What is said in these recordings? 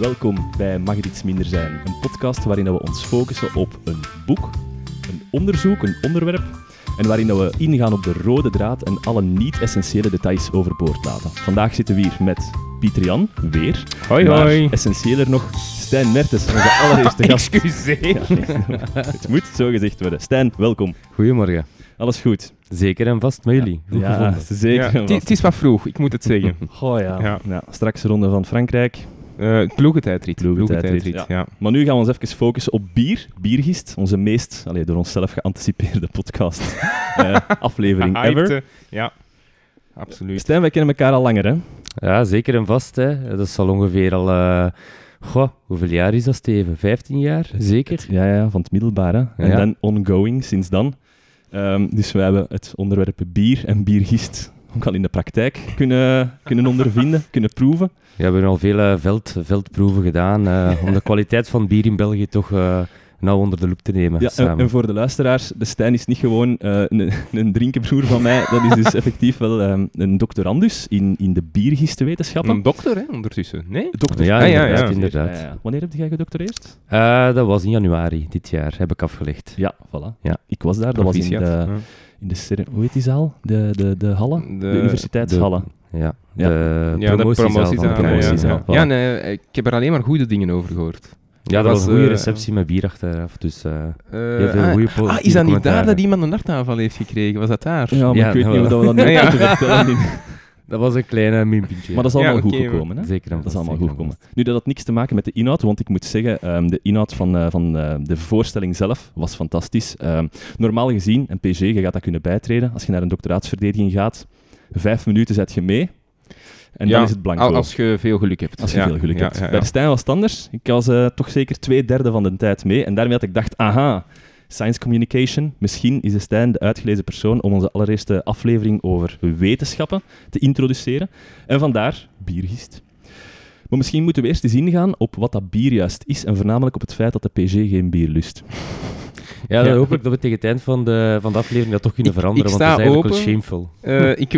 Welkom bij Mag het iets minder zijn, een podcast waarin we ons focussen op een boek, een onderzoek, een onderwerp en waarin we ingaan op de rode draad en alle niet-essentiële details overboord laten. Vandaag zitten we hier met Pieter Jan, weer. Hoi, maar hoi. Essentiëler nog, Stijn Mertens, onze allereerste gast. Excuseer. Ja, nee, het moet zo gezegd worden. Stijn, welkom. Goedemorgen. Alles goed? Zeker en vast met jullie. Goed gevonden. Zeker en vast. Het is wat vroeg, ik moet het zeggen. Oh ja. Ja. Straks ronde van Frankrijk. Ploegentijdrit. Ja. Maar nu gaan we ons even focussen op bier. Biergist, onze meest door onszelf geanticipeerde podcast aflevering ever. Ja, absoluut. Stijn, wij kennen elkaar al langer, hè? Ja, zeker en vast. Hè. Dat is al ongeveer al... hoeveel jaar is dat, Steven? 15 jaar, zeker? Ja, van het middelbaar. Hè? En dan ongoing, sinds dan. Dus we hebben het onderwerp bier en biergist ook al in de praktijk kunnen ondervinden, kunnen proeven. Ja, we hebben al veel veldproeven gedaan om de kwaliteit van bier in België toch nauw onder de loep te nemen. Ja, en voor de luisteraars, de Stijn is niet gewoon een drinkenbroer van mij. Dat is dus effectief wel een doctorandus in de biergistenwetenschappen. Een dokter, hè, ondertussen? Nee? Dokter. Ja, inderdaad. Ja. Wanneer heb jij gedoctoreerd? Dat was in januari dit jaar, heb ik afgelegd. Ja, voilà. Ja. Ik was daar, dat Proficiat. Was in de... Ja. In de, hoe heet die zaal? De hallen? De universiteitshallen. De promotiezaal. Ja, nee, ik heb er alleen maar goede dingen over gehoord. Ja, dat was een goede receptie met bier achteraf, dus heel veel goede positieve commentaar. Is dat niet daar dat iemand een hartaanval heeft gekregen? Was dat daar? Ja, maar ik weet niet hoe we dat nu moeten vertellen. Dat was een klein minpuntje. Maar dat is allemaal goed gekomen, hè? Zeker. Dat is allemaal goed gekomen. Nu, dat had niks te maken met de inhoud, want ik moet zeggen, de inhoud van de voorstelling zelf was fantastisch. Normaal gezien, en PG, je gaat dat kunnen bijtreden, als je naar een doctoraatsverdediging gaat, 5 minuten zet je mee. En dan is het blanco. Als je veel geluk hebt. Als je veel geluk hebt. Ja. Bij Stijn was het anders. Ik was toch zeker 2/3 van de tijd mee. En daarmee had ik gedacht, aha, science communication. Misschien is de Stijn de uitgelezen persoon om onze allereerste aflevering over wetenschappen te introduceren. En vandaar biergist. Maar misschien moeten we eerst eens ingaan op wat dat bier juist is. En voornamelijk op het feit dat de PG geen bier lust. Ja, dan hoop ik dat we tegen het eind van de aflevering dat toch kunnen veranderen, want dat is eigenlijk wel shameful.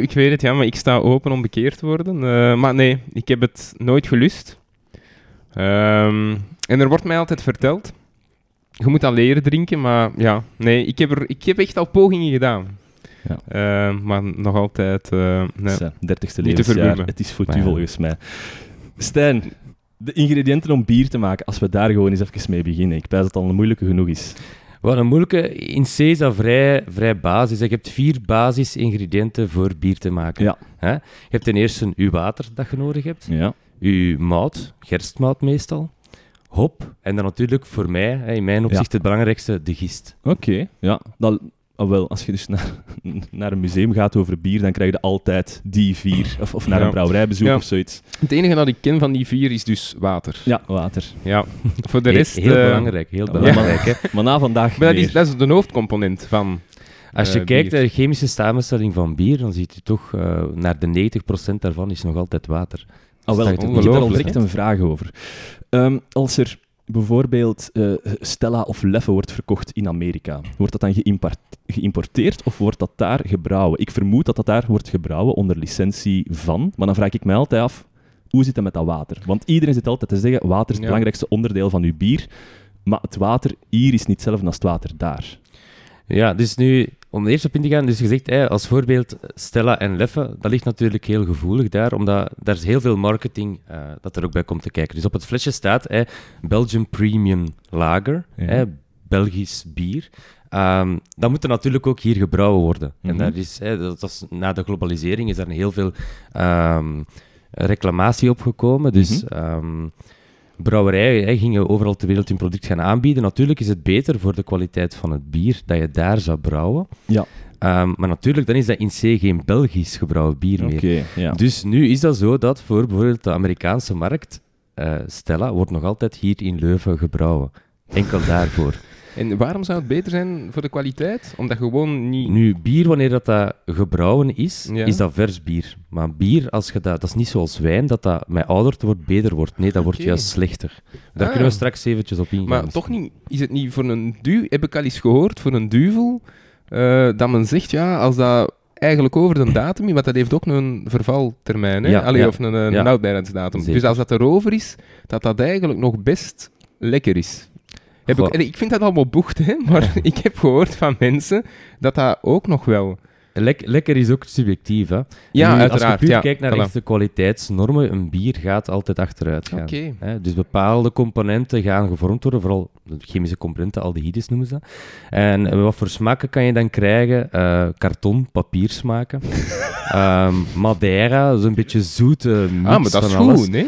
Ik weet het, maar ik sta open om bekeerd te worden. Maar nee, ik heb het nooit gelust. En er wordt mij altijd verteld, je moet dat leren drinken, maar ja, nee, ik heb echt al pogingen gedaan. Ja. Maar nog altijd... nee, 30ste levensjaar, het is voor u volgens mij. Stijn... De ingrediënten om bier te maken, als we daar gewoon eens even mee beginnen. Ik pijs dat het al een moeilijke genoeg is. Wat een moeilijke. In C is dat vrij basis. Je hebt 4 basisingrediënten voor bier te maken. Ja. Je hebt ten eerste uw water dat je nodig hebt. Ja. Uw mout, gerstmout meestal. Hop. En dan natuurlijk voor mij, in mijn opzicht, het belangrijkste, de gist. Oké. Ja. Wel, als je dus naar een museum gaat over bier, dan krijg je altijd die 4. Of naar een brouwerijbezoek of zoiets. Het enige dat ik ken van die 4 is dus water. Ja, water. Ja. Voor de rest... Heel belangrijk. Hè. Maar na vandaag maar dat is de hoofdcomponent van als je kijkt naar de chemische samenstelling van bier, dan zie je toch naar de 90% daarvan is nog altijd water. Ik heb er al direct een vraag over. Als er... bijvoorbeeld Stella of Leffe wordt verkocht in Amerika. Wordt dat dan geïmporteerd of wordt dat daar gebrouwen? Ik vermoed dat daar wordt gebrouwen onder licentie van, maar dan vraag ik mij altijd af, hoe zit het met dat water? Want iedereen zit altijd te zeggen, water is het belangrijkste onderdeel van uw bier, maar het water hier is niet hetzelfde als het water daar. Ja, dus nu, om eerst op in te gaan, dus gezegd, als voorbeeld Stella en Leffe, dat ligt natuurlijk heel gevoelig daar, omdat daar is heel veel marketing dat er ook bij komt te kijken. Dus op het flesje staat Belgian Premium Lager, Belgisch bier. Dat moet er natuurlijk ook hier gebrouwen worden. Mm-hmm. En daar is, na de globalisering is daar heel veel reclamatie opgekomen, dus... Mm-hmm. Brouwerijen gingen overal ter wereld hun product gaan aanbieden. Natuurlijk is het beter voor de kwaliteit van het bier dat je daar zou brouwen. Ja. Maar natuurlijk, dan is dat in C geen Belgisch gebrouwen bier meer. Okay. Dus nu is dat zo dat voor bijvoorbeeld de Amerikaanse markt, Stella, wordt nog altijd hier in Leuven gebrouwen. Enkel daarvoor. En waarom zou het beter zijn voor de kwaliteit? Omdat gewoon niet... Nu, bier, wanneer dat gebrouwen is, is dat vers bier. Maar bier, als je dat is niet zoals wijn, dat met ouderd wordt, beter wordt. Nee, dat wordt juist slechter. Daar kunnen we straks eventjes op ingaan. Maar toch niet, is het niet voor een duvel, heb ik al eens gehoord, voor een duvel, dat men zegt, als dat eigenlijk over de datum in, want dat heeft ook een vervaltermijn, hè? Ja, allee, ja, of een houdbaarheidsdatum. Zeker. Dus als dat erover is, dat dat eigenlijk nog best lekker is. Ik vind dat allemaal bocht, hè? Maar ik heb gehoord van mensen dat dat ook nog wel... Lekker is ook subjectief, hè? Ja, nu, uiteraard. Als je puur kijkt naar echte kwaliteitsnormen, een bier gaat altijd achteruit gaan. Okay. Hè? Dus bepaalde componenten gaan gevormd worden, vooral de chemische componenten, aldehydes noemen ze dat. En wat voor smaken kan je dan krijgen? Karton, papiersmaken. Madeira, zo'n beetje zoete mix. Ah, maar dat is goed, nee?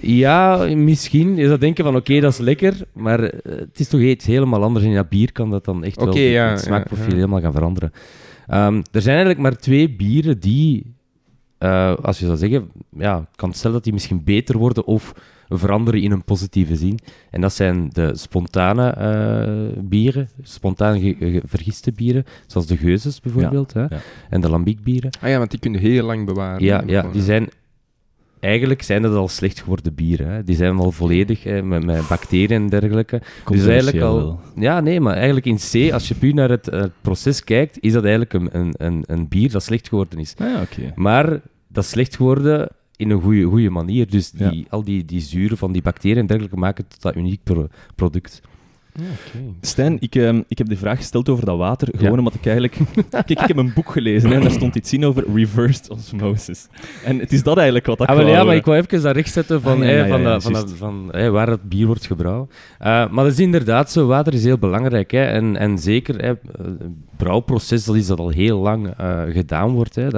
Ja, misschien. Is dat denken van oké, dat is lekker, maar het is toch iets helemaal anders. En in dat bier kan dat dan echt het smaakprofiel helemaal gaan veranderen. Er zijn eigenlijk maar twee bieren die, als je zou zeggen, ja, kan stellen dat die misschien beter worden of veranderen in een positieve zin. En dat zijn de spontane bieren, spontaan vergiste bieren, zoals de geuzes bijvoorbeeld, hè? Ja. En de lambiekbieren. Ah ja, want die kunnen heel lang bewaren. Ja, die zijn... Eigenlijk zijn dat al slecht geworden bieren. Hè. Die zijn al volledig met bacteriën en dergelijke. Dus eigenlijk al... Ja, nee, maar eigenlijk in C, als je puur naar het proces kijkt, is dat eigenlijk een bier dat slecht geworden is. Ah, ja, okay. Maar dat is slecht geworden in een goede manier. Dus al die zuren van die bacteriën en dergelijke maken tot dat uniek product. Okay. Stijn, ik heb de vraag gesteld over dat water, gewoon omdat ik eigenlijk... Kijk, ik heb een boek gelezen en daar stond iets in over reversed osmosis. En het is dat eigenlijk wat ik maar ik wou even dat rechtzetten van waar dat bier wordt gebrouwen. Maar dat is inderdaad zo, water is heel belangrijk. Hè, en zeker, het brouwproces, dat is dat al heel lang gedaan wordt. Hè,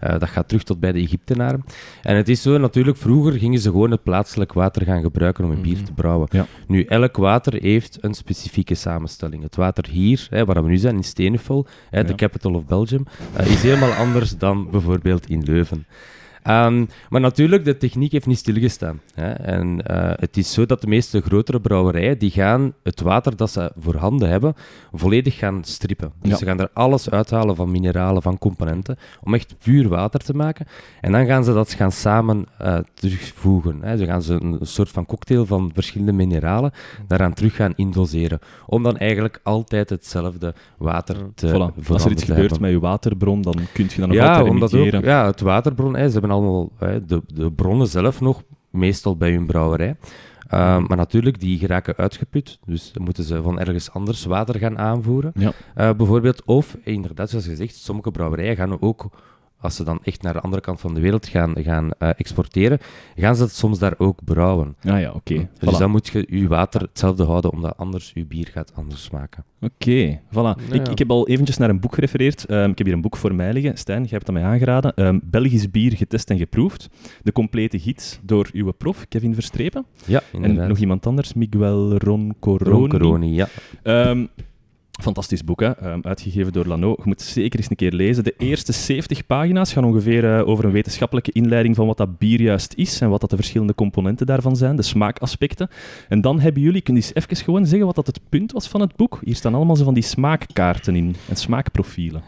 dat gaat terug tot bij de Egyptenaren. En het is zo, natuurlijk, vroeger gingen ze gewoon het plaatselijk water gaan gebruiken om een bier te brouwen. Ja. Nu, elk water heeft een specifieke samenstelling. Het water hier, waar we nu zijn, in Steneval, de capital of Belgium, is helemaal anders dan bijvoorbeeld in Leuven. Maar natuurlijk, de techniek heeft niet stilgestaan. Hè. En het is zo dat de meeste grotere brouwerijen, die gaan het water dat ze voorhanden hebben, volledig gaan strippen. Dus ze gaan er alles uithalen van mineralen, van componenten, om echt puur water te maken. En dan gaan ze dat gaan samen terugvoegen. Hè. Dan gaan ze een soort van cocktail van verschillende mineralen daaraan terug gaan indoseren. Om dan eigenlijk altijd hetzelfde water te voorhanden. Als er iets gebeurt met je waterbron, dan kun je dat nog altijd imiteren. Het waterbron, ze hebben allemaal de bronnen zelf nog, meestal bij hun brouwerij. Maar natuurlijk, die geraken uitgeput. Dus dan moeten ze van ergens anders water gaan aanvoeren. Ja. Bijvoorbeeld, of inderdaad, zoals gezegd, sommige brouwerijen gaan ook, als ze dan echt naar de andere kant van de wereld gaan exporteren, gaan ze dat soms daar ook brouwen. Ah ja, oké. Dus dan moet je je water hetzelfde houden, omdat anders je bier gaat anders smaken. Oké, voilà. Ja. Ik heb al eventjes naar een boek gerefereerd. Ik heb hier een boek voor mij liggen. Stijn, jij hebt dat mij aangeraden. Belgisch bier getest en geproefd. De complete gids door uw prof, Kevin Verstrepen. Ja, inderdaad. En nog iemand anders, Miguel Roncoroni. Fantastisch boek, hè? Uitgegeven door Lannoo. Je moet het zeker eens een keer lezen. De eerste 70 pagina's gaan ongeveer over een wetenschappelijke inleiding van wat dat bier juist is en wat dat de verschillende componenten daarvan zijn, de smaakaspecten. En dan hebben jullie, kun je eens even gewoon zeggen wat dat het punt was van het boek? Hier staan allemaal zo van die smaakkaarten in en smaakprofielen.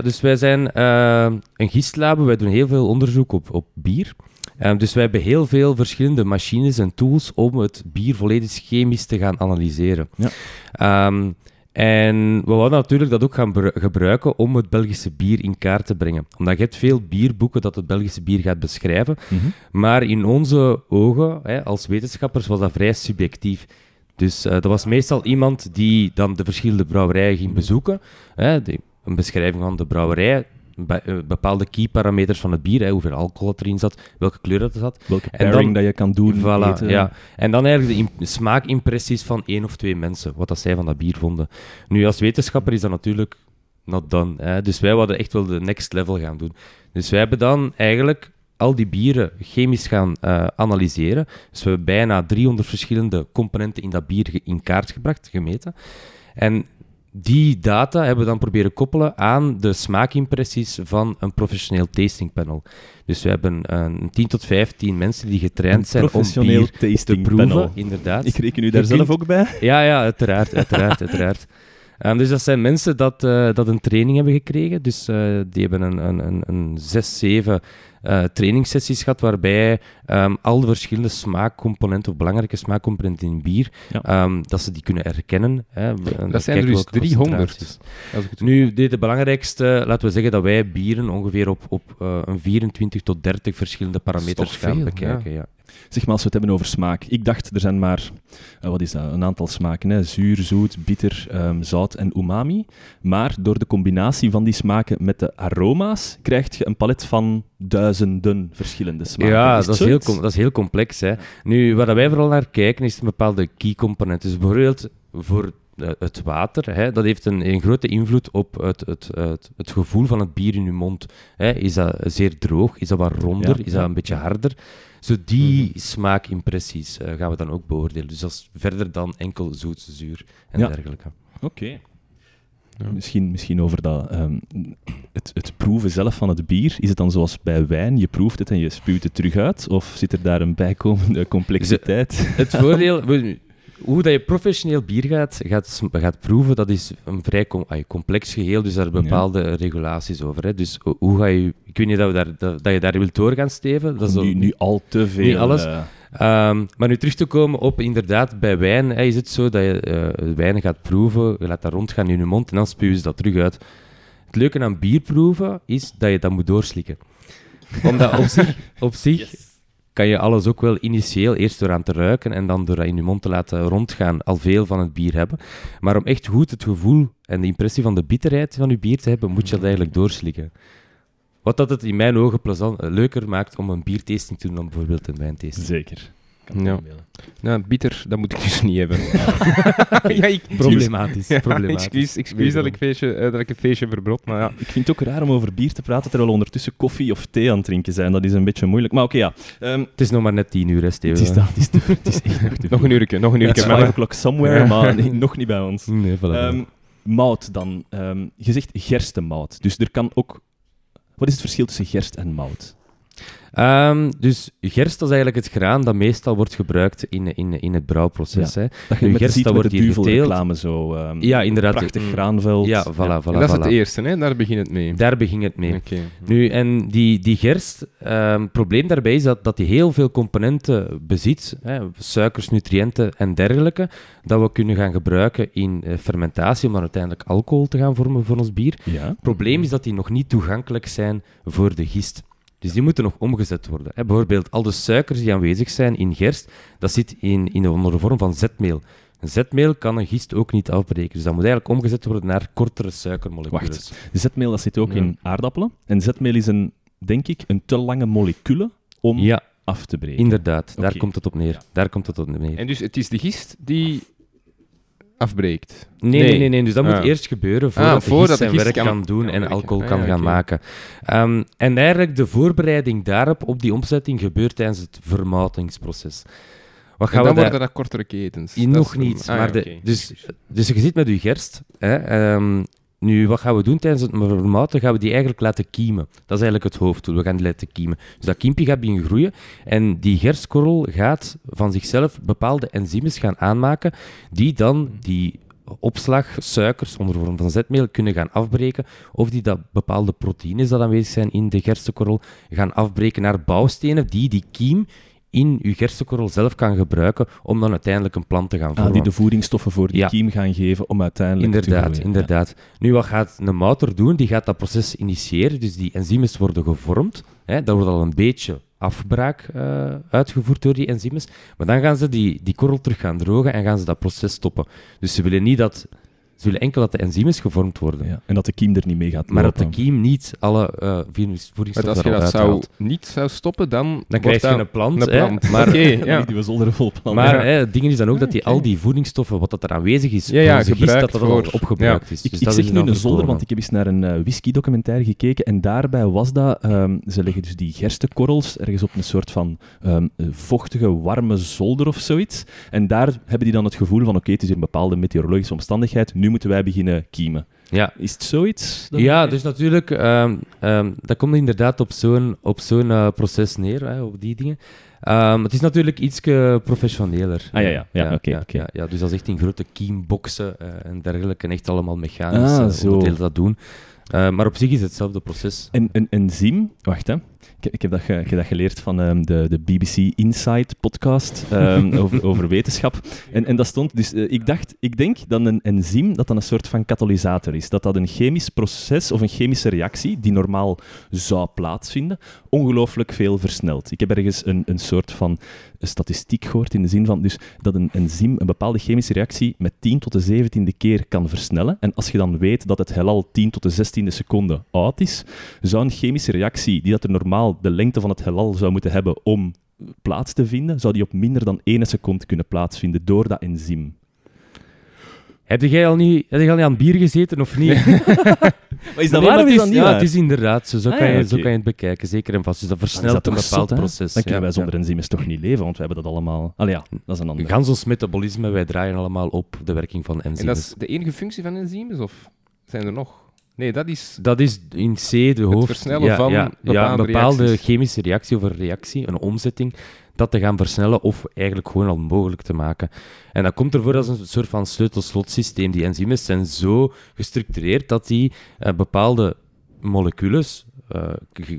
Dus wij zijn een gistlabo, wij doen heel veel onderzoek op bier. Dus wij hebben heel veel verschillende machines en tools om het bier volledig chemisch te gaan analyseren. Ja. En we wouden natuurlijk dat ook gaan gebruiken om het Belgische bier in kaart te brengen. Omdat je hebt veel bierboeken dat het Belgische bier gaat beschrijven. Mm-hmm. Maar in onze ogen, als wetenschappers, was dat vrij subjectief. Dus dat was meestal iemand die dan de verschillende brouwerijen ging bezoeken. Een beschrijving van de brouwerij, bepaalde key-parameters van het bier, hoeveel alcohol erin zat, welke kleur dat zat. Welke pairing dat je kan doen. Voilà, ja. En dan eigenlijk de smaakimpressies van 1 of 2 mensen, wat dat zij van dat bier vonden. Nu, als wetenschapper is dat natuurlijk not done. Hè. Dus wij wilden echt wel de next level gaan doen. Dus wij hebben dan eigenlijk al die bieren chemisch gaan analyseren. Dus we hebben bijna 300 verschillende componenten in dat bier in kaart gebracht, gemeten. En die data hebben we dan proberen koppelen aan de smaakimpressies van een professioneel tasting panel. Dus we hebben 10 tot 15 mensen die getraind zijn om bier te proeven. Inderdaad. Ik reken u daar zelf ook bij? Ja, uiteraard. Dus dat zijn mensen dat een training hebben gekregen. Dus die hebben een 6-7 trainingssessies gehad, waarbij al de verschillende smaakcomponenten, of belangrijke smaakcomponenten in bier, ja, dat ze die kunnen herkennen. Hè. Dat zijn er dus 300. Nu, de belangrijkste, laten we zeggen dat wij bieren ongeveer op een 24 tot 30 verschillende parameters gaan bekijken. Ja. Ja. Zeg maar, als we het hebben over smaak. Ik dacht, er zijn maar, wat is dat, een aantal smaken. Hè? Zuur, zoet, bitter, zout en umami. Maar door de combinatie van die smaken met de aroma's krijg je een palet van duizenden verschillende smaken. Ja, dat is heel complex. Hè? Nu, waar wij vooral naar kijken, is een bepaalde key-component. Dus bijvoorbeeld voor het water, hè, dat heeft een grote invloed op het gevoel van het bier in je mond. Hè. Is dat zeer droog? Is dat wat ronder? Ja. Is dat een beetje harder? Zo die smaakimpressies gaan we dan ook beoordelen. Dus dat is verder dan enkel zoet, zuur en dergelijke. Oké. Ja. Misschien over dat, het proeven zelf van het bier. Is het dan zoals bij wijn? Je proeft het en je spuwt het terug uit? Of zit er daar een bijkomende complexiteit? Het voordeel... Hoe dat je professioneel bier gaat proeven, dat is een vrij complex geheel, dus daar zijn bepaalde regulaties over. Hè. Dus hoe ga je... Ik weet niet dat je daar wilt doorgaan, Steven. Dat is nu al te veel. Nu alles. Maar nu terug te komen op, inderdaad, bij wijn is het zo dat je wijn gaat proeven, je laat dat rondgaan in je mond en dan spuw je dat terug uit. Het leuke aan bierproeven is dat je dat moet doorslikken. Omdat op zich yes, kan je alles ook wel initieel eerst door aan te ruiken en dan door dat in je mond te laten rondgaan al veel van het bier hebben. Maar om echt goed het gevoel en de impressie van de bitterheid van je bier te hebben, moet je dat eigenlijk doorslikken. Wat dat het in mijn ogen leuker maakt om een biertasting te doen dan bijvoorbeeld een wijntasting. Zeker. Ja. Nou, bitter, dat moet ik dus niet hebben. Ja, problematisch. Excuus dat ik een feestje verbrot, maar ja. Ik vind het ook raar om over bier te praten terwijl we ondertussen koffie of thee aan het drinken zijn. Dat is een beetje moeilijk, maar oké. Het is nog maar net 10 uur, hè, Steven. Het is echt nog te veel. Nog een uurtje. Het is 5 o'clock somewhere, maar nog niet bij ons. Nee, mout dan. Je zegt gerstenmout, dus er kan ook... Wat is het verschil tussen gerst en mout? Dus gerst, dat is eigenlijk het graan dat meestal wordt gebruikt in het brouwproces. Ja, hè. Dat je gerst, dat wordt de Duvel-reclame zo. Ja, inderdaad. Prachtig graanveld. Ja, voilà. En dat is het eerste, hè? Daar begint het mee. Okay. Nu, en die gerst, het probleem daarbij is dat die heel veel componenten bezit, hè, suikers, nutriënten en dergelijke, dat we kunnen gaan gebruiken in fermentatie, om dan uiteindelijk alcohol te gaan vormen voor ons bier. Ja. Het probleem is dat die nog niet toegankelijk zijn voor de gist. Dus die moeten nog omgezet worden. Hè. Bijvoorbeeld al de suikers die aanwezig zijn in gerst, dat zit onder de vorm van zetmeel. Een zetmeel kan een gist ook niet afbreken. Dus dat moet eigenlijk omgezet worden naar kortere suikermoleculen. Wacht, de zetmeel dat zit ook in aardappelen. En zetmeel is denk ik een te lange molecule om af te breken. Inderdaad, daar komt het op neer. En dus het is de gist die... afbreekt. Nee. Dus dat moet eerst gebeuren voordat de gist zijn werk kan doen en alcohol kan gaan maken. En eigenlijk de voorbereiding daarop, op die omzetting, gebeurt tijdens het vermoutingsproces. Worden dat kortere ketens? Nog niet. Dus je zit met je gerst. Hè, nu, wat gaan we doen tijdens het vermouten? Gaan we die eigenlijk laten kiemen. Dat is eigenlijk het hoofddoel. We gaan die laten kiemen. Dus dat kiempje gaat beginnen groeien. En die gerstkorrel gaat van zichzelf bepaalde enzymes gaan aanmaken die dan die opslag suikers onder vorm van zetmeel kunnen gaan afbreken. Of die dat bepaalde proteïnes dat aanwezig zijn in de gerstenkorrel gaan afbreken naar bouwstenen die kiem in uw gerstenkorrel zelf kan gebruiken om dan uiteindelijk een plant te gaan vormen. Die de voedingsstoffen voor die kiem gaan geven om uiteindelijk te groeien. Inderdaad. Nu, wat gaat een mouter doen? Die gaat dat proces initiëren, dus die enzymes worden gevormd. Daar wordt al een beetje afbraak uitgevoerd door die enzymes. Maar dan gaan ze die korrel terug gaan drogen en gaan ze dat proces stoppen. Dus ze willen enkel dat de enzymes gevormd worden. Ja. En dat de kiem er niet mee gaat lopen. Maar dat de kiem niet alle voedingsstoffen als je dat niet zou stoppen, dan krijg je een plant. Maar die was ondervol plant. Maar het ding is dan ook dat al die voedingsstoffen, wat dat er aanwezig is, dat er al opgebruikt is. Dus ik zeg nu een zolder, want ik heb eens naar een whisky-documentaire gekeken en daarbij was dat... ze leggen dus die gerstenkorrels ergens op een soort van vochtige, warme zolder of zoiets. En daar hebben die dan het gevoel van, oké, het is hier een bepaalde meteorologische omstandigheid. nu moeten wij beginnen kiemen. Ja. Is het zoiets? Ja, dus natuurlijk, dat komt inderdaad op zo'n proces neer, op die dingen. Het is natuurlijk iets professioneler. Ah ja, oké. Ja, dus dat is echt in grote kiemboxen en dergelijke, en echt allemaal mechanisch hoe dat doen. Maar op zich is hetzelfde proces. Een enzym, wacht hè. Ik heb dat geleerd van de BBC Inside podcast over wetenschap. En dat stond, dus ik denk dat een enzym dat dan een soort van katalysator is. Dat een chemisch proces of een chemische reactie, die normaal zou plaatsvinden, ongelooflijk veel versnelt. Ik heb ergens een soort van statistiek gehoord in de zin van dus dat een enzym een bepaalde chemische reactie met 10 tot de 17e keer kan versnellen. En als je dan weet dat het heelal 10 tot de 16e seconde oud is, zou een chemische reactie die dat er normaal de lengte van het heelal zou moeten hebben om plaats te vinden, zou die op minder dan 1 seconde kunnen plaatsvinden door dat enzym. Heb jij al niet aan bier gezeten, of niet? Maar is dat waar of is dat niet waar? Ja, het is inderdaad zo. Zo kan je het bekijken, zeker en vast. Dus dat versnelt dat een bepaald proces. Dan kunnen wij zonder enzymen toch niet leven, want we hebben dat allemaal... Allee, ja, dat is een ander. Gans ons metabolisme, wij draaien allemaal op de werking van enzymen. En dat is de enige functie van enzymen, of zijn er nog... Nee, dat is in C de hoofd. Het versnellen van een bepaalde chemische reactie of een reactie, een omzetting, dat te gaan versnellen of eigenlijk gewoon al mogelijk te maken. En dat komt ervoor als een soort van sleutelslotsysteem. Die enzymen zijn zo gestructureerd dat die bepaalde molecules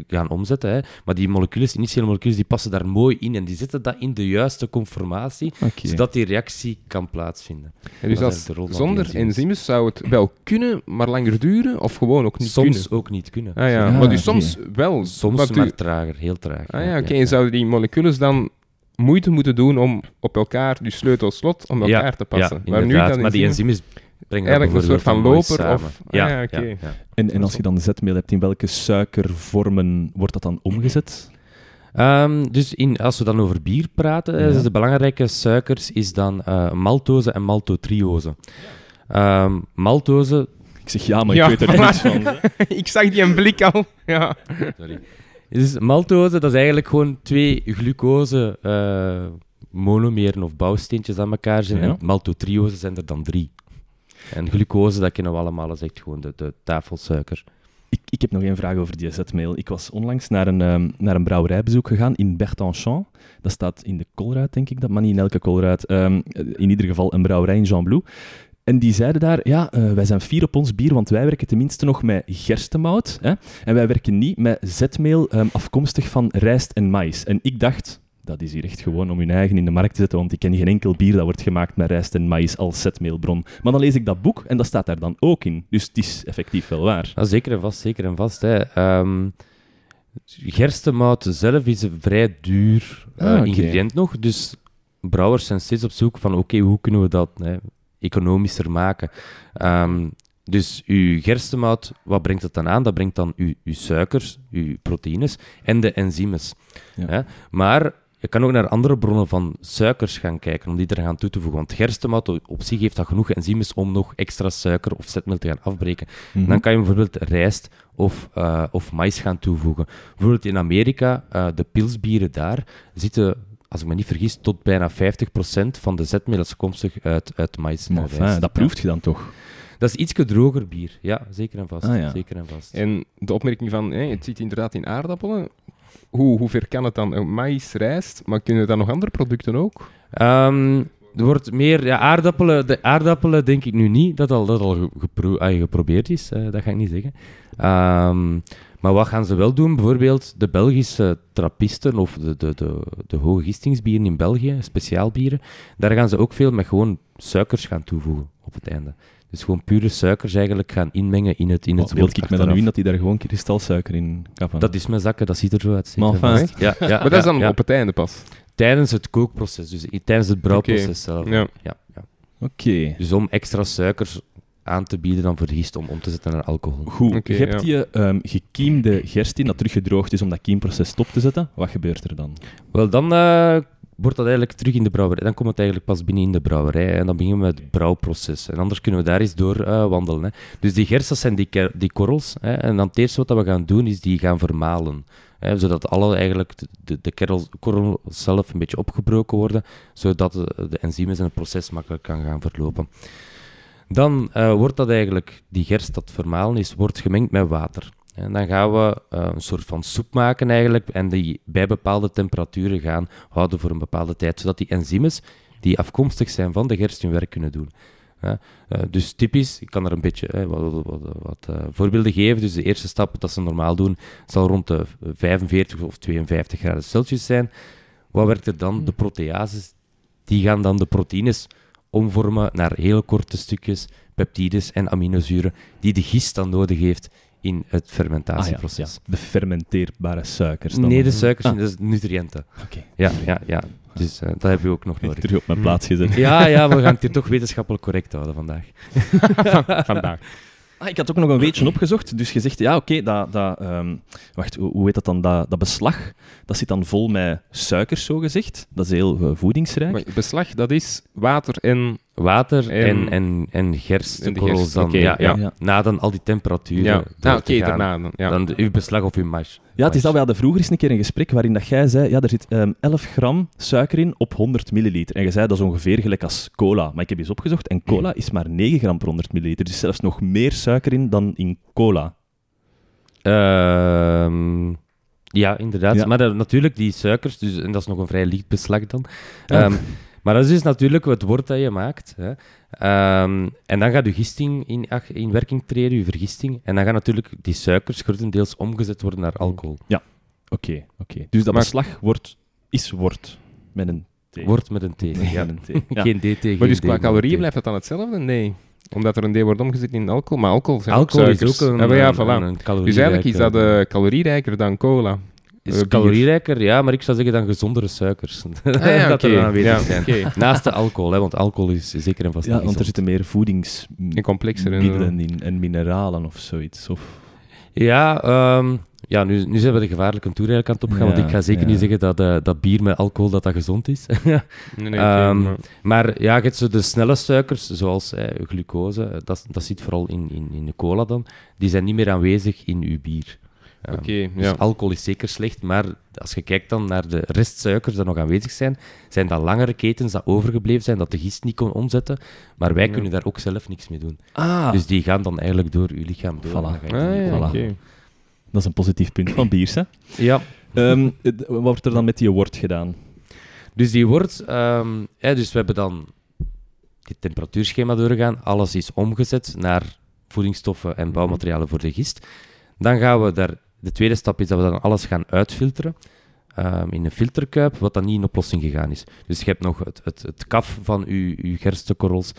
gaan omzetten. Hè. Maar die moleculen, initiële moleculen, die passen daar mooi in en die zetten dat in de juiste conformatie, zodat die reactie kan plaatsvinden. En dus zonder enzymen zou het wel kunnen, maar langer duren, of gewoon ook niet kunnen? Soms ook niet kunnen. Ah, ja. Maar dus soms wel. Soms maar trager, heel traag. Ah, ja, oké. En zouden die moleculen dan moeite moeten doen om op elkaar, die sleutelslot, om elkaar te passen? Ja, maar die enzymen... Eigenlijk een soort van loper of... Ja. En als je dan zetmeel hebt, in welke suikervormen wordt dat dan omgezet? Als we dan over bier praten, dus de belangrijke suikers is dan maltose en maltotriose. Maltose... Ik zeg ja, maar ik weet er niets van. Ik zag die een blik al. Ja. Sorry. Dus maltose, dat is eigenlijk gewoon 2 glucose... monomeren of bouwsteentjes aan elkaar zijn. En maltotriose zijn er dan 3. En glucose, dat kennen we allemaal, dat is echt gewoon de tafelsuiker. Ik heb nog één vraag over die zetmeel. Ik was onlangs naar een brouwerijbezoek gegaan in Bertinchamps. Dat staat in de Colruyt, denk ik, maar niet in elke Colruyt. In ieder geval een brouwerij in Jean-Blou. En die zeiden daar, wij zijn fier op ons bier, want wij werken tenminste nog met gerstemout. Hè? En wij werken niet met zetmeel afkomstig van rijst en maïs. En ik dacht... Dat is hier echt gewoon om hun eigen in de markt te zetten, want ik ken geen enkel bier dat wordt gemaakt met rijst en maïs als zetmeelbron. Maar dan lees ik dat boek en dat staat daar dan ook in. Dus het is effectief wel waar. Ja, zeker en vast. Hè. Gerstemout zelf is een vrij duur ingrediënt nog, dus brouwers zijn steeds op zoek van oké, hoe kunnen we dat economischer maken? Dus uw gerstemout, wat brengt het dan aan? Dat brengt dan uw suikers, uw proteïnes en de enzymes. Ja. Hè? Maar... Je kan ook naar andere bronnen van suikers gaan kijken, om die er gaan toe te voegen. Want gerstemout op zich heeft dat genoeg enzymes om nog extra suiker of zetmeel te gaan afbreken. Mm-hmm. Dan kan je bijvoorbeeld rijst of maïs gaan toevoegen. Bijvoorbeeld in Amerika, de pilsbieren daar zitten, als ik me niet vergis, tot bijna 50% van de zetmeel afkomstig uit maïs. Maar fijn, dat proeft je dan toch? Dat is iets droger bier, ja, zeker en vast. En de opmerking van, het zit inderdaad in aardappelen... Hoe ver kan het dan? Maïs, rijst, maar kunnen dan nog andere producten ook? Er wordt meer... Ja, aardappelen... De aardappelen denk ik nu niet, dat al geprobeerd is. Dat ga ik niet zeggen. Maar wat gaan ze wel doen? Bijvoorbeeld de Belgische trappisten of de hoge gistingsbieren in België, speciaalbieren, daar gaan ze ook veel met gewoon suikers gaan toevoegen op het einde. Dus gewoon pure suikers eigenlijk gaan inmengen in het brood. Beeld ik me dan nu in dat die daar gewoon kristalsuiker in kappen? Dat is mijn zakken, dat ziet er zo uit. Maar, enfin, ja, maar dat is dan op het einde pas? Tijdens het kookproces, dus tijdens het brouwproces zelf. Ja. Oké. Dus om extra suikers aan te bieden dan vergist om te zetten naar alcohol. Goed, je hebt die gekiemde gerst in dat teruggedroogd is om dat kiemproces stop te zetten. Wat gebeurt er dan? Wel, dan... wordt dat eigenlijk terug in de brouwerij. Dan komt het eigenlijk pas binnen in de brouwerij en dan beginnen we met het brouwproces. En anders kunnen we daar eens door wandelen. Hè. Dus die gerst, dat zijn die korrels. Hè. En dan het eerste wat we gaan doen, is die gaan vermalen. Hè, zodat alle eigenlijk de korrel zelf een beetje opgebroken worden, zodat de enzymen en het proces makkelijk kan gaan verlopen. Dan wordt dat eigenlijk, die gerst dat vermalen is, wordt gemengd met water. En dan gaan we een soort van soep maken eigenlijk en die bij bepaalde temperaturen gaan houden voor een bepaalde tijd, zodat die enzymes die afkomstig zijn van de gerst hun werk kunnen doen. Dus typisch, ik kan er een beetje wat voorbeelden geven. Dus de eerste stap dat ze normaal doen, zal rond de 45 of 52 graden Celsius zijn. Wat werkt er dan? De proteases, die gaan dan de proteïnes omvormen naar heel korte stukjes peptides en aminozuren die de gist dan nodig heeft in het fermentatieproces. Ja. De fermenteerbare suikers dan? Nee, de suikers, dat is nutriënten. Oké. Ja. Dus dat hebben we ook nog nodig. Terug op mijn plaats gezet. Ja, we gaan het hier toch wetenschappelijk correct houden vandaag. Vandaag. Ik had ook nog een weetje opgezocht. Dus je zegt, hoe heet dat dan? Dat beslag, dat zit dan vol met suikers, zogezegd. Dat is heel voedingsrijk. Maar beslag, dat is water en... Water en gerstenkorrel dan. Okay. Na dan al die temperaturen. Dan uw beslag of uw mash. Ja, het is dat. We hadden vroeger eens een keer een gesprek waarin dat jij zei, er zit 11 gram suiker in op 100 milliliter. En je zei, dat is ongeveer gelijk als cola. Maar ik heb eens opgezocht en cola is maar 9 gram per 100 milliliter. Dus zelfs nog meer suiker in dan in cola. Ja, inderdaad. Ja. Maar natuurlijk, die suikers, dus, en dat is nog een vrij licht beslag dan... Maar dat is dus natuurlijk het woord dat je maakt. Hè. En dan gaat je gisting in werking treden, je vergisting. En dan gaan natuurlijk die suikers grotendeels omgezet worden naar alcohol. Ja, oké. Dus dat beslag wordt met een T. Wordt met een T. Ja. Geen DT. Maar dus qua calorieën blijft dat dan hetzelfde? Nee. Omdat er een D wordt omgezet in alcohol. Maar alcohol zijn alcohol ook suikers. Alcohol is ook een calorierijker. Dus eigenlijk is dat calorierijker dan cola. Is calorierijker, ja, maar ik zou zeggen dan gezondere suikers. Dat er dan aanwezig zijn. Naast de alcohol, hè, want alcohol is zeker en vast niet gezond. Want er zitten meer voedingsmiddelen in en mineralen of zoiets. Of... nu zijn we de gevaarlijke toer eigenlijk aan het opgaan, want ik ga zeker niet zeggen dat bier met alcohol dat gezond is. Maar je hebt zo de snelle suikers, zoals glucose, dat zit vooral in de cola dan, die zijn niet meer aanwezig in uw bier. Dus alcohol is zeker slecht, maar als je kijkt dan naar de restsuikers die nog aanwezig zijn, zijn dat langere ketens die overgebleven zijn, dat de gist niet kon omzetten, maar wij kunnen daar ook zelf niks mee doen. Dus die gaan dan eigenlijk door je lichaam door. Dat is een positief punt van bier, hè? Ja. Wat wordt er dan met die wort gedaan? Dus die wort... dus we hebben dan dit temperatuurschema doorgaan, alles is omgezet naar voedingsstoffen en bouwmaterialen voor de gist. Dan gaan we daar... De tweede stap is dat we dan alles gaan uitfilteren in een filterkuip, wat dan niet in oplossing gegaan is. Dus je hebt nog het kaf van je gerstekorrels,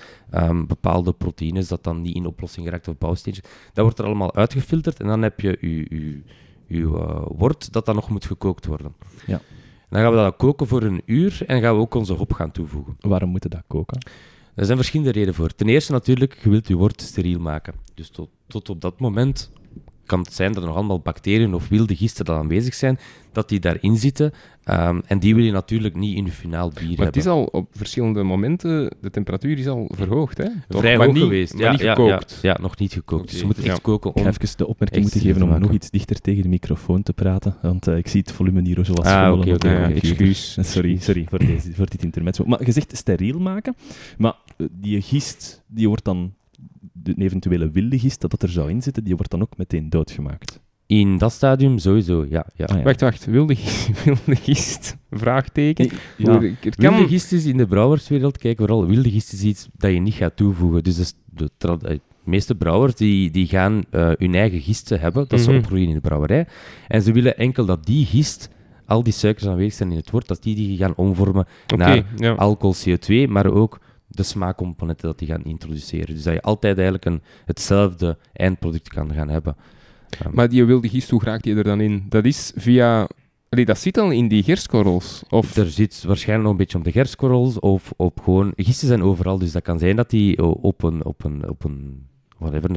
bepaalde proteïnes dat dan niet in oplossing geraakt of bouwsteentjes. Dat wordt er allemaal uitgefilterd en dan heb je je wort dat dan nog moet gekookt worden. Ja. Dan gaan we dat koken voor een uur en gaan we ook onze hop gaan toevoegen. Waarom moeten dat koken? Er zijn verschillende redenen voor. Ten eerste natuurlijk, je wilt je wort steriel maken. Dus tot op dat moment... kan het zijn dat er nog allemaal bacteriën of wilde gisten dat aanwezig zijn, dat die daarin zitten. En die wil je natuurlijk niet in je finaal bier hebben. Maar het is al op verschillende momenten, de temperatuur is al verhoogd, hè? Vrij hoog geweest. Maar niet gekookt. Ja, nog niet gekookt. Okay. Dus je moet echt koken om... Ik ga even de opmerking moeten geven om nog iets dichter tegen de microfoon te praten, want ik zie het volume hier zoals schommelen. Okay. Excuus. Sorry voor dit intermezzo. Maar je zegt steriel maken, maar die gist, die wordt dan... De eventuele wilde gist dat er zou inzitten, die wordt dan ook meteen doodgemaakt. In dat stadium sowieso, ja. Wacht. Wilde gist? Vraagteken? Nee, ja. Wilde gist is in de brouwerswereld, kijk vooral, wilde gist is iets dat je niet gaat toevoegen. Dus de meeste brouwers die gaan hun eigen gisten hebben, dat ze opgroeien in de brouwerij. En ze willen enkel dat die gist... al die suikers aanwezig zijn in het wort, dat die gaan omvormen naar alcohol, CO2, maar ook... de smaakcomponenten dat die gaan introduceren. Dus dat je altijd eigenlijk hetzelfde eindproduct kan gaan hebben. Maar die wilde gist, hoe raakt die er dan in? Dat is via... dat zit al in die gerstkorrels? Of... Er zit waarschijnlijk nog een beetje op de gerstkorrels of op gewoon... Gisten zijn overal, dus dat kan zijn dat die een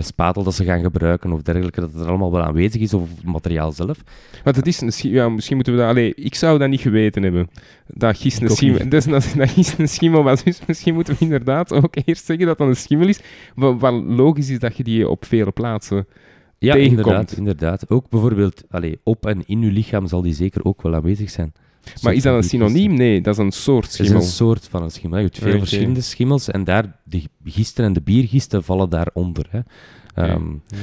spatel dat ze gaan gebruiken of dergelijke, dat het er allemaal wel aanwezig is, of het materiaal zelf. Want het is misschien moeten we dat... ik zou dat niet geweten hebben. Dat gist een schimmel... Dat gist een schimmel was, dus misschien moeten we inderdaad ook eerst zeggen dat dat een schimmel is. Wat logisch is dat je die op vele plaatsen tegenkomt. Inderdaad. Ook bijvoorbeeld op en in je lichaam zal die zeker ook wel aanwezig zijn. Maar is dat een synoniem? Nee, dat is een soort schimmel. Dat is een soort van een schimmel. Je hebt veel verschillende schimmels en daar de gisten en de biergisten vallen daaronder. Hè.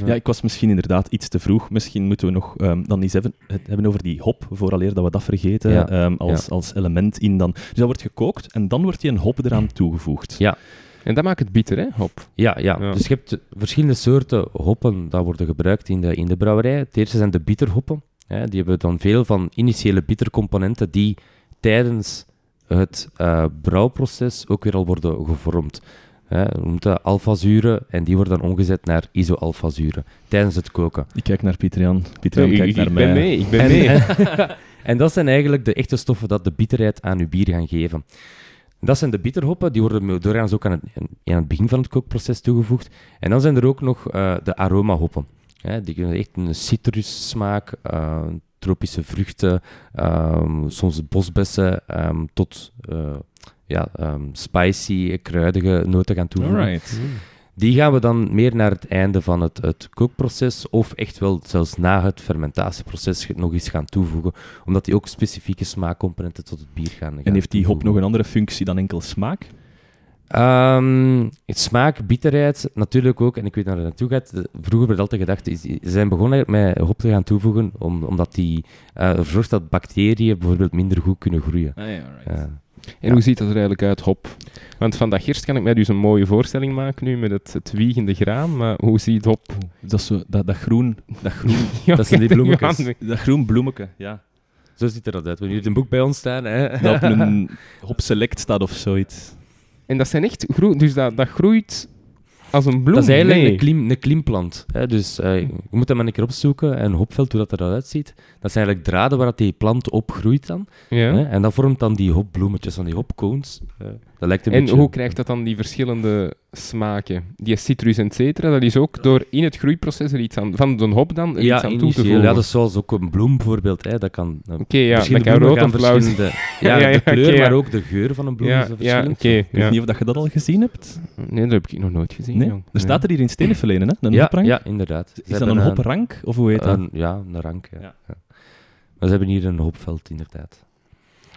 Ja, ik was misschien inderdaad iets te vroeg. Misschien moeten we nog dan eens even het hebben over die hop, vooraleer dat we dat vergeten, als element in dan. Dus dat wordt gekookt en dan wordt die een hop eraan toegevoegd. Ja. En dat maakt het bitter, hè, hop? Ja. Dus je hebt verschillende soorten hoppen dat worden gebruikt in de brouwerij. Het eerste zijn de bitterhoppen. Hè. Die hebben dan veel van initiële bittercomponenten die tijdens het brouwproces ook weer al worden gevormd. We noemen dat alfazuren en die worden dan omgezet naar isoalfazuren tijdens het koken. Ik kijk naar Pieter-Jan. Pieter-Jan kijkt naar mij. Ik ben mee. En dat zijn eigenlijk de echte stoffen dat de bitterheid aan uw bier gaan geven. Dat zijn de bitterhoppen, die worden doorgaans ook aan het begin van het kookproces toegevoegd. En dan zijn er ook nog de aromahoppen. Die kunnen echt een citrussmaak, tropische vruchten, soms bosbessen, tot... spicy, kruidige noten gaan toevoegen. Alright. Die gaan we dan meer naar het einde van het kookproces of echt wel zelfs na het fermentatieproces nog eens gaan toevoegen, omdat die ook specifieke smaakcomponenten tot het bier gaan En heeft die hop nog een andere functie dan enkel smaak? Het smaak, bitterheid, natuurlijk ook, en ik weet waar het naartoe gaat. Vroeger werd altijd gedacht, ze zijn begonnen met hop te gaan toevoegen, omdat die zorgt dat bacteriën bijvoorbeeld minder goed kunnen groeien. En hoe ziet dat er eigenlijk uit, hop? Want van dat gerst kan ik mij dus een mooie voorstelling maken nu met het wiegende graan, maar hoe ziet hop? Dat groen, ja, dat zijn die bloemetjes. Dat groen bloemetje, ja. Zo ziet er dat uit. We hebben hier een boek bij ons staan, hè. Dat op een hop select staat of zoiets. En dat zijn echt groen, dus dat groeit als een bloem? Dat is eigenlijk een klimplant. Hè? Dus je moet dat maar een keer opzoeken. Een hopveld, hoe dat eruit ziet. Dat zijn eigenlijk draden waar die plant op groeit dan. Ja. Hè? En dat vormt dan die hopbloemetjes, dan die hopkoons. Dat lijkt een beetje... hoe krijgt dat dan die verschillende smaken? Die citrus, et cetera, dat is ook door in het groeiproces er iets aan, van de hop dan er iets aan toe te voegen. Ja, dat is zoals ook een bloem bijvoorbeeld. Hè? Dat kan verschillende bloemen rood gaan, of blauw. De kleur, maar ook de geur van een bloem is verschillend. Ik weet niet of je dat al gezien hebt. Nee, dat heb ik nog nooit gezien. Nee? Er staat er hier in Steneval, hè? Een hoprank? Ja, inderdaad. Is dat een hoprank? Of hoe heet dat? Ja, een rank. Ja. Ja. Maar ze hebben hier een hopveld, inderdaad.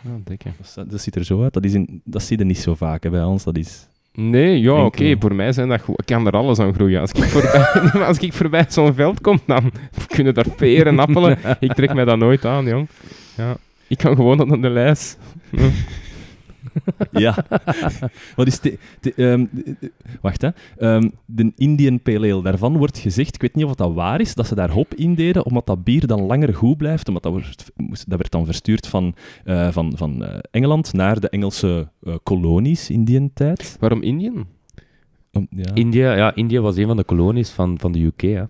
Oh, dat ziet er zo uit. Dat zie je niet zo vaak hè, bij ons. Dat is... Nee, ja, oké. Voor mij zijn dat kan er alles aan groeien. Als ik voorbij zo'n veld kom, dan kunnen daar peren, appelen. Ik trek mij dat nooit aan, jong. Ja. Ik kan gewoon aan de lijst. Ja. Wat is wacht, hè. De Indian Pale Ale, daarvan wordt gezegd, ik weet niet of dat waar is, dat ze daar hop in deden, omdat dat bier dan langer goed blijft, omdat dat werd dan verstuurd van Engeland naar de Engelse kolonies in die tijd. Waarom Indian? India was een van de kolonies van de UK, hè.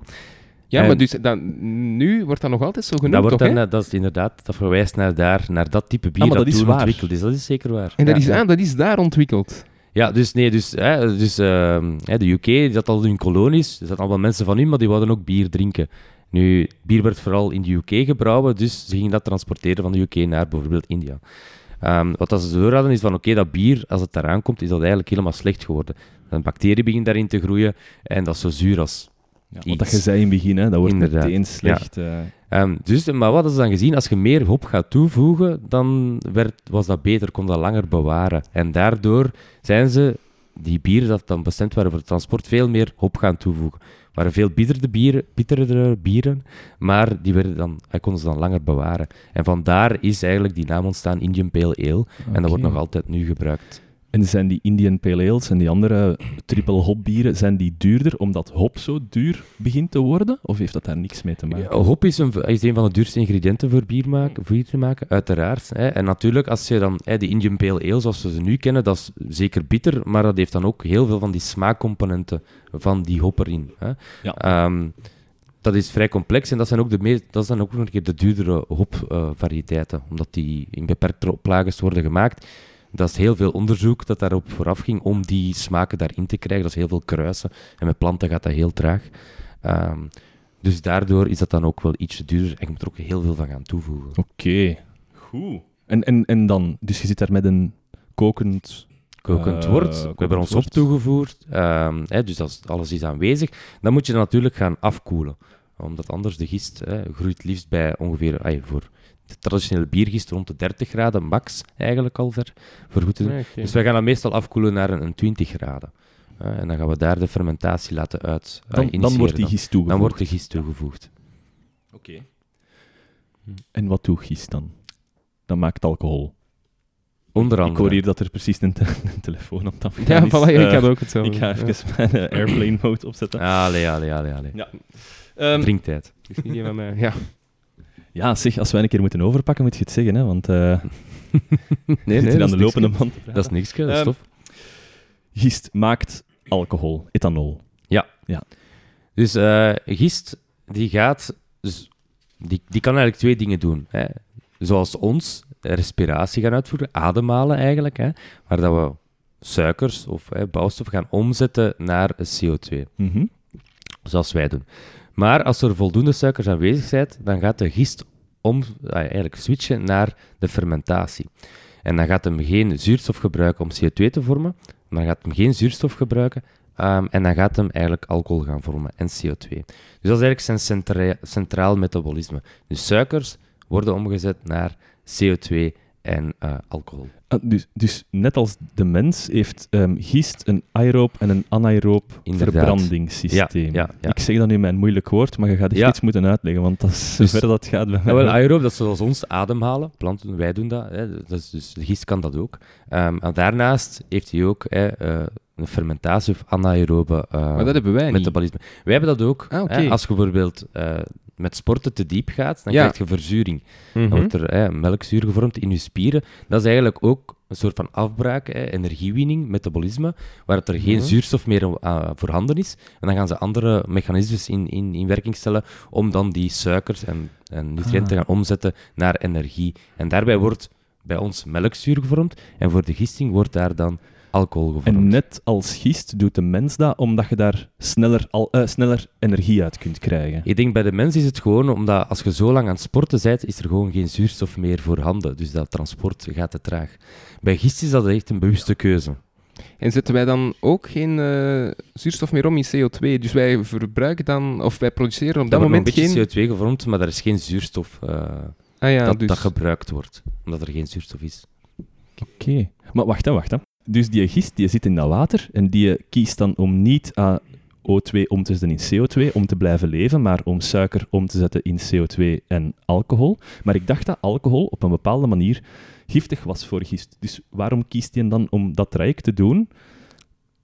Ja, maar dus nu wordt dat nog altijd zo genoemd, dat verwijst naar dat type bier dat toen ontwikkeld is. Dat is zeker waar. En dat is daar ontwikkeld? Ja, de UK die zat al in kolonies, er zaten allemaal mensen van in, maar die wilden ook bier drinken. Nu, bier werd vooral in de UK gebrouwen, dus ze gingen dat transporteren van de UK naar bijvoorbeeld India. Wat ze door hadden is van dat bier, als het daaraan komt, is dat eigenlijk helemaal slecht geworden. Een bacterie begint daarin te groeien en dat is zo zuur als... Ja, want dat je zei in het begin, hè, dat wordt meteen slecht. Ja. Maar wat is dan gezien? Als je meer hop gaat toevoegen, dan was dat beter, kon dat langer bewaren. En daardoor zijn ze, die bieren dat dan bestemd waren voor het transport, veel meer hop gaan toevoegen. Er waren veel bitterdere bieren, maar die konden ze dan langer bewaren. En vandaar is eigenlijk die naam ontstaan, Indian Pale Ale. Okay. En dat wordt nog altijd nu gebruikt. En zijn die Indian Pale Ales en die andere triple hop bieren, zijn die duurder omdat hop zo duur begint te worden? Of heeft dat daar niks mee te maken? Ja, hop is een van de duurste ingrediënten voor bier te maken, uiteraard. Hè. En natuurlijk, als je dan de Indian Pale Ale, zoals we ze nu kennen, dat is zeker bitter, maar dat heeft dan ook heel veel van die smaakcomponenten van die hop erin. Hè. Ja. Dat is vrij complex en dat zijn ook nog een keer de duurdere hopvariteiten, omdat die in beperkte oplages worden gemaakt. Dat is heel veel onderzoek dat daarop vooraf ging om die smaken daarin te krijgen. Dat is heel veel kruisen. En met planten gaat dat heel traag. Dus daardoor is dat dan ook wel ietsje duurder. En je moet er ook heel veel van gaan toevoegen. Oké. Goed. En dan? Dus je zit daar met een kokend wort. We hebben ons hop toegevoerd. Dus alles is aanwezig. Dan moet je dat natuurlijk gaan afkoelen. Omdat anders de gist groeit liefst bij ongeveer, voor de traditionele biergist rond de 30 graden, max eigenlijk al ver, voor goed te doen. Okay. Dus wij gaan dat meestal afkoelen naar een 20 graden. En dan gaan we daar de fermentatie laten uit. Dan wordt die gist toegevoegd. Oké. Okay. En wat doet gist dan? Dat maakt alcohol. Onder andere. Ik hoor hier dat er precies een telefoon aan tafel is. Ja, voilà, ik had ook hetzelfde. Ik ga even mijn airplane mode opzetten. Allee. Ja. Drinktijd. Het is niet meer met mij. Ja. Ja, zeg, als wij een keer moeten overpakken, moet je het zeggen, hè, want nee, hier aan de lopende band. Dat is niks, dat is tof. Gist maakt alcohol, ethanol. Ja. Dus gist, die kan eigenlijk twee dingen doen. Hè. Zoals ons respiratie gaan uitvoeren, ademhalen eigenlijk, hè, maar dat we suikers of bouwstof gaan omzetten naar CO2. Mm-hmm. Zoals wij doen. Maar als er voldoende suikers aanwezig zijn, dan gaat de gist eigenlijk switchen naar de fermentatie. En dan gaat hem geen zuurstof gebruiken om CO2 te vormen, maar gaat hem geen zuurstof gebruiken en dan gaat hem eigenlijk alcohol gaan vormen en CO2. Dus dat is eigenlijk zijn centraal metabolisme. Dus suikers worden omgezet naar CO2 en alcohol. Dus net als de mens heeft gist een aeroob en een anaeroob verbrandingssysteem. Ja. Ik zeg dat nu mijn moeilijk woord, maar je gaat echt iets moeten uitleggen, want dat is zover dat gaat bij mij. Aeroob, dat is zoals ons ademhalen. Planten, wij doen dat. Hè. Dat is, dus de gist kan dat ook. En daarnaast heeft hij ook een fermentatie of anaerobe maar dat hebben wij metabolisme. Niet. Wij hebben dat ook. Okay. Als je bijvoorbeeld met sporten te diep gaat, dan krijg je verzuring. Mm-hmm. Dan wordt er melkzuur gevormd in je spieren. Dat is eigenlijk ook een soort van afbraak, energiewinning, metabolisme, waar er geen zuurstof meer voorhanden is. En dan gaan ze andere mechanismes in werking stellen om dan die suikers en nutriënten te gaan omzetten naar energie. En daarbij wordt bij ons melkzuur gevormd en voor de gisting wordt daar dan alcohol gevormd. En net als gist doet de mens dat, omdat je daar sneller energie uit kunt krijgen. Ik denk, bij de mens is het gewoon omdat als je zo lang aan het sporten bent, is er gewoon geen zuurstof meer voorhanden. Dus dat transport gaat te traag. Bij gist is dat echt een bewuste keuze. En zetten wij dan ook geen zuurstof meer om in CO2? Dus wij verbruiken dan, of wij produceren op dat moment geen... Er wordt een beetje CO2 gevormd, maar er is geen zuurstof dat gebruikt wordt. Omdat er geen zuurstof is. Oké. Maar wacht hè. Dus die gist die zit in dat water en die kiest dan om niet O2 om te zetten in CO2, om te blijven leven, maar om suiker om te zetten in CO2 en alcohol. Maar ik dacht dat alcohol op een bepaalde manier giftig was voor gist. Dus waarom kiest hij dan om dat traject te doen?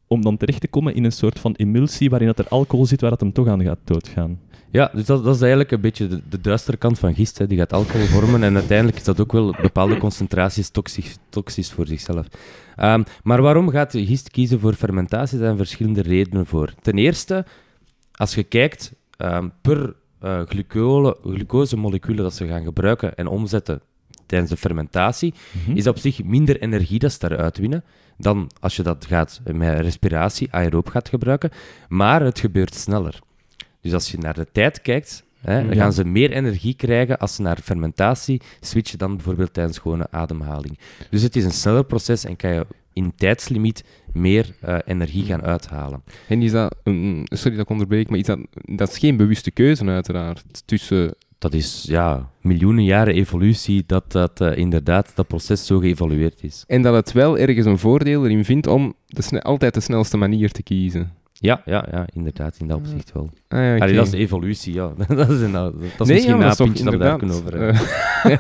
Om dan terecht te komen in een soort van emulsie waarin dat er alcohol zit, waar dat hem toch aan gaat doodgaan. Ja, dus dat is eigenlijk een beetje de duistere kant van gist. Hè. Die gaat alcohol vormen en uiteindelijk is dat ook wel bepaalde concentraties toxisch voor zichzelf. Maar waarom gaat gist kiezen voor fermentatie? Daar zijn verschillende redenen voor. Ten eerste, als je kijkt per glucosemoleculen dat ze gaan gebruiken en omzetten tijdens de fermentatie, is op zich minder energie dat ze daaruit winnen dan als je dat gaat met respiratie, aeroob gaat gebruiken. Maar het gebeurt sneller. Dus als je naar de tijd kijkt, dan gaan ze meer energie krijgen als ze naar fermentatie switchen dan bijvoorbeeld tijdens gewone ademhaling. Dus het is een sneller proces en kan je in tijdslimiet meer energie gaan uithalen. En is dat, sorry dat ik onderbreek, maar dat is geen bewuste keuze uiteraard tussen... Dat is miljoenen jaren evolutie dat inderdaad dat proces zo geëvolueerd is. En dat het wel ergens een voordeel erin vindt om altijd de snelste manier te kiezen. Ja, inderdaad, in dat opzicht wel. Okay. Allee, dat is de evolutie, ja. dat is misschien een puntje dat we daar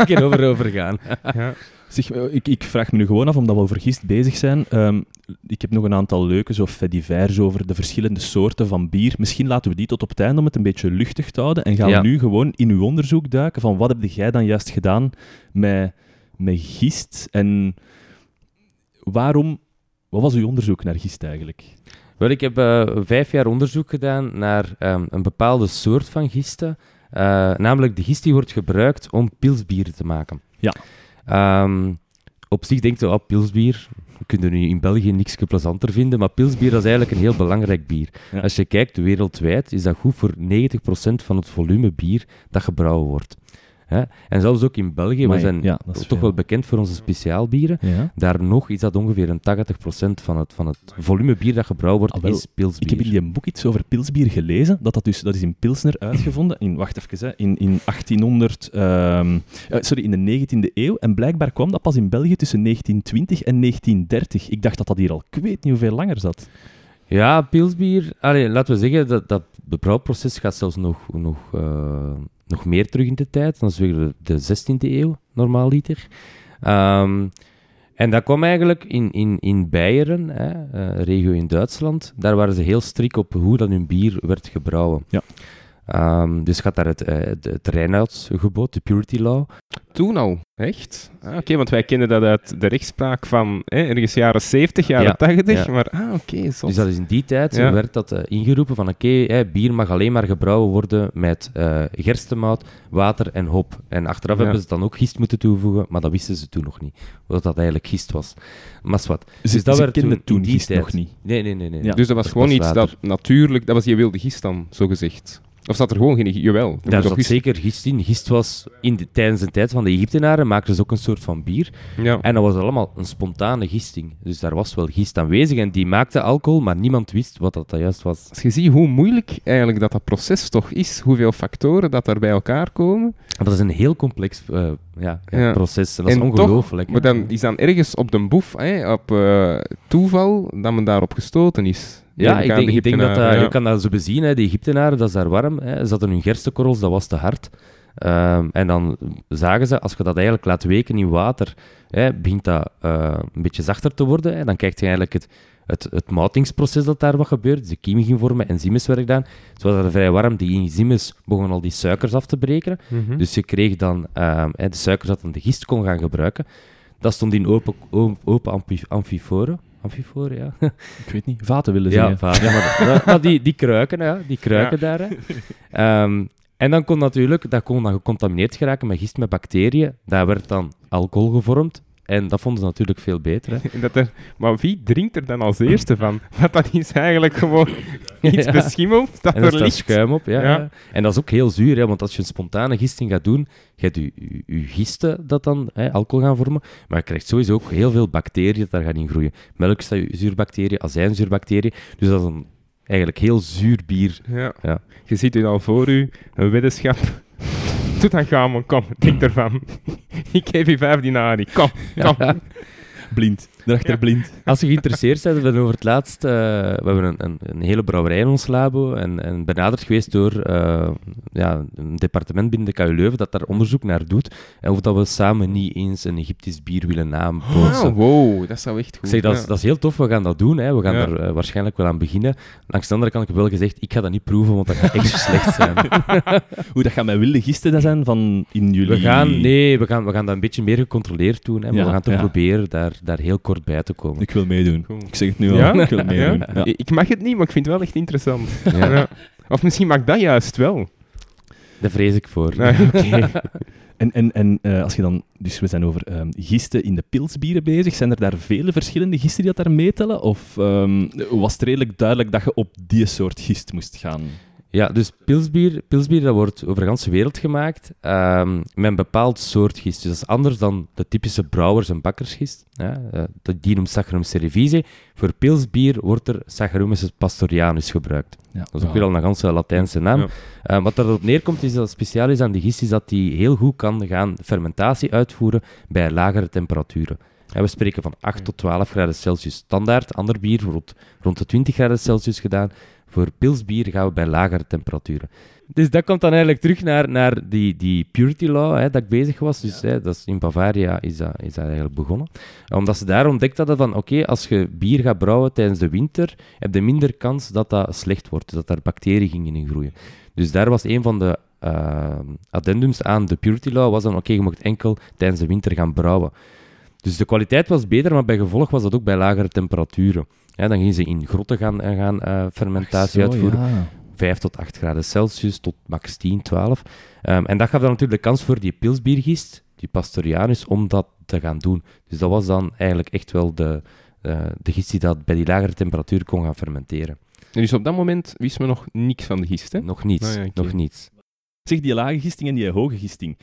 kunnen over gaan. Ja. Zeg, ik vraag me nu gewoon af, omdat we over gist bezig zijn. Ik heb nog een aantal leuke, zo faits divers, over de verschillende soorten van bier. Misschien laten we die tot op het einde om het een beetje luchtig te houden en gaan we nu gewoon in uw onderzoek duiken van wat heb jij dan juist gedaan met gist en wat was uw onderzoek naar gist eigenlijk? Wel, ik heb 5 jaar onderzoek gedaan naar een bepaalde soort van gisten. Namelijk de gist die wordt gebruikt om pilsbieren te maken. Ja. Op zich denkt je, pilsbier, we kunnen nu in België niks plezanter vinden, maar pilsbier dat is eigenlijk een heel belangrijk bier. Ja. Als je kijkt, wereldwijd is dat goed voor 90% van het volume bier dat gebrouwen wordt. Hè? En zelfs ook in België, we zijn toch wel bekend voor onze speciaalbieren. Ja. Daar nog is dat ongeveer een 80% van het volume bier dat gebrouwen wordt, is pilsbier. Ik heb in een boek iets over pilsbier gelezen, dat is in Pilsner uitgevonden, in de 19e eeuw. En blijkbaar kwam dat pas in België tussen 1920 en 1930. Ik dacht dat dat hier al, ik weet niet hoeveel langer zat. Ja, pilsbier... Allee, laten we zeggen, dat de brouwproces gaat zelfs nog meer terug in de tijd. Dat is weer de 16e eeuw, normaal liter. En dat kwam eigenlijk in Beieren, regio in Duitsland. Daar waren ze heel strikt op hoe dat hun bier werd gebrouwen. Ja. Dus gaat daar het reinheidsgebod, de purity law. Toen al, echt? Ah, oké, want wij kennen dat uit de rechtspraak van ergens jaren 70, jaren 80, ja. Maar oké. Dus dat is in die tijd, werd dat ingeroepen van oké, bier mag alleen maar gebrouwen worden met gerstemout, water en hop. En achteraf hebben ze dan ook gist moeten toevoegen, maar dat wisten ze toen nog niet, wat dat eigenlijk gist was. Maar wat. Dus dat werd toen die gist tijd nog niet? Nee. Ja. Dus dat was dat gewoon was iets later. Dat natuurlijk, dat was je wilde gist dan, zo gezegd. Of zat er gewoon geen... Jawel. Daar zat zeker gist in. Gist was tijdens de tijd van de Egyptenaren, maakten ze ook een soort van bier. Ja. En dat was allemaal een spontane gisting. Dus daar was wel gist aanwezig en die maakte alcohol, maar niemand wist wat dat juist was. Als je ziet hoe moeilijk eigenlijk dat proces toch is, hoeveel factoren dat daar bij elkaar komen. Dat is een heel complex proces. En dat is ongelooflijk. Maar dan is dan ergens op de boef, op toeval, dat men daarop gestoten is. Ja, ik denk dat je kan dat zo bezien. Hè. De Egyptenaren, dat is daar warm. Hè. Ze hadden hun gerstenkorrels, dat was te hard. En dan zagen ze, als je dat eigenlijk laat weken in water, begint dat een beetje zachter te worden. Hè. Dan krijg je eigenlijk het moutingsproces dat daar wat gebeurt. Dus de kiem ging vormen, enzymes werden gedaan. Dus was dat vrij warm. Die enzymes begonnen al die suikers af te breken. Mm-hmm. Dus je kreeg dan de suikers dat dan de gist kon gaan gebruiken. Dat stond in open amfiforen. Amfiforen, ja. Ik weet niet. Vaten willen ze. Ja, vaten. Ja, maar die kruiken, daar. Hè. En dan kon natuurlijk, dat kon dan gecontamineerd geraken met gist, met bacteriën. Daar werd dan alcohol gevormd. En dat vonden ze natuurlijk veel beter. Hè. Maar wie drinkt er dan als eerste van? Want dat is eigenlijk gewoon iets beschimmeld dat er ligt. En er schuim op, ja. En dat is ook heel zuur, hè, want als je een spontane gisting gaat doen, gaat je gisten dat dan alcohol gaan vormen, maar je krijgt sowieso ook heel veel bacteriën dat daar gaan in groeien. Melkzuurbacteriën, azijnzuurbacteriën. Dus dat is een eigenlijk heel zuur bier. Ja. Ja. Je ziet het al voor u, een weddenschap. Tutankhamon, kom, denk ervan. Ik geef je 5 dinari, kom. Ja. Blind, erachter blind. Als je geïnteresseerd bent, we hebben over het laatst... we hebben een hele brouwerij in ons labo en benaderd geweest door een departement binnen de KU Leuven dat daar onderzoek naar doet. En of dat we samen niet eens een Egyptisch bier willen naamposten. Wow, dat zou echt goed zijn. Dat is heel tof, we gaan dat doen. Hè. We gaan daar waarschijnlijk wel aan beginnen. Langs de andere kant heb ik wel gezegd, ik ga dat niet proeven, want dat gaat echt slecht zijn. Hoe, dat gaan mijn wilde gisten dat zijn van in jullie... We gaan dat een beetje meer gecontroleerd doen. Hè, maar we gaan toch proberen daar heel kort bij te komen. Ik wil meedoen. Ik zeg het nu al. Ja? Ik wil meedoen. Ja? Ja. Ik mag het niet, maar ik vind het wel echt interessant. Ja. Ja. Of misschien mag dat juist wel. Daar vrees ik voor. Ja. Okay. En als je dan... Dus we zijn over gisten in de pilsbieren bezig. Zijn er daar vele verschillende gisten die dat daar meetellen? Of was het redelijk duidelijk dat je op die soort gist moest gaan? Ja, dus pilsbier dat wordt over de hele wereld gemaakt met een bepaald soort gist. Dus dat is anders dan de typische brouwers- en bakkersgist. Die noemt Saccharomyces cerevisiae. Voor pilsbier wordt er Saccharomyces pastorianus gebruikt. Ja, dat is ook weer al een ganse Latijnse naam. Ja. Wat erop neerkomt, is dat het speciaal is aan die gist, is dat die heel goed kan gaan fermentatie uitvoeren bij lagere temperaturen. We spreken van 8 tot 12 graden Celsius standaard. Ander bier wordt rond de 20 graden Celsius gedaan. Voor pilsbier gaan we bij lagere temperaturen. Dus dat komt dan eigenlijk terug naar die purity law, dat ik bezig was. Dus dat is in Bavaria is dat eigenlijk begonnen. Omdat ze daar ontdekt hadden van, oké, als je bier gaat brouwen tijdens de winter, heb je minder kans dat dat slecht wordt, dat daar bacteriën gingen in groeien. Dus daar was een van de addendums aan de purity law, was dan, oké, je mocht enkel tijdens de winter gaan brouwen. Dus de kwaliteit was beter, maar bij gevolg was dat ook bij lagere temperaturen. Ja, dan gingen ze in grotten gaan fermentatie uitvoeren. Ja. 5 tot 8 graden Celsius, tot max 10, 12. En dat gaf dan natuurlijk de kans voor die pilsbiergist, die pastorianus, om dat te gaan doen. Dus dat was dan eigenlijk echt wel de gist die dat bij die lagere temperatuur kon gaan fermenteren. En dus op dat moment wist men nog niks van de gist, hè? Nog niets. Zeg, die lage gisting en die hoge gisting.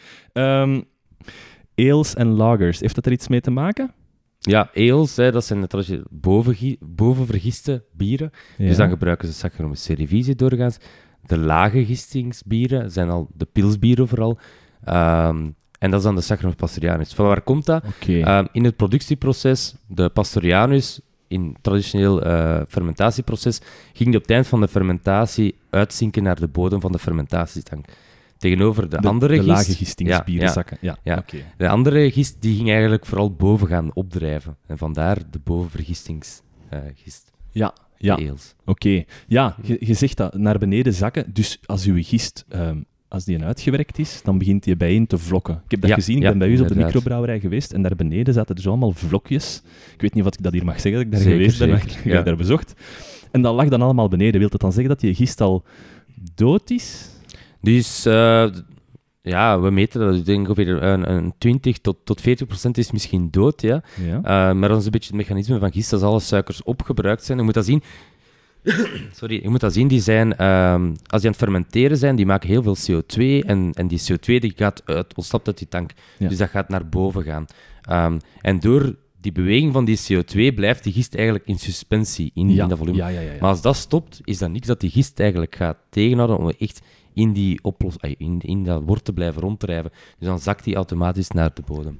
Ales en lagers, heeft dat er iets mee te maken? Ja, ales, hè, dat zijn bovenvergiste bieren. Ja. Dus dan gebruiken ze Saccharomyces cerevisiae doorgaans. De lage gistingsbieren zijn al de pilsbieren vooral. En dat is dan de Saccharomyces pastorianus. Van waar komt dat? Okay. In het productieproces, de pastorianus, in het traditioneel fermentatieproces, ging die op het eind van de fermentatie uitzinken naar de bodem van de fermentatietank. Tegenover de andere gist... De lage gistingsbieren zakken. Ja. Okay. De andere gist die ging eigenlijk vooral boven gaan opdrijven. En vandaar de bovenvergistingsgist. Ja. Oké. Ja, je zegt dat, naar beneden zakken. Dus als uw gist... Als die uitgewerkt is, dan begint die bijeen te vlokken. Ik heb dat gezien, ik ben bij u op de microbrouwerij geweest en daar beneden zaten dus allemaal vlokjes. Ik weet niet of ik dat hier mag zeggen, dat ik daar geweest ben, maar ik heb daar bezocht. En dat lag dan allemaal beneden. Wil dat dan zeggen dat je gist al dood is? Dus, we meten dat. Ik denk ongeveer een 20 tot 40% is misschien dood, ja. Maar dat is een beetje het mechanisme van gist, als alle suikers opgebruikt zijn. Je moet dat zien... die zijn, als die aan het fermenteren zijn, die maken heel veel CO2 en die CO2 die gaat ontsnapt uit die tank. Ja. Dus dat gaat naar boven gaan. En door die beweging van die CO2 blijft die gist eigenlijk in suspensie in dat volume. Ja. Maar als dat stopt, is dat niks dat die gist eigenlijk gaat tegenhouden om echt in die in dat wort te blijven ronddrijven. Dus dan zakt die automatisch naar de bodem.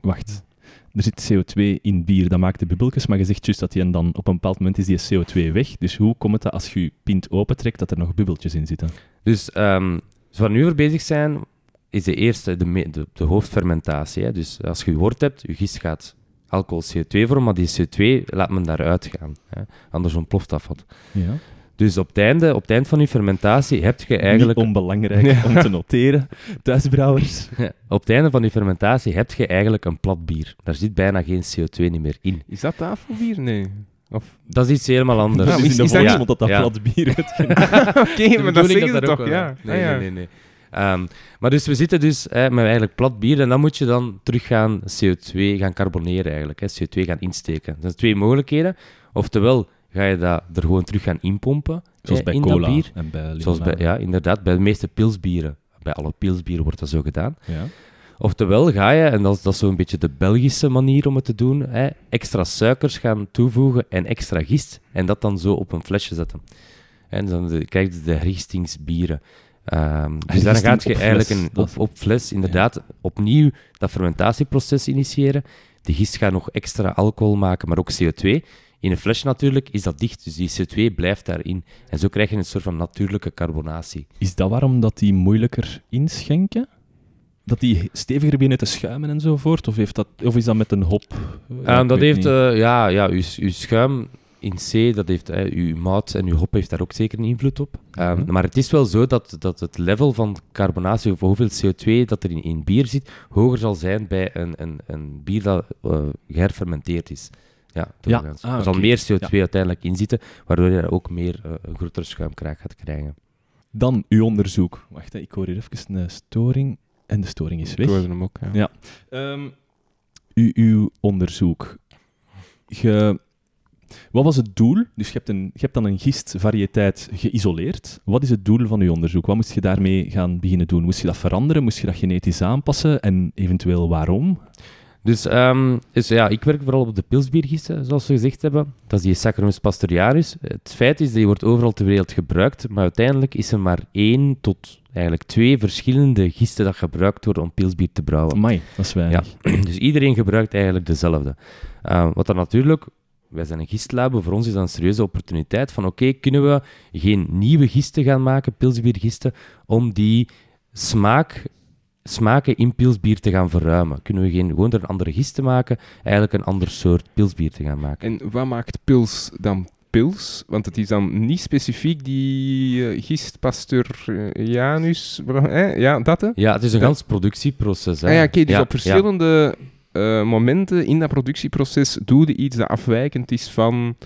Wacht. Er zit CO2 in bier, dat maakt de bubbeltjes, maar je zegt juist dat die dan op een bepaald moment is die CO2 weg. Dus hoe komt het dat als je je pint opentrekt, dat er nog bubbeltjes in zitten? Dus waar we nu voor bezig zijn, is de eerste, de hoofdfermentatie. Hè? Dus als je je wort hebt, je gist gaat alcohol CO2 vormen, maar die CO2 laat men daaruit gaan. Hè? Anders ontploft dat wat. Ja. Dus op het eind van je fermentatie heb je eigenlijk... Niet onbelangrijk om te noteren, thuisbrouwers. Op het einde van je fermentatie heb je eigenlijk een plat bier. Daar zit bijna geen CO2 niet meer in. Is dat tafelbier? Nee. Of... Dat is iets helemaal anders. Nou, is dat iemand dat plat bier uitvindt? Oké, maar dat zeggen ze toch, ja. Nee. Maar dus we zitten met eigenlijk plat bier en dan moet je dan terug gaan CO2 gaan carboneren eigenlijk. CO2 gaan insteken. Dat zijn twee mogelijkheden. Oftewel... ga je dat er gewoon terug gaan inpompen. Zoals bij in cola dat bier. En bij limonade. Zoals bij, ja, inderdaad. Bij de meeste pilsbieren. Bij alle pilsbieren wordt dat zo gedaan. Ja. Oftewel ga je, en dat is zo'n beetje de Belgische manier om het te doen, extra suikers gaan toevoegen en extra gist. En dat dan zo op een flesje zetten. En dan krijg je de gistingsbieren. Dus dan gaat je eigenlijk op fles inderdaad opnieuw dat fermentatieproces initiëren. De gist gaat nog extra alcohol maken, maar ook CO2. In een flesje natuurlijk is dat dicht, dus die CO2 blijft daarin. En zo krijg je een soort van natuurlijke carbonatie. Is dat waarom dat die moeilijker inschenken? Dat die steviger beginnen te schuimen enzovoort? Of is dat met een hop? Dat heeft... uw schuim in C, dat heeft... uw mout en uw hop heeft daar ook zeker een invloed op. Maar het is wel zo dat het level van carbonatie, of hoeveel CO2 dat er in bier zit, hoger zal zijn bij een bier dat geherfermenteerd is. Ja. Er zal meer CO2 uiteindelijk in zitten, waardoor je ook meer een grotere schuimkraag gaat krijgen. Dan uw onderzoek. Wacht, ik hoor hier even een storing. En de storing is weg. Ik hoorde hem ook, ja. Uw onderzoek. Wat was het doel? Dus je hebt dan een gistvariëteit geïsoleerd. Wat is het doel van uw onderzoek? Wat moest je daarmee gaan beginnen doen? Moest je dat veranderen? Moest je dat genetisch aanpassen? En eventueel waarom? Dus ik werk vooral op de pilsbiergisten, zoals we gezegd hebben. Dat is die Saccharomyces pastorianus. Het feit is, die wordt overal ter wereld gebruikt, maar uiteindelijk is er maar 1 tot eigenlijk 2 verschillende gisten dat gebruikt worden om pilsbier te brouwen. Amai, dat is weinig. Ja. Dus iedereen gebruikt eigenlijk dezelfde. Wat dan natuurlijk... Wij zijn een gistlabo, voor ons is dat een serieuze opportuniteit van oké, kunnen we geen nieuwe gisten gaan maken, pilsbiergisten, om die smaken in pilsbier te gaan verruimen. Kunnen we gewoon er een andere gist te maken, eigenlijk een ander soort pilsbier te gaan maken. En wat maakt pils dan pils? Want het is dan niet specifiek die gist pastorianus, het is een gans productieproces. Op verschillende momenten in dat productieproces doe je iets dat afwijkend is van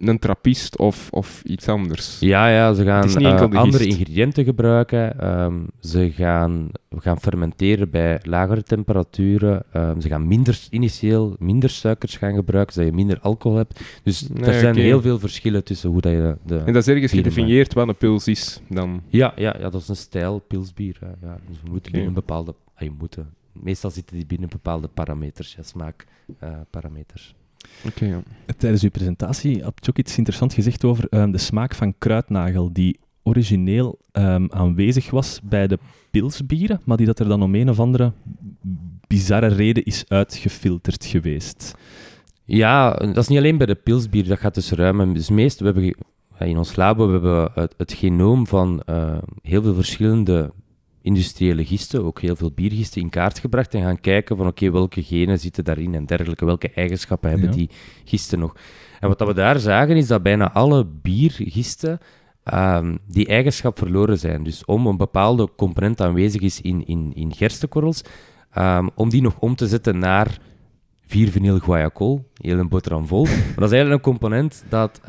een trappist of iets anders. Ja, ze gaan andere ingrediënten gebruiken. We gaan fermenteren bij lagere temperaturen. Ze gaan initieel minder suikers gaan gebruiken, zodat je minder alcohol hebt. Dus er zijn heel veel verschillen tussen hoe dat je... En dat is ergens gedefinieerd wat een pils is dan? Ja, dat is een stijl pilsbier. Ja. Dus we moeten binnen een bepaalde... Meestal zitten die binnen bepaalde parameters, smaakparameters. Okay, ja. Tijdens uw presentatie had je ook iets interessants gezegd over de smaak van kruidnagel, die origineel aanwezig was bij de pilsbieren, maar die dat er dan om een of andere bizarre reden is uitgefilterd geweest. Ja, dat is niet alleen bij de pilsbieren, dat gaat dus ruim. Dus meestal, in ons labo hebben we het genoom van heel veel verschillende industriële gisten, ook heel veel biergisten, in kaart gebracht en gaan kijken van welke genen zitten daarin en dergelijke, welke eigenschappen hebben die gisten nog. En wat we daar zagen is dat bijna alle biergisten die eigenschap verloren zijn. Dus om een bepaalde component aanwezig is in gerstekorrels, om die nog om te zetten naar 4-vinyl guajacol, heel een boterham vol. Maar dat is eigenlijk een component dat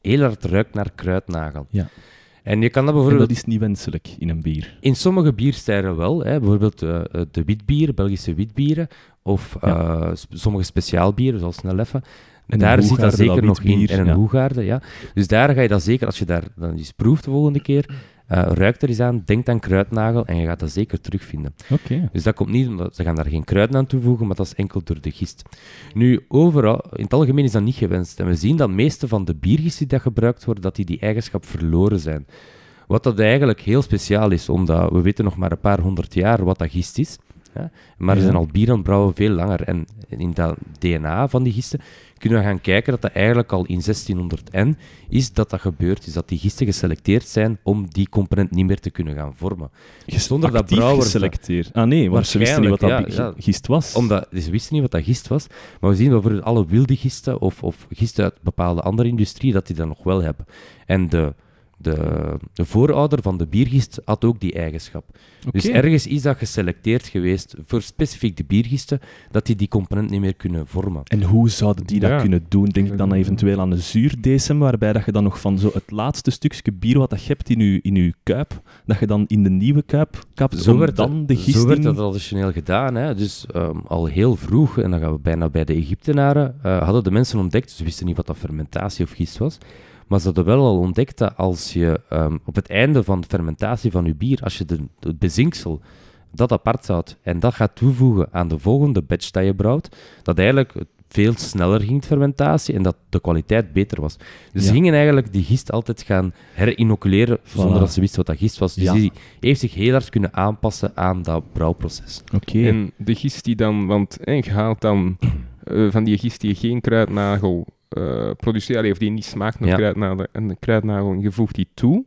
heel hard ruikt naar kruidnagel. Ja. En je kan dat bijvoorbeeld... En dat is niet wenselijk in een bier? In sommige bierstijlen wel. Hè. Bijvoorbeeld de witbieren, Belgische witbieren, of sommige speciaalbieren, zoals een Leffe. Daar zit dat zeker nog in. En een hoegaarde, ja. Dus daar ga je dat zeker, als je daar dan eens proeft de volgende keer, ruikt er eens aan, denkt aan kruidnagel en je gaat dat zeker terugvinden. Okay. Dus dat komt niet omdat ze gaan daar geen kruiden aan toevoegen, maar dat is enkel door de gist. Nu, overal, in het algemeen is dat niet gewenst. En we zien dat de meeste van de biergisten die gebruikt worden, dat die eigenschap verloren zijn. Wat dat eigenlijk heel speciaal is, omdat we weten nog maar een paar honderd jaar wat dat gist is. Ja? Maar er zijn al bieren aan het brouwen veel langer. En in dat DNA van die gisten kunnen we gaan kijken dat dat eigenlijk al in 1600 is dat gebeurd is. Dat die gisten geselecteerd zijn om die component niet meer te kunnen gaan vormen. Zonder dat brouwers geselecteerd? Ah nee, want ze wisten niet wat dat gist was. Ze wisten niet wat dat gist was. Maar we zien bijvoorbeeld alle wilde gisten of gisten uit bepaalde andere industrie dat die dat nog wel hebben. En de voorouder van de biergist had ook die eigenschap. Okay. Dus ergens is dat geselecteerd geweest voor specifiek de biergisten, dat die component niet meer kunnen vormen. En hoe zouden die dat kunnen doen? Denk ik dan eventueel aan een zuurdecem, waarbij dat je dan nog van zo het laatste stukje bier wat je hebt in je kuip, dat je dan in de nieuwe kuip kapt, zo werd dat traditioneel gedaan. Hè? Dus al heel vroeg, en dan gaan we bijna bij de Egyptenaren, hadden de mensen ontdekt, ze wisten niet wat dat fermentatie of gist was, maar ze hadden wel al ontdekt dat als je op het einde van de fermentatie van je bier, als je het bezinksel dat apart houdt en dat gaat toevoegen aan de volgende batch dat je brouwt, dat eigenlijk veel sneller ging de fermentatie en dat de kwaliteit beter was. Dus ze gingen eigenlijk die gist altijd gaan herinoculeren zonder dat ze wisten wat dat gist was. Dus die heeft zich heel hard kunnen aanpassen aan dat brouwproces. Okay. En de gist die dan, want je haalt dan van die gist die geen kruidnagel produceren, of die niet smaakt naar kruidnagel, en je voegt die toe.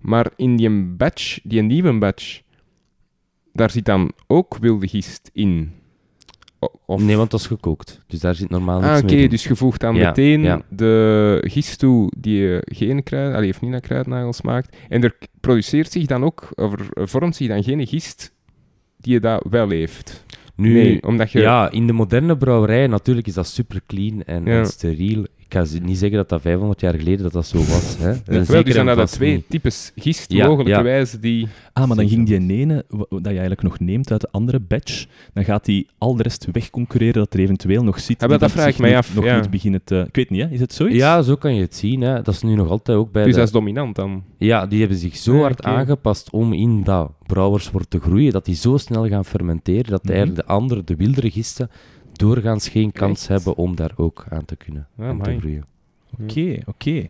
Maar in die batch, die nieuwe batch, daar zit dan ook wilde gist in. Of... Nee, want dat is gekookt. Dus daar zit normaal niks mee in. Dus je voegt dan meteen de gist toe die geen of niet naar kruidnagel smaakt. En er produceert zich dan ook, of er vormt zich dan geen gist die je dat wel heeft. Nu, nee, omdat je... Ja, in de moderne brouwerijen natuurlijk is dat super clean en steriel. Ik kan niet zeggen dat 500 jaar geleden dat zo was. Hè. Zeker zijn dat twee types gist, mogelijkerwijs die... Ah, maar dan ging die ene, dat je eigenlijk nog neemt uit de andere batch, dan gaat die al de rest wegconcurreren dat er eventueel nog zit. Ja, dat vraag ik mij af. Nog niet beginnen te... Ik weet niet, hè? Is het zoiets? Ja, zo kan je het zien. Hè. Dat is nu nog altijd ook bij dus dat is dominant dan? Ja, die hebben zich zo hard aangepast om in dat brouwerswort te groeien, dat die zo snel gaan fermenteren, dat eigenlijk de andere, de wildere gisten, doorgaans geen kans hebben om daar ook aan te kunnen te groeien. Oké.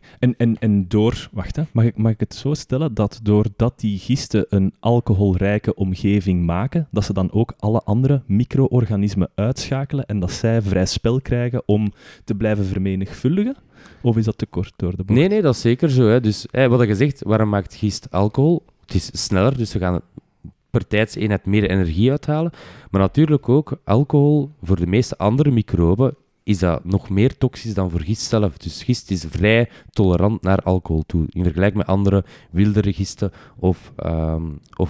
En door... Wacht, hè. Mag ik het zo stellen dat doordat die gisten een alcoholrijke omgeving maken, dat ze dan ook alle andere micro-organismen uitschakelen en dat zij vrij spel krijgen om te blijven vermenigvuldigen? Of is dat te kort door de bocht? Nee, dat is zeker zo. Hè. Dus wat je zegt, waarom maakt gist alcohol? Het is sneller, dus we gaan... per tijdseenheid meer energie uithalen. Maar natuurlijk ook, alcohol, voor de meeste andere microben, is dat nog meer toxisch dan voor gist zelf. Dus gist is vrij tolerant naar alcohol toe, in vergelijking met andere wildere gisten of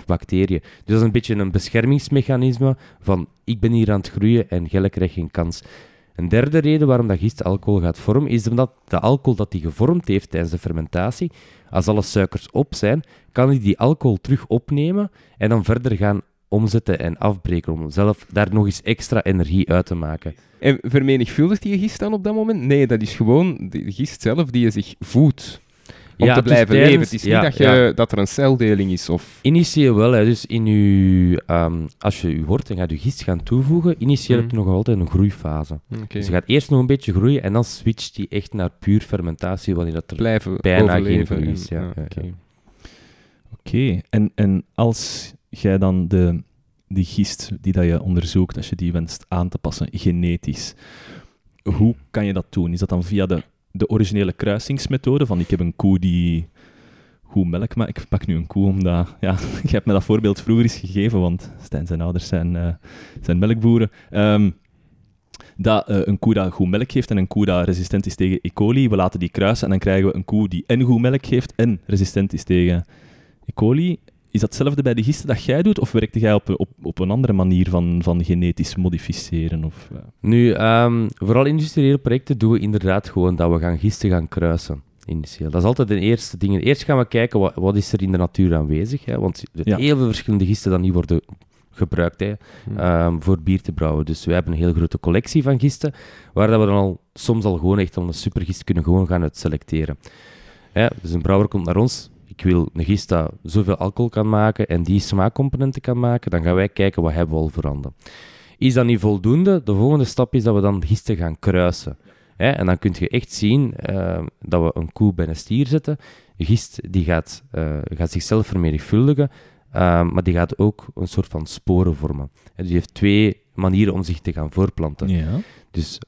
bacteriën. Dus dat is een beetje een beschermingsmechanisme van, ik ben hier aan het groeien en jij krijgt geen kans. Een derde reden waarom dat gist alcohol gaat vormen, is omdat de alcohol dat die gevormd heeft tijdens de fermentatie, als alle suikers op zijn, kan hij die alcohol terug opnemen en dan verder gaan omzetten en afbreken, om zelf daar nog eens extra energie uit te maken. En vermenigvuldigt die gist dan op dat moment? Nee, dat is gewoon de gist zelf die je zich voedt. Om te blijven dus leven. Het is niet dat er een celdeling is. Of... Initieel wel. Hè. Dus in uw, als je je hort en gaat je gist gaan toevoegen, initieel heb je nog altijd een groeifase. Okay. Dus je gaat eerst nog een beetje groeien en dan switcht die echt naar puur fermentatie, wanneer dat er blijven bijna geen groei is. Ja. Oké. En als jij dan de gist die dat je onderzoekt, als je die wenst aan te passen, genetisch, hoe kan je dat doen? Is dat dan via de originele kruisingsmethode, van ik heb een koe die goed melk maakt. Ik pak nu een koe omdat... Ja, je hebt me dat voorbeeld vroeger eens gegeven, want Stijn zijn ouders zijn melkboeren. Een koe dat goed melk geeft en een koe dat resistent is tegen E. coli. We laten die kruisen en dan krijgen we een koe die en goed melk geeft en resistent is tegen E. coli. Is dat hetzelfde bij de gisten dat jij doet, of werkte jij op een andere manier van genetisch modificeren? Of? Nu, vooral industriële projecten doen we inderdaad gewoon dat we gaan gisten gaan kruisen. Initieel. Dat is altijd de eerste ding. Eerst gaan we kijken wat is er in de natuur aanwezig. Hè? Want er zijn heel veel verschillende gisten die niet worden gebruikt voor bier te brouwen. Dus we hebben een heel grote collectie van gisten, waar dat we dan soms gewoon echt een supergist kunnen gewoon gaan uit selecteren. Ja, dus een brouwer komt naar ons... Ik wil een gist dat zoveel alcohol kan maken en die smaakcomponenten kan maken, dan gaan wij kijken wat hebben we al voorhanden. Is dat niet voldoende? De volgende stap is dat we dan gisten gaan kruisen. En dan kun je echt zien dat we een koe bij een stier zetten. De gist die gaat zichzelf vermenigvuldigen, maar die gaat ook een soort van sporen vormen. Dus die heeft twee manieren om zich te gaan voorplanten. Ja. Dus...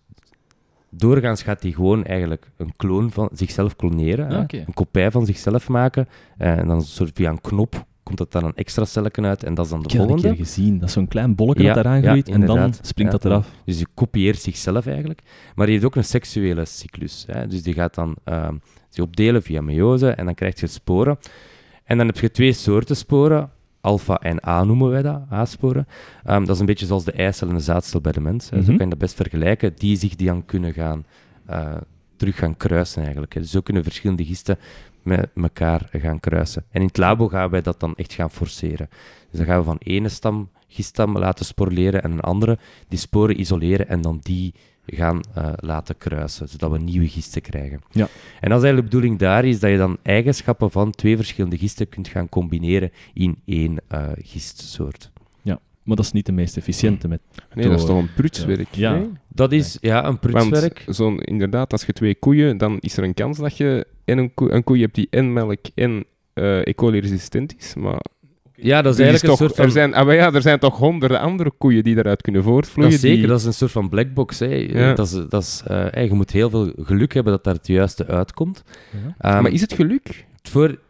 Doorgaans gaat hij gewoon eigenlijk een kloon van zichzelf kloneren. Okay. Een kopij van zichzelf maken. En dan via een knop komt dat dan een extra celletje uit. En dat is dan de volgende. Ik heb dat een keer gezien. Dat is zo'n klein bolletje dat daaraan groeit. Ja, en dan springt dat eraf. Dus je kopieert zichzelf eigenlijk. Maar die heeft ook een seksuele cyclus. Hè. Dus die gaat dan zich opdelen via meiose. En dan krijg je sporen. En dan heb je twee soorten sporen. Alpha en A noemen wij dat, A-sporen. Dat is een beetje zoals de eicel en de zaadcel bij de mens. Mm-hmm. Zo kan je dat best vergelijken, die zich die dan kunnen gaan terug gaan kruisen eigenlijk. Dus zo kunnen verschillende gisten met elkaar gaan kruisen. En in het labo gaan wij dat dan echt gaan forceren. Dus dan gaan we van ene giststam laten sporuleren en een andere, die sporen isoleren en dan die gaan laten kruisen, zodat we nieuwe gisten krijgen. Ja. En dat is eigenlijk de bedoeling daar, is dat je dan eigenschappen van twee verschillende gisten kunt gaan combineren in één gistsoort. Ja, maar dat is niet de meest efficiënte methode. Nee, dat is toch een prutswerk? Ja, nee? Dat is een prutswerk. Want inderdaad, als je twee koeien, dan is er een kans dat je een koe hebt die en melk en E. coli resistent is, maar... Ja, dat is eigenlijk een soort van... er zijn toch honderden andere koeien die daaruit kunnen voortvloeien. Dat zeker, dat is een soort van blackbox. Ja. Je moet heel veel geluk hebben dat daar het juiste uitkomt. Ja. Maar is het geluk?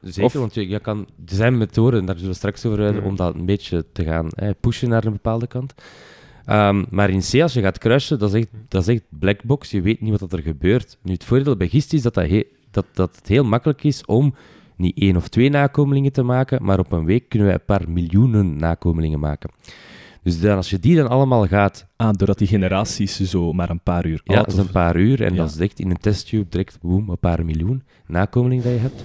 Zeker, want je kan... Er zijn methoden, daar zullen we straks over rijden, om dat een beetje te gaan pushen naar een bepaalde kant. Maar in C, als je gaat crushen, dat is echt blackbox. Je weet niet wat er gebeurt. Nu, het voordeel bij gist is dat het heel makkelijk is om... niet 1 of 2 nakomelingen te maken, maar op een week kunnen wij een paar miljoenen nakomelingen maken. Dus dan, als je die dan allemaal gaat... doordat die generaties zo maar een paar uur oud... Ja, dat is een paar uur. En dat is echt in een testtube direct, boem, een paar miljoen nakomelingen dat je hebt.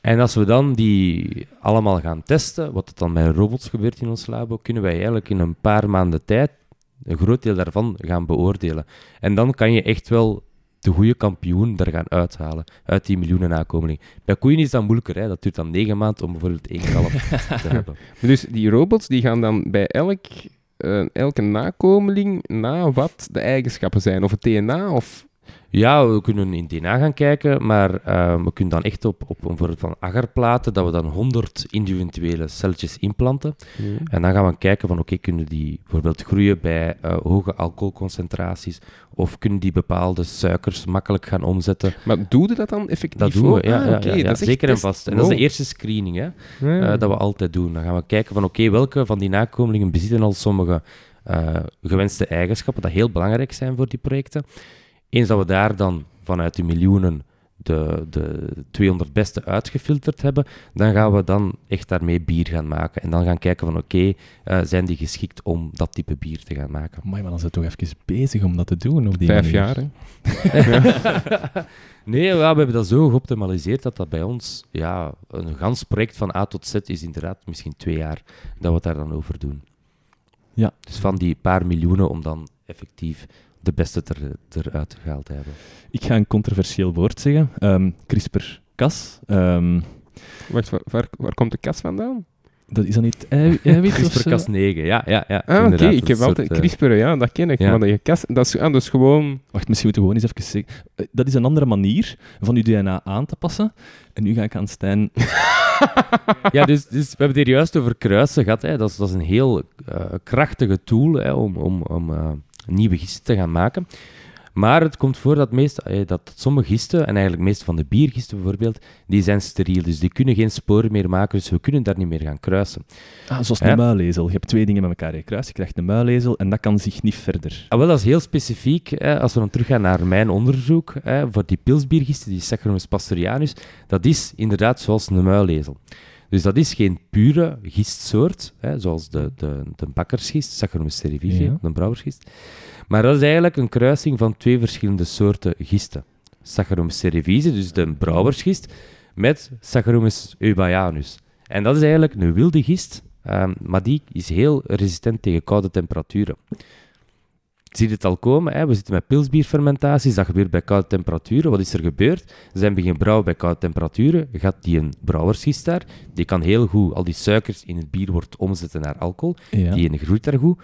En als we dan die allemaal gaan testen, wat het dan met robots gebeurt in ons labo, kunnen wij eigenlijk in een paar maanden tijd een groot deel daarvan gaan beoordelen. En dan kan je echt wel... de goede kampioen daar gaan uithalen, uit die miljoenen nakomelingen. Bij koeien is dat moeilijker, hè? Dat duurt dan 9 maanden om bijvoorbeeld 1 kalf te hebben. Dus die robots die gaan dan bij elke nakomeling na wat de eigenschappen zijn, of het DNA, of... Ja, we kunnen in DNA gaan kijken, maar we kunnen dan echt op bijvoorbeeld van agarplaten, dat we dan 100 individuele celletjes inplanten. Mm. En dan gaan we kijken van, oké, kunnen die bijvoorbeeld groeien bij hoge alcoholconcentraties, of kunnen die bepaalde suikers makkelijk gaan omzetten. Maar doe je dat dan effectief? Dat doen we, ja, zeker en vast. En dat is de eerste screening, hè, dat we altijd doen. Dan gaan we kijken van, oké, welke van die nakomelingen bezitten al sommige gewenste eigenschappen, dat heel belangrijk zijn voor die projecten. Eens dat we daar dan vanuit de miljoenen de 200 beste uitgefilterd hebben, dan gaan we dan echt daarmee bier gaan maken. En dan gaan kijken van oké, zijn die geschikt om dat type bier te gaan maken. Amai, maar dan zijn we toch even bezig om dat te doen op die 5 jaar, hè? Nee, we hebben dat zo geoptimaliseerd dat bij ons een gans project van A tot Z is inderdaad misschien 2 jaar dat we het daar dan over doen. Ja. Dus van die paar miljoenen om dan effectief de beste eruit gehaald te hebben. Ik ga een controversieel woord zeggen. CRISPR-Cas. Wacht, waar komt de Cas vandaan? Dat is dan niet eiwit of zo? CRISPR-Cas 9, ja. Ah, oké, ik heb altijd CRISPR, dat ken ik. Ja. Maar Cas, dat is dus gewoon... Wacht, misschien moeten we gewoon eens even zeggen. Dat is een andere manier van je DNA aan te passen. En nu ga ik aan Stijn... Ja, dus we hebben het hier juist over kruisen gehad. Hè. Dat is een heel krachtige tool om nieuwe gisten te gaan maken. Maar het komt voor dat sommige gisten, en eigenlijk meestal van de biergisten bijvoorbeeld, die zijn steriel, dus die kunnen geen sporen meer maken, dus we kunnen daar niet meer gaan kruisen. Ah, zoals een muilezel. Je hebt 2 dingen met elkaar gekruist, je krijgt een muilezel en dat kan zich niet verder. Ah, wel, dat is heel specifiek. Als we dan teruggaan naar mijn onderzoek, voor die pilsbiergisten, die Saccharomyces pastorianus, dat is inderdaad zoals een muilezel. Dus dat is geen pure gistsoort, zoals de bakkersgist, Saccharomyces cerevisiae, de brouwersgist. Maar dat is eigenlijk een kruising van 2 verschillende soorten gisten. Saccharomyces cerevisiae, dus de brouwersgist, met Saccharomyces eubayanus. En dat is eigenlijk een wilde gist, maar die is heel resistent tegen koude temperaturen. Zie je het al komen? Hè? We zitten met pilsbierfermentaties, dat gebeurt bij koude temperaturen. Wat is er gebeurd? Ze zijn beginnen brouwen bij koude temperaturen. Gaat die een brouwersgist daar? Die kan heel goed al die suikers in het bier wordt omzetten naar alcohol. Ja. Die groeit daar goed.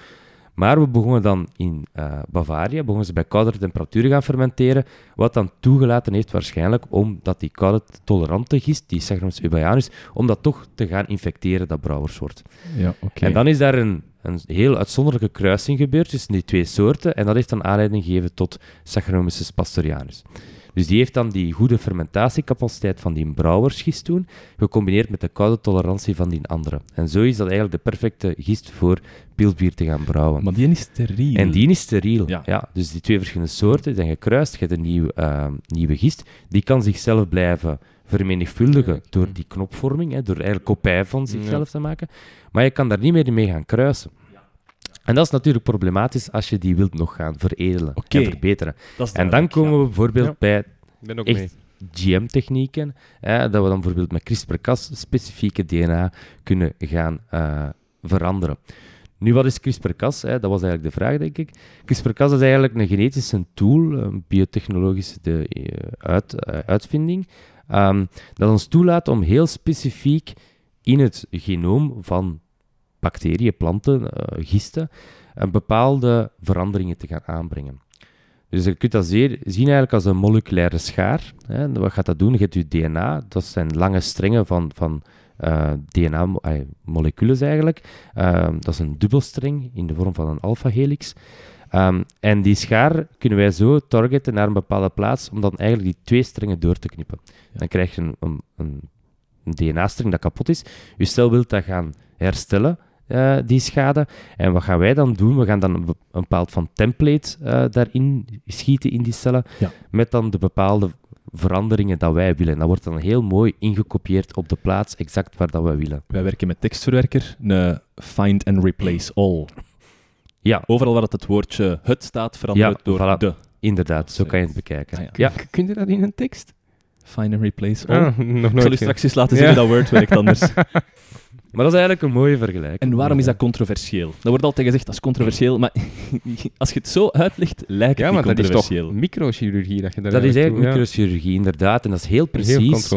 Maar we begonnen dan in Bavaria, begonnen ze bij koudere temperaturen gaan fermenteren, wat dan toegelaten heeft waarschijnlijk omdat die koude tolerante gist, die Saccharomyces eubayanus, om dat toch te gaan infecteren, dat brouwersoort. Ja, okay. En dan is daar een heel uitzonderlijke kruising gebeurd tussen die 2 soorten en dat heeft dan aanleiding gegeven tot Saccharomyces pastorianus. Dus die heeft dan die goede fermentatiecapaciteit van die brouwersgist toen, gecombineerd met de koude tolerantie van die andere. En zo is dat eigenlijk de perfecte gist voor pilsbier te gaan brouwen. Maar die is steriel. En die is steriel, ja. Dus die 2 verschillende soorten zijn gekruist, je hebt een nieuwe gist. Die kan zichzelf blijven vermenigvuldigen door die knopvorming, door eigenlijk kopij van zichzelf te maken. Maar je kan daar niet meer mee gaan kruisen. En dat is natuurlijk problematisch als je die wilt nog gaan veredelen en verbeteren. En dan komen we bijvoorbeeld bij echt GM-technieken, dat we dan bijvoorbeeld met CRISPR-Cas specifieke DNA kunnen gaan veranderen. Nu, wat is CRISPR-Cas? Dat was eigenlijk de vraag, denk ik. CRISPR-Cas is eigenlijk een genetische tool, een biotechnologische uitvinding, dat ons toelaat om heel specifiek in het genoom van bacteriën, planten, gisten, een bepaalde veranderingen te gaan aanbrengen. Dus je kunt dat zien eigenlijk als een moleculaire schaar. Hè. Wat gaat dat doen? Je hebt je DNA, dat zijn lange strengen van DNA-moleculen eigenlijk. Dat is een dubbelstreng in de vorm van een alpha-helix. En die schaar kunnen wij zo targeten naar een bepaalde plaats om dan eigenlijk die 2 strengen door te knippen. Dan krijg je een DNA-streng dat kapot is. Je cel wil dat gaan herstellen, die schade. En wat gaan wij dan doen? We gaan dan een bepaald van template daarin schieten in die cellen, met dan de bepaalde veranderingen dat wij willen. Dat wordt dan heel mooi ingekopieerd op de plaats, exact waar dat wij willen. Wij werken met tekstverwerker, een find and replace all. Ja. Overal waar het woordje het staat, verandert het door de. Inderdaad, zo kan je het bekijken. Ah, ja. Kun je dat in een tekst? Find and replace all. Ah, ik zal u straks eens laten zien hoe dat Word werkt anders. Maar dat is eigenlijk een mooie vergelijking. En waarom is dat controversieel? Dat wordt altijd gezegd, dat is controversieel, maar als je het zo uitlegt, lijkt het niet controversieel. Ja, maar dat is toch microchirurgie dat je daar... Dat is eigenlijk microchirurgie, inderdaad. En dat is heel precies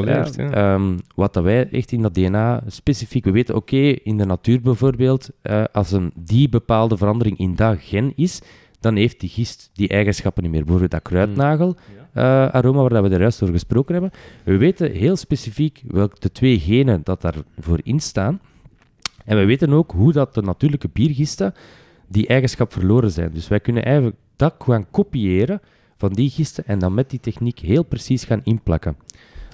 wat dat wij echt in dat DNA specifiek... We weten, in de natuur bijvoorbeeld, als die bepaalde verandering in dat gen is, dan heeft die gist die eigenschappen niet meer. Bijvoorbeeld dat kruidnagel... aroma, waar we daar juist over gesproken hebben. We weten heel specifiek welke de 2 genen dat daarvoor in staan. En we weten ook hoe dat de natuurlijke biergisten die eigenschap verloren zijn. Dus wij kunnen eigenlijk dat gaan kopiëren van die gisten en dan met die techniek heel precies gaan inplakken.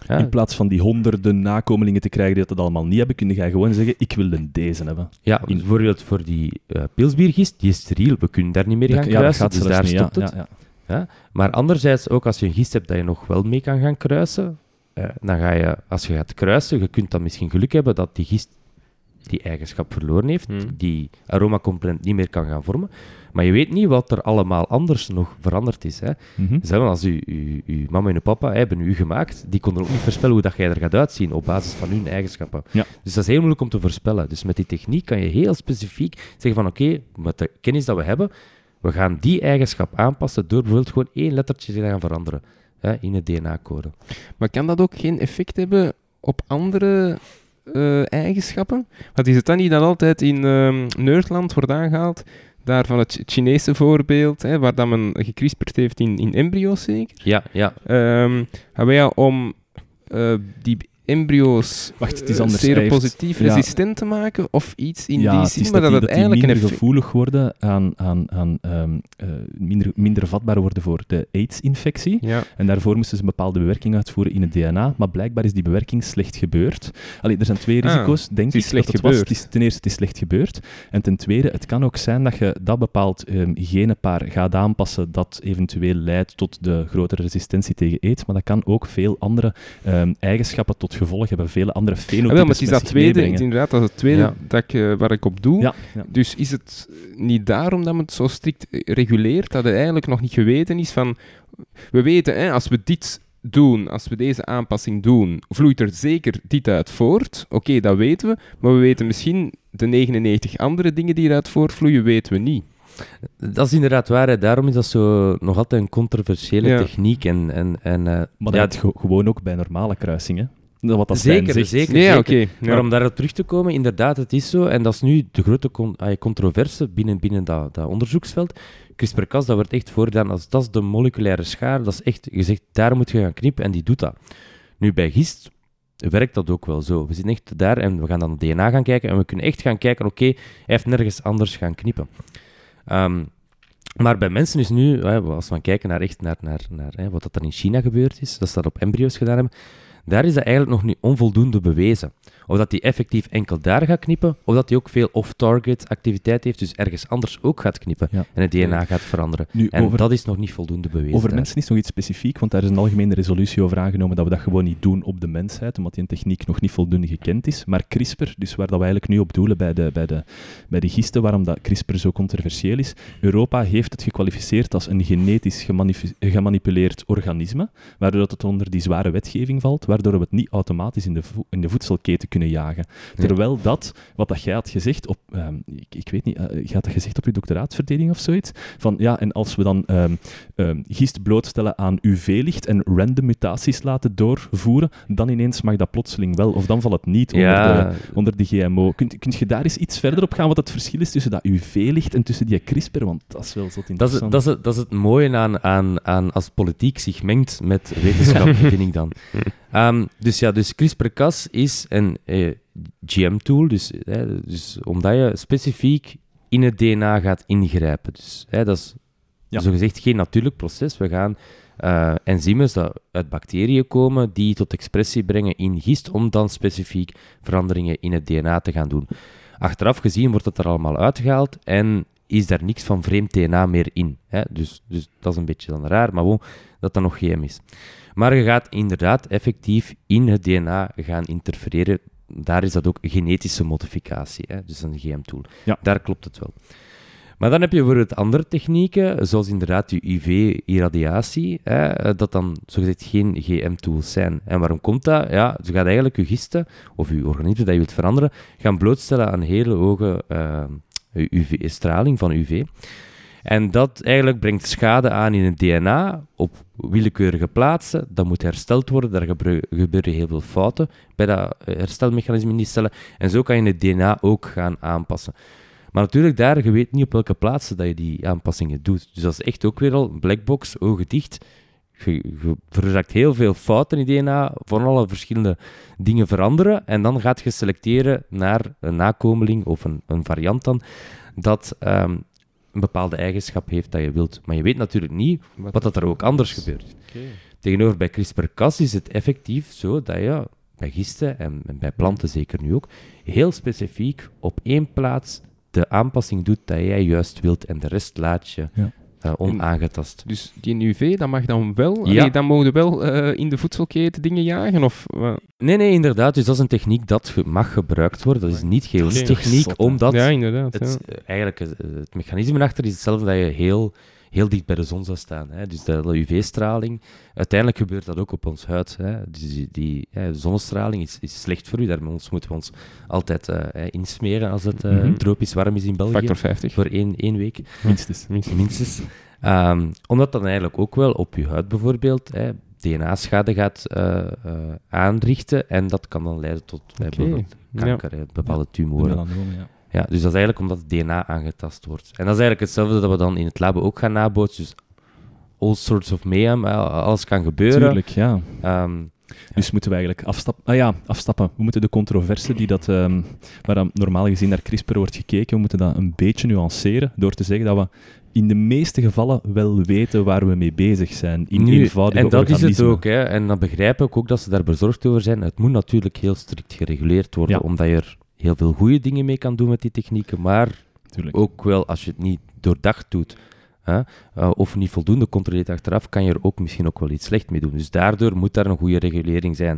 Ja. In plaats van die honderden nakomelingen te krijgen die dat allemaal niet hebben, kun je gewoon zeggen, ik wil deze hebben. Ja, bijvoorbeeld voor die pilsbiergist, die is steriel. We kunnen daar niet meer gaan kruisen, dus daar stopt het. Ja. Ja? Maar anderzijds ook als je een gist hebt dat je nog wel mee kan gaan kruisen, dan ga je, als je gaat kruisen, je kunt dan misschien geluk hebben dat die gist die eigenschap verloren heeft, die aromacomponent niet meer kan gaan vormen. Maar je weet niet wat er allemaal anders nog veranderd is. Hè. Mm-hmm. Dus als uw mama en uw papa hebben u gemaakt, die konden ook niet voorspellen hoe dat jij er gaat uitzien op basis van hun eigenschappen. Ja. Dus dat is heel moeilijk om te voorspellen. Dus met die techniek kan je heel specifiek zeggen van oké, met de kennis dat we hebben, we gaan die eigenschap aanpassen door bijvoorbeeld gewoon 1 lettertje te gaan veranderen hè, in het DNA-code. Maar kan dat ook geen effect hebben op andere... eigenschappen? Want is het dan niet dat altijd in Nerdland wordt aangehaald, daar van het Chinese voorbeeld, hè, waar dat men gekrisperd heeft in embryo's zeker? Ja. Om die embryo's seropositief resistent te maken of iets in die zin, maar dat het eigenlijk minder gevoelig worden minder vatbaar worden voor de AIDS-infectie. Ja. En daarvoor moesten ze een bepaalde bewerking uitvoeren in het DNA, maar blijkbaar is die bewerking slecht gebeurd. Allee, er zijn 2 risico's, denk ik, dat het was. Ten eerste, het is slecht gebeurd. En ten tweede, het kan ook zijn dat je dat bepaald genenpaar gaat aanpassen dat eventueel leidt tot de grotere resistentie tegen AIDS, maar dat kan ook veel andere eigenschappen tot gevolg hebben, vele andere fenotypes. Maar het is dat tweede, inderdaad, dat is het tweede waar ik op doe. Ja. Dus is het niet daarom dat men het zo strikt reguleert, dat het eigenlijk nog niet geweten is van... We weten, hè, als we dit doen, als we deze aanpassing doen, vloeit er zeker dit uit voort. Oké, dat weten we, maar we weten misschien de 99 andere dingen die eruit voortvloeien, weten we niet. Dat is inderdaad waar, hè. Daarom is dat zo nog altijd een controversiële techniek. Maar dat is gewoon ook bij normale kruisingen. Wat dat zeker. Ja, okay. Ja. Maar om daarop terug te komen, inderdaad, het is zo. En dat is nu de grote controverse binnen dat onderzoeksveld. CRISPR-Cas, dat wordt echt voorgedaan als dat is de moleculaire schaar. Dat is echt, je zegt, daar moet je gaan knippen en die doet dat. Nu, bij gist werkt dat ook wel zo. We zitten echt daar en we gaan dan DNA gaan kijken en we kunnen echt gaan kijken, oké, hij heeft nergens anders gaan knippen. Maar bij mensen is nu, als we kijken naar wat er in China gebeurd is, dat ze dat op embryo's gedaan hebben, daar is dat eigenlijk nog niet onvoldoende bewezen. Of dat hij effectief enkel daar gaat knippen, of dat hij ook veel off-target activiteit heeft, dus ergens anders ook gaat knippen en het DNA gaat veranderen. Dat is nog niet voldoende bewezen. Over daar. Mensen is nog iets specifiek, want daar is een algemene resolutie over aangenomen dat we dat gewoon niet doen op de mensheid, omdat die techniek nog niet voldoende gekend is. Maar CRISPR, dus waar dat we eigenlijk nu op doelen bij de gisten, waarom dat CRISPR zo controversieel is, Europa heeft het gekwalificeerd als een genetisch gemanipuleerd organisme, waardoor dat het onder die zware wetgeving valt, waardoor we het niet automatisch in de voedselketen kunnen jagen. Terwijl dat, wat dat jij had gezegd op... ik weet niet, jij had dat gezegd op je doctoraatverdeling of zoiets? Van ja, en als we dan gist blootstellen aan UV-licht en random mutaties laten doorvoeren, dan ineens mag dat plotseling wel, of dan valt het niet onder de GMO. Kunt je daar eens iets verder op gaan, wat het verschil is tussen dat UV-licht en tussen die CRISPR? Want dat is wel zo interessant. Dat is het mooie aan als politiek zich mengt met wetenschap, vind ik dan. Dus CRISPR-Cas is een GM-tool, dus omdat je specifiek in het DNA gaat ingrijpen. Dus dat is zogezegd geen natuurlijk proces. We gaan enzymen dat uit bacteriën komen die tot expressie brengen in gist, om dan specifiek veranderingen in het DNA te gaan doen. Achteraf gezien wordt het er allemaal uitgehaald en is daar niks van vreemd DNA meer in. Hè? Dus dat is een beetje dan raar, maar gewoon dat dat nog GM is. Maar je gaat inderdaad effectief in het DNA gaan interfereren. Daar is dat ook genetische modificatie, hè? Dus een GM-tool. Ja. Daar klopt het wel. Maar dan heb je bijvoorbeeld andere technieken, zoals inderdaad die UV-irradiatie, dat dan zogezegd geen GM-tools zijn. En waarom komt dat? Ja, je gaat eigenlijk je gisten, of je organisme dat je wilt veranderen, gaan blootstellen aan hele hoge UV-straling van UV. En dat eigenlijk brengt schade aan in het DNA op willekeurige plaatsen. Dat moet hersteld worden, daar gebeuren heel veel fouten bij dat herstelmechanisme in die cellen. En zo kan je het DNA ook gaan aanpassen. Maar natuurlijk, daar, je weet niet op welke plaatsen dat je die aanpassingen doet. Dus dat is echt ook weer al een black box, ogen dicht. Je veroorzaakt heel veel fouten in het DNA, van alle verschillende dingen veranderen. En dan gaat je selecteren naar een nakomeling of een variant dan, dat... een bepaalde eigenschap heeft dat je wilt. Maar je weet natuurlijk niet wat dat er ook anders gebeurt. Okay. Tegenover bij CRISPR-Cas is het effectief zo dat je bij gisten en bij planten zeker nu ook heel specifiek op één plaats de aanpassing doet dat jij juist wilt en de rest laat je onaangetast. Dus die UV, dat mag dan wel? Ja. Allee, dan mogen we wel in de voedselketen dingen jagen? Of, Nee, inderdaad. Dus dat is een techniek dat mag gebruikt worden. Dat is niet chemische techniek, omdat eigenlijk het mechanisme achter is hetzelfde dat je heel dicht bij de zon zou staan. Hè. Dus de UV-straling, uiteindelijk gebeurt dat ook op ons huid. Hè. Dus die zonnestraling is slecht voor u. Daar moeten we ons altijd insmeren als het tropisch warm is in België. Factor 50. Voor één week. Minstens. Omdat dat eigenlijk ook wel op uw huid bijvoorbeeld DNA-schade gaat aanrichten. En dat kan dan leiden tot bijvoorbeeld kanker, bepaalde tumoren. Ja, dus dat is eigenlijk omdat het DNA aangetast wordt. En dat is eigenlijk hetzelfde dat we dan in het labo ook gaan nabootsen. Dus all sorts of mayhem, alles kan gebeuren. Tuurlijk, ja. Dus moeten we eigenlijk afstappen. We moeten de controverse waar dan normaal gezien naar CRISPR wordt gekeken, we moeten dat een beetje nuanceren door te zeggen dat we in de meeste gevallen wel weten waar we mee bezig zijn. Is het ook. Hè. En dan begrijp ik ook dat ze daar bezorgd over zijn. Het moet natuurlijk heel strikt gereguleerd worden, omdat je er heel veel goede dingen mee kan doen met die technieken, maar ook wel als je het niet doordacht doet of niet voldoende controleert achteraf, kan je er ook misschien ook wel iets slecht mee doen. Dus daardoor moet daar een goede regulering zijn.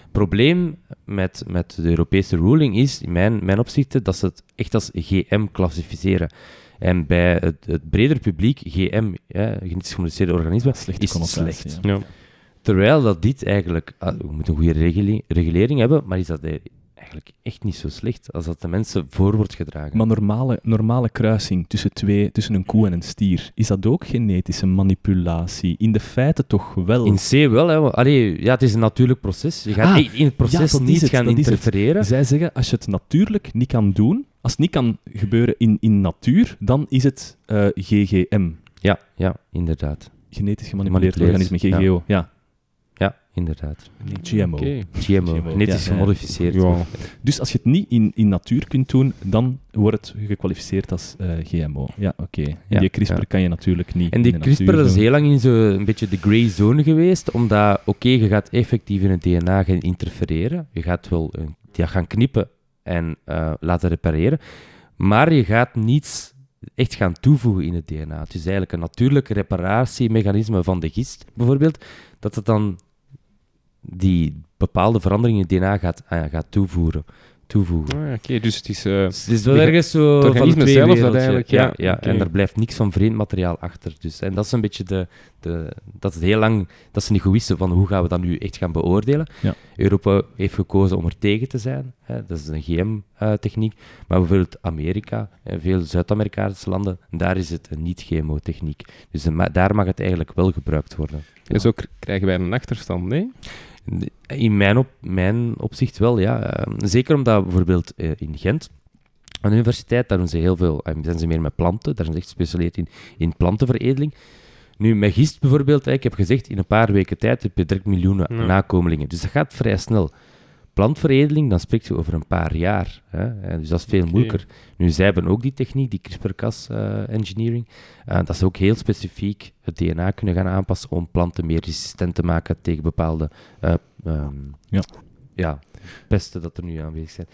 Het probleem met de Europese ruling is, in mijn opzichten, dat ze het echt als GM klassificeren. En bij het breder publiek, GM, genetisch gemodificeerde organismen, is slecht. Ja. Terwijl dat dit eigenlijk, we moeten een goede regulering hebben, maar is dat eigenlijk echt niet zo slecht als dat de mensen voor wordt gedragen. Maar normale kruising tussen een koe en een stier, is dat ook genetische manipulatie? In de feite toch wel? In C wel, hè. Allee, het is een natuurlijk proces. Je gaat in het proces niet gaan interfereren. Zij zeggen, als je het natuurlijk niet kan doen, als het niet kan gebeuren in natuur, dan is het GGM. Ja, inderdaad. Genetisch gemanipuleerd organisme, GGO, ja. Ja, inderdaad. GMO. Okay. GMO. Genetisch gemodificeerd. Ja. Dus als je het niet in natuur kunt doen, dan wordt het gekwalificeerd als GMO. Ja, oké. Okay. Die CRISPR kan je natuurlijk niet. En die CRISPR is heel lang in zo'n beetje de grey zone geweest, omdat, je gaat effectief in het DNA gaan interfereren. Je gaat wel gaan knippen en laten repareren, maar je gaat niets echt gaan toevoegen in het DNA. Het is eigenlijk een natuurlijk reparatiemechanisme van de gist, bijvoorbeeld, dat het dan die bepaalde veranderingen in het DNA gaat toevoegen. Ah, oké, dus het is wel ergens zo het organisme zelf dat eigenlijk. Ja. Okay. En daar blijft niks van vreemd materiaal achter. Dus. En dat is een beetje dat het heel lang, dat ze niet goed wisten van hoe gaan we dat nu echt gaan beoordelen. Ja. Europa heeft gekozen om er tegen te zijn. Hè. Dat is een GM-techniek. Maar bijvoorbeeld Amerika en veel Zuid-Amerikaanse landen, daar is het een niet-GMO-techniek. Dus daar mag het eigenlijk wel gebruikt worden. Ja. En zo krijgen wij een achterstand, nee? In mijn opzicht wel, ja. Zeker omdat bijvoorbeeld in Gent, aan de universiteit, daar doen ze heel veel, zijn ze meer met planten, daar zijn ze echt gespecialiseerd in plantenveredeling. Nu, met gist bijvoorbeeld, ik heb gezegd, in een paar weken tijd heb je direct miljoenen nakomelingen. Dus dat gaat vrij snel. Plantveredeling, dan spreekt je over een paar jaar. Hè? Dus dat is veel moeilijker. Nu, zij hebben ook die techniek, die CRISPR-Cas engineering, dat ze ook heel specifiek het DNA kunnen gaan aanpassen om planten meer resistent te maken tegen bepaalde pesten dat er nu aanwezig zijn.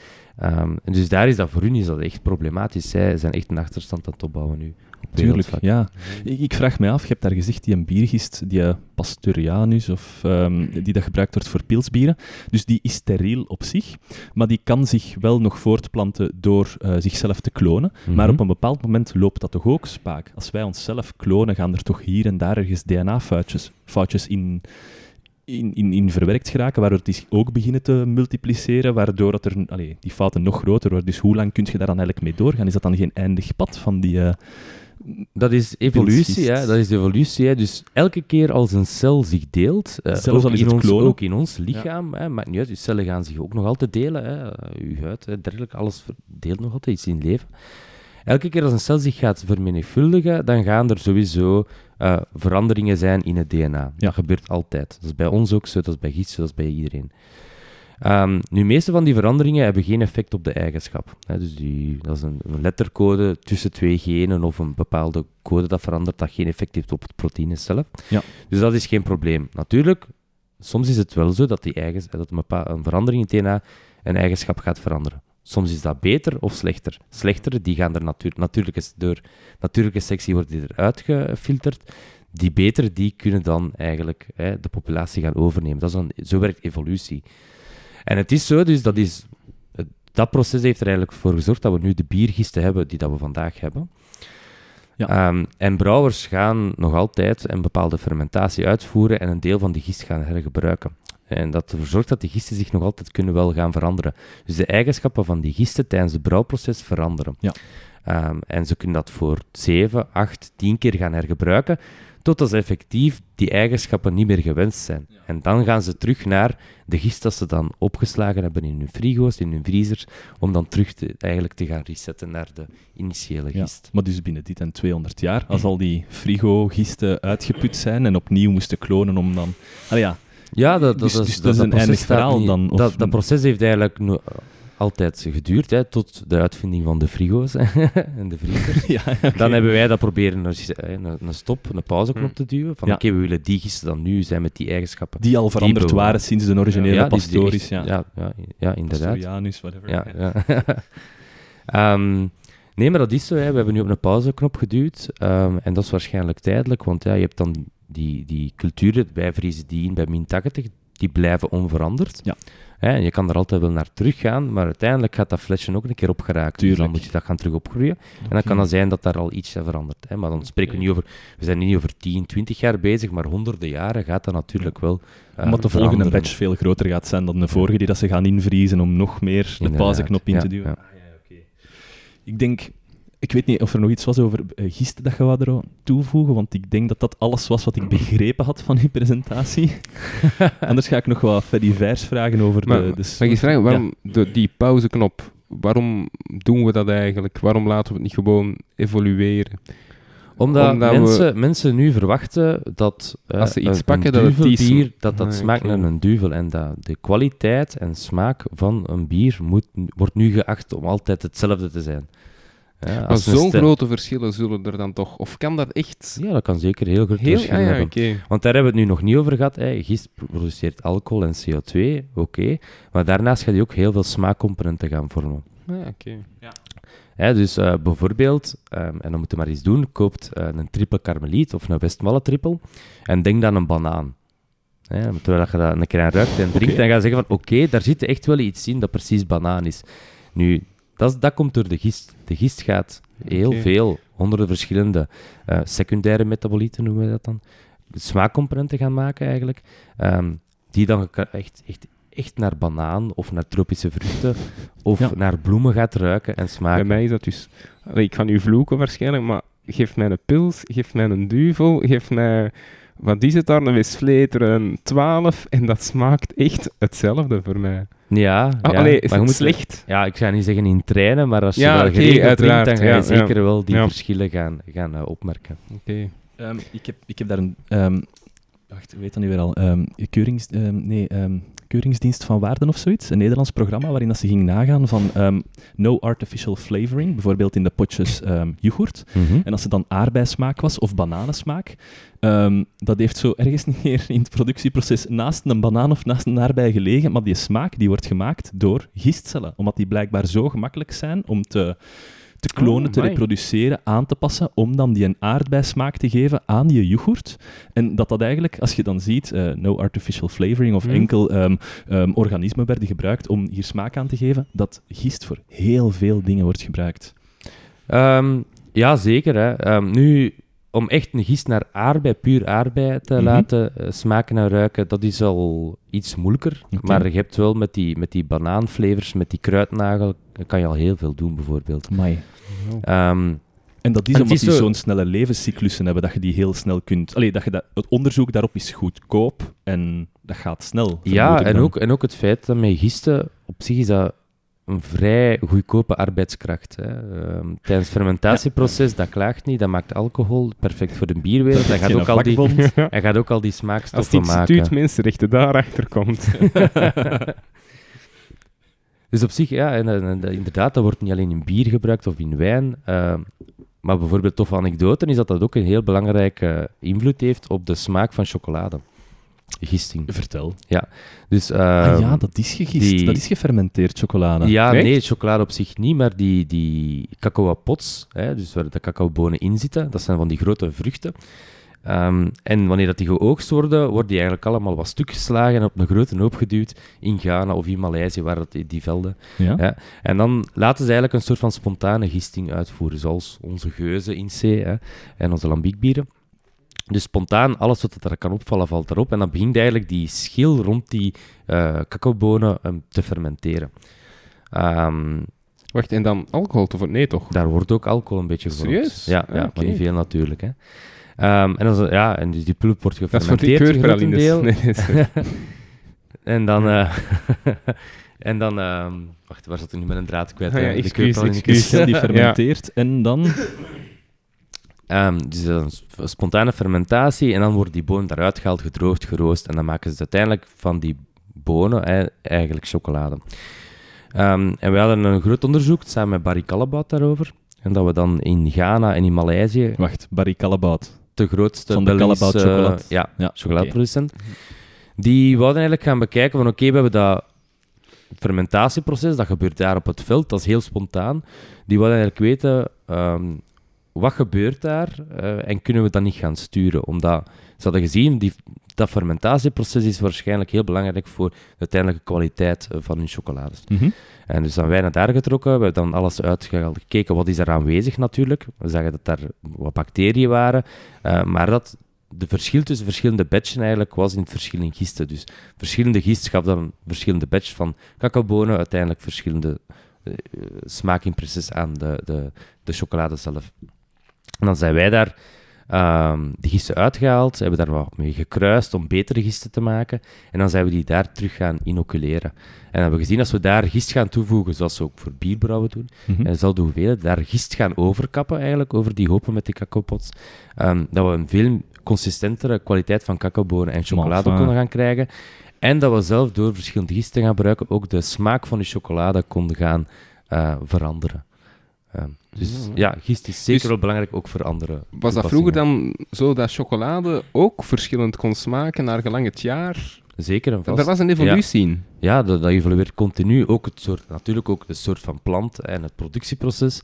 En dus daar is dat voor hun is dat echt problematisch. Zij zijn echt een achterstand aan het opbouwen nu. Tuurlijk, ja. Ik vraag mij af, je hebt daar gezegd, die een biergist, die pastorianus, of, die dat gebruikt wordt voor pilsbieren, dus die is steriel op zich, maar die kan zich wel nog voortplanten door zichzelf te klonen, maar op een bepaald moment loopt dat toch ook spaak. Als wij onszelf klonen, gaan er toch hier en daar ergens DNA-foutjes in verwerkt geraken, waardoor het is ook beginnen te multipliceren, waardoor dat er, die fouten nog groter worden. Dus hoe lang kun je daar dan eigenlijk mee doorgaan? Is dat dan geen eindig pad van die... Dat is evolutie, hè? Dat is evolutie. Hè? Dus elke keer als een cel zich deelt, ook in ons lichaam, hè? Maakt niet uit, uw cellen gaan zich ook nog altijd delen, hè? Uw huid, hè? Dergelijk, alles deelt nog altijd iets in het leven. Elke keer als een cel zich gaat vermenigvuldigen, dan gaan er sowieso veranderingen zijn in het DNA. Ja. Dat gebeurt altijd. Dat is bij ons ook zo, dat is bij gist, dat is bij iedereen. Nu, de meeste van die veranderingen hebben geen effect op de eigenschap. Hè? Dus dat is een lettercode tussen twee genen of een bepaalde code dat verandert, dat geen effect heeft op het proteïne zelf. Ja. Dus dat is geen probleem. Natuurlijk, soms is het wel zo dat een verandering in het DNA een eigenschap gaat veranderen. Soms is dat beter of slechter. Slechtere, die gaan er natuurlijke sectie worden die eruit gefilterd. Die betere, die kunnen dan eigenlijk de populatie gaan overnemen. Dat is dan, zo werkt evolutie. En het is zo, dus dat proces heeft er eigenlijk voor gezorgd dat we nu de biergisten hebben die dat we vandaag hebben. Ja. En brouwers gaan nog altijd een bepaalde fermentatie uitvoeren en een deel van die gist gaan hergebruiken. En dat ervoor zorgt dat die gisten zich nog altijd kunnen wel gaan veranderen. Dus de eigenschappen van die gisten tijdens het brouwproces veranderen. Ja. En ze kunnen dat voor 7, 8, 10 keer gaan hergebruiken, totdat ze effectief die eigenschappen niet meer gewenst zijn. Ja. En dan gaan ze terug naar de gist dat ze dan opgeslagen hebben in hun frigo's, in hun vriezers, om dan terug te gaan resetten naar de initiële gist. Ja, maar dus binnen dit en 200 jaar, als al die frigo-gisten uitgeput zijn en opnieuw moesten klonen om dan... Ja, dat is een eindig verhaal dan. Of... Dat proces heeft eigenlijk altijd geduurd, tot de uitvinding van de frigo's en de vriezers. Ja, okay. Dan hebben wij dat proberen een pauzeknop te duwen. Van oké, we willen die gisten dan nu zijn met die eigenschappen. Die al veranderd waren sinds de originele pastoris. Ja, inderdaad. Pastorianus, whatever. Ja. Nee, maar dat is zo. We hebben nu op een pauzeknop geduwd. En dat is waarschijnlijk tijdelijk, want je hebt dan... Die culturen, wij vriezen die in bij min 80, die blijven onveranderd. Ja. En je kan er altijd wel naar teruggaan, maar uiteindelijk gaat dat flesje ook een keer opgeraakt. Dus dan moet je dat gaan terug opgroeien. Okay. En dan kan dat zijn dat daar al iets verandert. Maar dan spreken we niet over... We zijn niet over 10, 20 jaar bezig, maar honderden jaren gaat dat natuurlijk wel omdat de volgende batch veel groter gaat zijn dan de vorige, die dat ze gaan invriezen om nog meer de pauzeknop in te duwen. Ja. Okay. Ik denk... Ik weet niet of er nog iets was over gisten dat je wou er toevoegen, want ik denk dat dat alles was wat ik begrepen had van die presentatie. Anders ga ik nog wel Freddy Vers vragen over mag ik vragen, waarom die pauzeknop, waarom doen we dat eigenlijk? Waarom laten we het niet gewoon evolueren? Omdat mensen nu verwachten dat als ze iets pakken, dat het duvelbier dat smaakt naar een duvel. En dat de kwaliteit en smaak van een bier wordt nu geacht om altijd hetzelfde te zijn. Ja, maar zo'n grote verschillen zullen er dan toch... Of kan dat echt... Ja, dat kan zeker heel groot verschillen hebben. Okay. Want daar hebben we het nu nog niet over gehad. Gist produceert alcohol en CO2, oké. Maar daarnaast gaat hij ook heel veel smaakcomponenten gaan vormen. Ja, oké. Ja. Dus bijvoorbeeld, en dan moet je maar iets doen, koopt een triple karmeliet of een Westmalle triple en denk dan een banaan. Terwijl je dat een keer aan ruikt en drinkt, dan ga je zeggen van oké, daar zit echt wel iets in dat precies banaan is. Nu... Dat komt door de gist. De gist gaat heel veel, honderden verschillende secundaire metabolieten, noemen we dat dan, smaakcomponenten gaan maken eigenlijk, die dan echt naar banaan of naar tropische vruchten of naar bloemen gaat ruiken en smaken. Bij mij is dat dus... Ik ga nu vloeken waarschijnlijk, maar geef mij een pils, geef mij een duvel, geef mij... Wat is het daar? Een Westfleteren 12 en dat smaakt echt hetzelfde voor mij. Is het slecht? Ja, ik zou niet zeggen in treinen, maar als je daar geregeld drinkt, dan ga je zeker wel die verschillen gaan opmerken. Oké. Ik heb daar een... wacht, ik weet dat nu weer al. Keuringsdienst van Waarden of zoiets. Een Nederlands programma waarin dat ze ging nagaan van no artificial flavoring, bijvoorbeeld in de potjes yoghurt. Mm-hmm. En als het dan aardbeismaak was of bananensmaak, dat heeft zo ergens niet meer in het productieproces naast een banaan of naast een aardbei gelegen, maar die smaak die wordt gemaakt door gistcellen, omdat die blijkbaar zo gemakkelijk zijn om te klonen, te reproduceren, aan te passen, om dan die een aardbeismaak te geven aan je yoghurt. En dat eigenlijk, als je dan ziet, no artificial flavoring of enkel organismen werden gebruikt om hier smaak aan te geven, dat gist voor heel veel dingen wordt gebruikt. Ja, zeker. Hè. Nu, om echt een gist naar aardbei, puur aardbei te laten smaken en ruiken, dat is al iets moeilijker. Okay. Maar je hebt wel met die banaanflavors, met die kruidnagel, kan je al heel veel doen, bijvoorbeeld. Amai. En dat is omdat die zo'n snelle levenscyclussen hebben, dat je die heel snel kunt... Het onderzoek daarop is goedkoop en dat gaat snel. Ja, en ook het feit dat met gisten, op zich is dat een vrij goedkope arbeidskracht. Hè. Tijdens het fermentatieproces, dat klaagt niet, dat maakt alcohol, perfect voor de bierwereld. Hij gaat ook al die smaakstoffen maken. Als het instituut mensenrechten daarachter komt. Dus op zich, ja, en inderdaad, dat wordt niet alleen in bier gebruikt of in wijn, maar bijvoorbeeld toffe anekdoten is dat ook een heel belangrijke invloed heeft op de smaak van chocolade. Gisting. Vertel. Ja. Dus, dat is gegist. Die... Dat is gefermenteerd chocolade. Ja, nee, chocolade op zich niet, maar die cacaopots, dus waar de cacaobonen in zitten, dat zijn van die grote vruchten. En wanneer dat die geoogst worden, worden die eigenlijk allemaal wat stuk geslagen en op een grote hoop geduwd in Ghana of in Maleisië, waar dat die velden. Ja. Ja. En dan laten ze eigenlijk een soort van spontane gisting uitvoeren, zoals onze geuzen in C en onze lambiekbieren. Dus spontaan, alles wat er kan opvallen, valt erop. En dan begint eigenlijk die schil rond die cacaobonen te fermenteren. Wacht, en dan alcohol? Nee, toch? Daar wordt ook alcohol een beetje voor. Serieus? Ja, ja, okay. Maar niet veel natuurlijk, hè. En dus die pulp wordt gefermenteerd. Dat is voor die keurpralines. En dan... wacht, waar zat ik nu met een draad kwijt? Ah, ja, excuus. Die fermenteert. Ja. En dan... dus dat is een spontane fermentatie. En dan wordt die boon daaruit gehaald, gedroogd, geroost. En dan maken ze uiteindelijk van die bonen eigenlijk chocolade. En we hadden een groot onderzoek samen met Barry Callebaut daarover. En dat we dan in Ghana en in Maleisië... Wacht, Barry Callebaut. De grootste van de Callebaut chocolade. Ja, chocoladeproducent. Okay. Die wouden eigenlijk gaan bekijken van oké, we hebben dat fermentatieproces, dat gebeurt daar op het veld, dat is heel spontaan. Die wouden eigenlijk weten... wat gebeurt daar en kunnen we dat niet gaan sturen? Omdat, ze hadden gezien, dat fermentatieproces is waarschijnlijk heel belangrijk voor de uiteindelijke kwaliteit van hun chocolades. Mm-hmm. En dus zijn wij naar daar getrokken, we hebben dan alles uitgehaald, gekeken wat is er aanwezig natuurlijk. We zagen dat daar wat bacteriën waren, maar dat de verschil tussen verschillende batchen eigenlijk was in het verschil in gisten. Dus verschillende gist gaf dan verschillende batch van cacaobonen, uiteindelijk verschillende smaakimpressies aan de chocolade zelf. En dan zijn wij daar de gisten uitgehaald, hebben daar wat mee gekruist om betere gisten te maken. En dan zijn we die daar terug gaan inoculeren. En hebben we gezien, als we daar gist gaan toevoegen, zoals we ook voor bierbrouwen doen, mm-hmm. En zal de hoeveelheid daar gist gaan overkappen eigenlijk, over die hopen met die cacaopots, dat we een veel consistentere kwaliteit van cacaobonen en chocolade konden gaan krijgen. En dat we zelf door verschillende gisten te gaan gebruiken, ook de smaak van die chocolade konden gaan veranderen. Gist is zeker wel belangrijk, ook voor andere. Was dat vroeger dan zo dat chocolade ook verschillend kon smaken naar gelang het jaar? Zeker en vast. Er was een evolutie in. Ja, dat evolueert continu. Ook het soort van plant en het productieproces.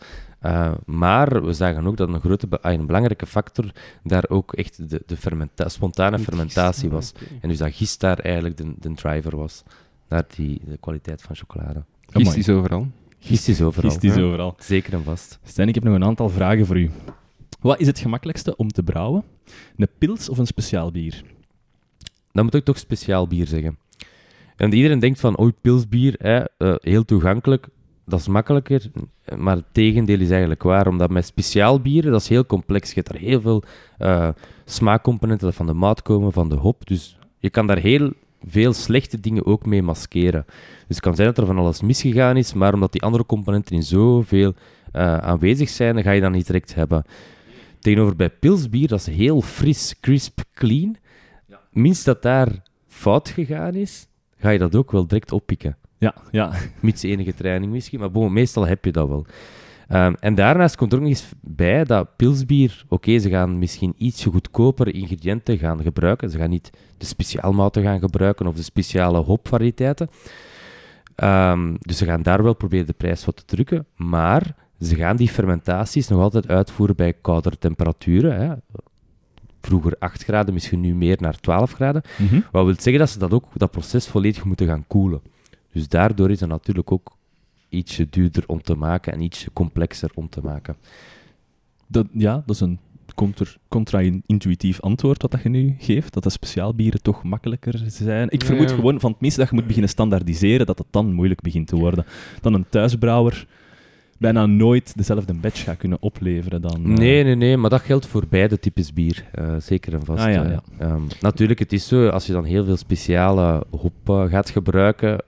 Maar we zagen ook dat een belangrijke factor daar ook echt de spontane fermentatie was. Okay. En dus dat gist daar eigenlijk de driver was naar de kwaliteit van chocolade. Gist is overal. Gist is overal. Zeker en vast. Stijn, ik heb nog een aantal vragen voor u. Wat is het gemakkelijkste om te brouwen? Een pils of een speciaal bier? Dan moet ik toch speciaal bier zeggen. En iedereen denkt van, pilsbier, heel toegankelijk, dat is makkelijker. Maar het tegendeel is eigenlijk waar, omdat met speciaal bieren, dat is heel complex. Je hebt er heel veel smaakcomponenten dat van de mout komen, van de hop. Dus je kan daar heel veel slechte dingen ook mee maskeren. Dus het kan zijn dat er van alles misgegaan is, maar omdat die andere componenten in zoveel aanwezig zijn, dan ga je dat niet direct hebben. Tegenover bij pilsbier, dat is heel fris, crisp, clean. Minst dat daar fout gegaan is, ga je dat ook wel direct oppikken. Ja. Mits enige training misschien, maar meestal heb je dat wel. En daarnaast komt er ook nog eens bij dat pilsbier, ze gaan misschien ietsje goedkoper ingrediënten gaan gebruiken. Ze gaan niet de speciaalmouten gaan gebruiken of de speciale hopvariteiten. Dus ze gaan daar wel proberen de prijs wat te drukken, maar ze gaan die fermentaties nog altijd uitvoeren bij koudere temperaturen, hè. Vroeger 8 graden, misschien nu meer naar 12 graden. Mm-hmm. Wat wil zeggen dat ze dat proces volledig moeten gaan koelen. Dus daardoor is het natuurlijk ook ietsje duurder om te maken en ietsje complexer om te maken. Dat is een contra-intuïtief antwoord wat je nu geeft, dat de speciaalbieren toch makkelijker zijn. Ik vermoed gewoon van het minste dat je moet beginnen standaardiseren, dat het dan moeilijk begint te worden. Dan een thuisbrouwer... bijna nooit dezelfde batch gaat kunnen opleveren dan... Nee, maar dat geldt voor beide types bier. Zeker en vast. Ja. Natuurlijk, het is zo, als je dan heel veel speciale hoppen gaat gebruiken,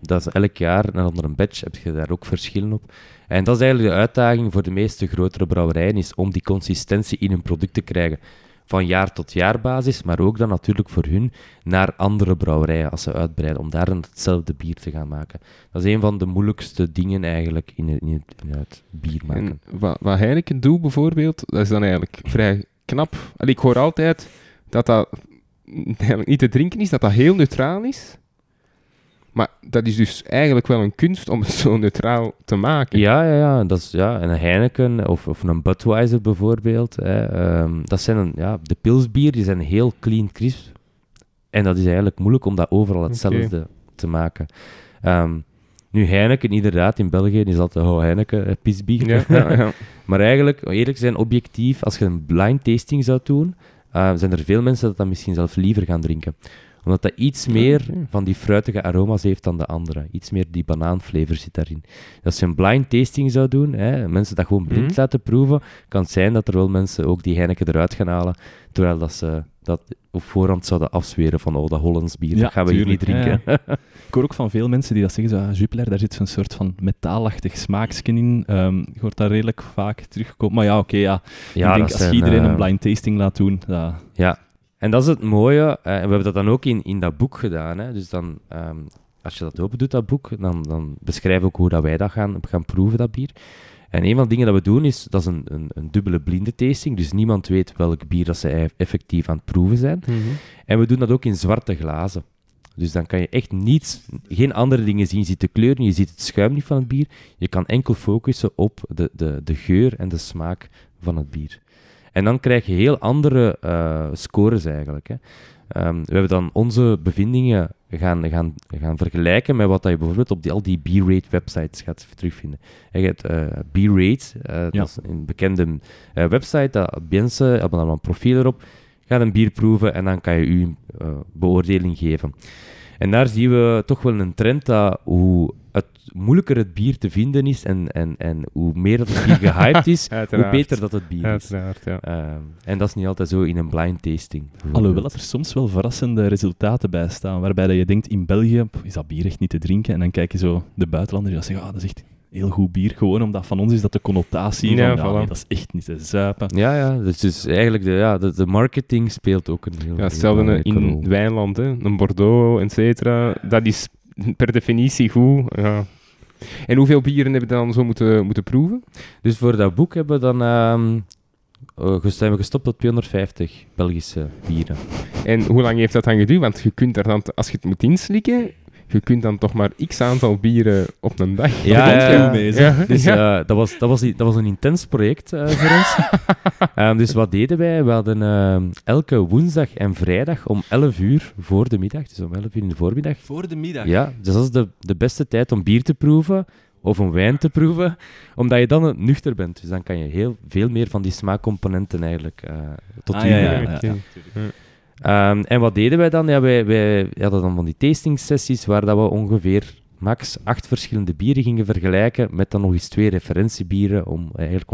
dat is elk jaar een andere batch, heb je daar ook verschillen op. En dat is eigenlijk de uitdaging voor de meeste grotere brouwerijen, is om die consistentie in hun product te krijgen. Van jaar tot jaar basis, maar ook dan natuurlijk voor hun naar andere brouwerijen als ze uitbreiden, om daar hetzelfde bier te gaan maken. Dat is een van de moeilijkste dingen eigenlijk in het bier maken. En wat Heineken doet bijvoorbeeld, dat is dan eigenlijk vrij knap. En ik hoor altijd dat eigenlijk niet te drinken is, dat dat heel neutraal is. Maar dat is dus eigenlijk wel een kunst om het zo neutraal te maken. Ja. Dat is, ja, een Heineken of een Budweiser bijvoorbeeld. Hè. Dat zijn de pilsbier, die zijn heel clean crisp. En dat is eigenlijk moeilijk om dat overal hetzelfde te maken. Nu, Heineken, inderdaad, in België is altijd Heineken, pisbier. Ja. Maar eigenlijk, eerlijk zijn, objectief, als je een blind tasting zou doen, zijn er veel mensen dat misschien zelf liever gaan drinken. Omdat dat iets meer van die fruitige aroma's heeft dan de andere. Iets meer die banaanflavor zit daarin. Als je een blind tasting zou doen, mensen dat gewoon blind laten proeven, kan het zijn dat er wel mensen ook die Heineken eruit gaan halen, terwijl dat ze dat op voorhand zouden afzweren van dat Hollands bier, dat gaan we hier niet drinken. Ja. Ik hoor ook van veel mensen die dat zeggen, zo, Jupiler, daar zit zo'n soort van metaalachtig smaaksje in. Je hoort daar redelijk vaak terugkomen. Maar ik denk, als je iedereen een blind tasting laat doen... Ja. En dat is het mooie. We hebben dat dan ook in dat boek gedaan. Hè. Dus dan, als je dat open doet, dat boek, dan beschrijven we ook hoe dat wij dat gaan proeven, dat bier. En een van de dingen dat we doen is, dat is een dubbele blinde tasting. Dus niemand weet welk bier dat ze effectief aan het proeven zijn. Mm-hmm. En we doen dat ook in zwarte glazen. Dus dan kan je echt geen andere dingen zien. Je ziet de kleur niet, je ziet het schuim niet van het bier. Je kan enkel focussen op de geur en de smaak van het bier. En dan krijg je heel andere scores eigenlijk. Hè. We hebben dan onze bevindingen gaan vergelijken met wat je bijvoorbeeld op al die B-Rate websites gaat terugvinden. En je hebt B-Rate, dat is een bekende website, dat mensen hebben dan een profiel erop, gaan een bier proeven en dan kan je je beoordeling geven. En daar zien we toch wel een trend dat hoe het moeilijker het bier te vinden is en hoe meer dat het bier gehyped is, hoe beter dat het bier is. Ja. En dat is niet altijd zo in een blind tasting. Alhoewel dat er soms wel verrassende resultaten bij staan, waarbij dat je denkt, in België is dat bier echt niet te drinken. En dan kijk je zo de buitenlanders en zeggen, dat is echt heel goed bier. Gewoon omdat van ons is dat de connotatie van, nee, dat is echt niet te zuipen. Ja, dus eigenlijk de marketing speelt ook een heel... Ja, hetzelfde in Wijnland, hè, een Bordeaux, et cetera. Dat is per definitie goed, ja. En hoeveel bieren hebben we dan zo moeten proeven? Dus voor dat boek hebben we dan... zijn we gestopt op 250 Belgische bieren. En hoe lang heeft dat dan geduurd? Want je kunt er dan, als je het moet inslikken... Je kunt dan toch maar x aantal bieren op een dag. Ja. Dus dat was een intens project voor ons. Dus wat deden wij? We hadden elke woensdag en vrijdag om 11 uur voor de middag. Dus om 11 uur in de voormiddag. Voor de middag? Ja, dus dat is de beste tijd om bier te proeven of om wijn te proeven, omdat je dan nuchter bent. Dus dan kan je heel veel meer van die smaakcomponenten eigenlijk tot hier. Ja. En wat deden wij dan? Ja, wij hadden dan van die tastingsessies waar dat we ongeveer max 8 verschillende bieren gingen vergelijken met dan nog eens 2 referentiebieren om eigenlijk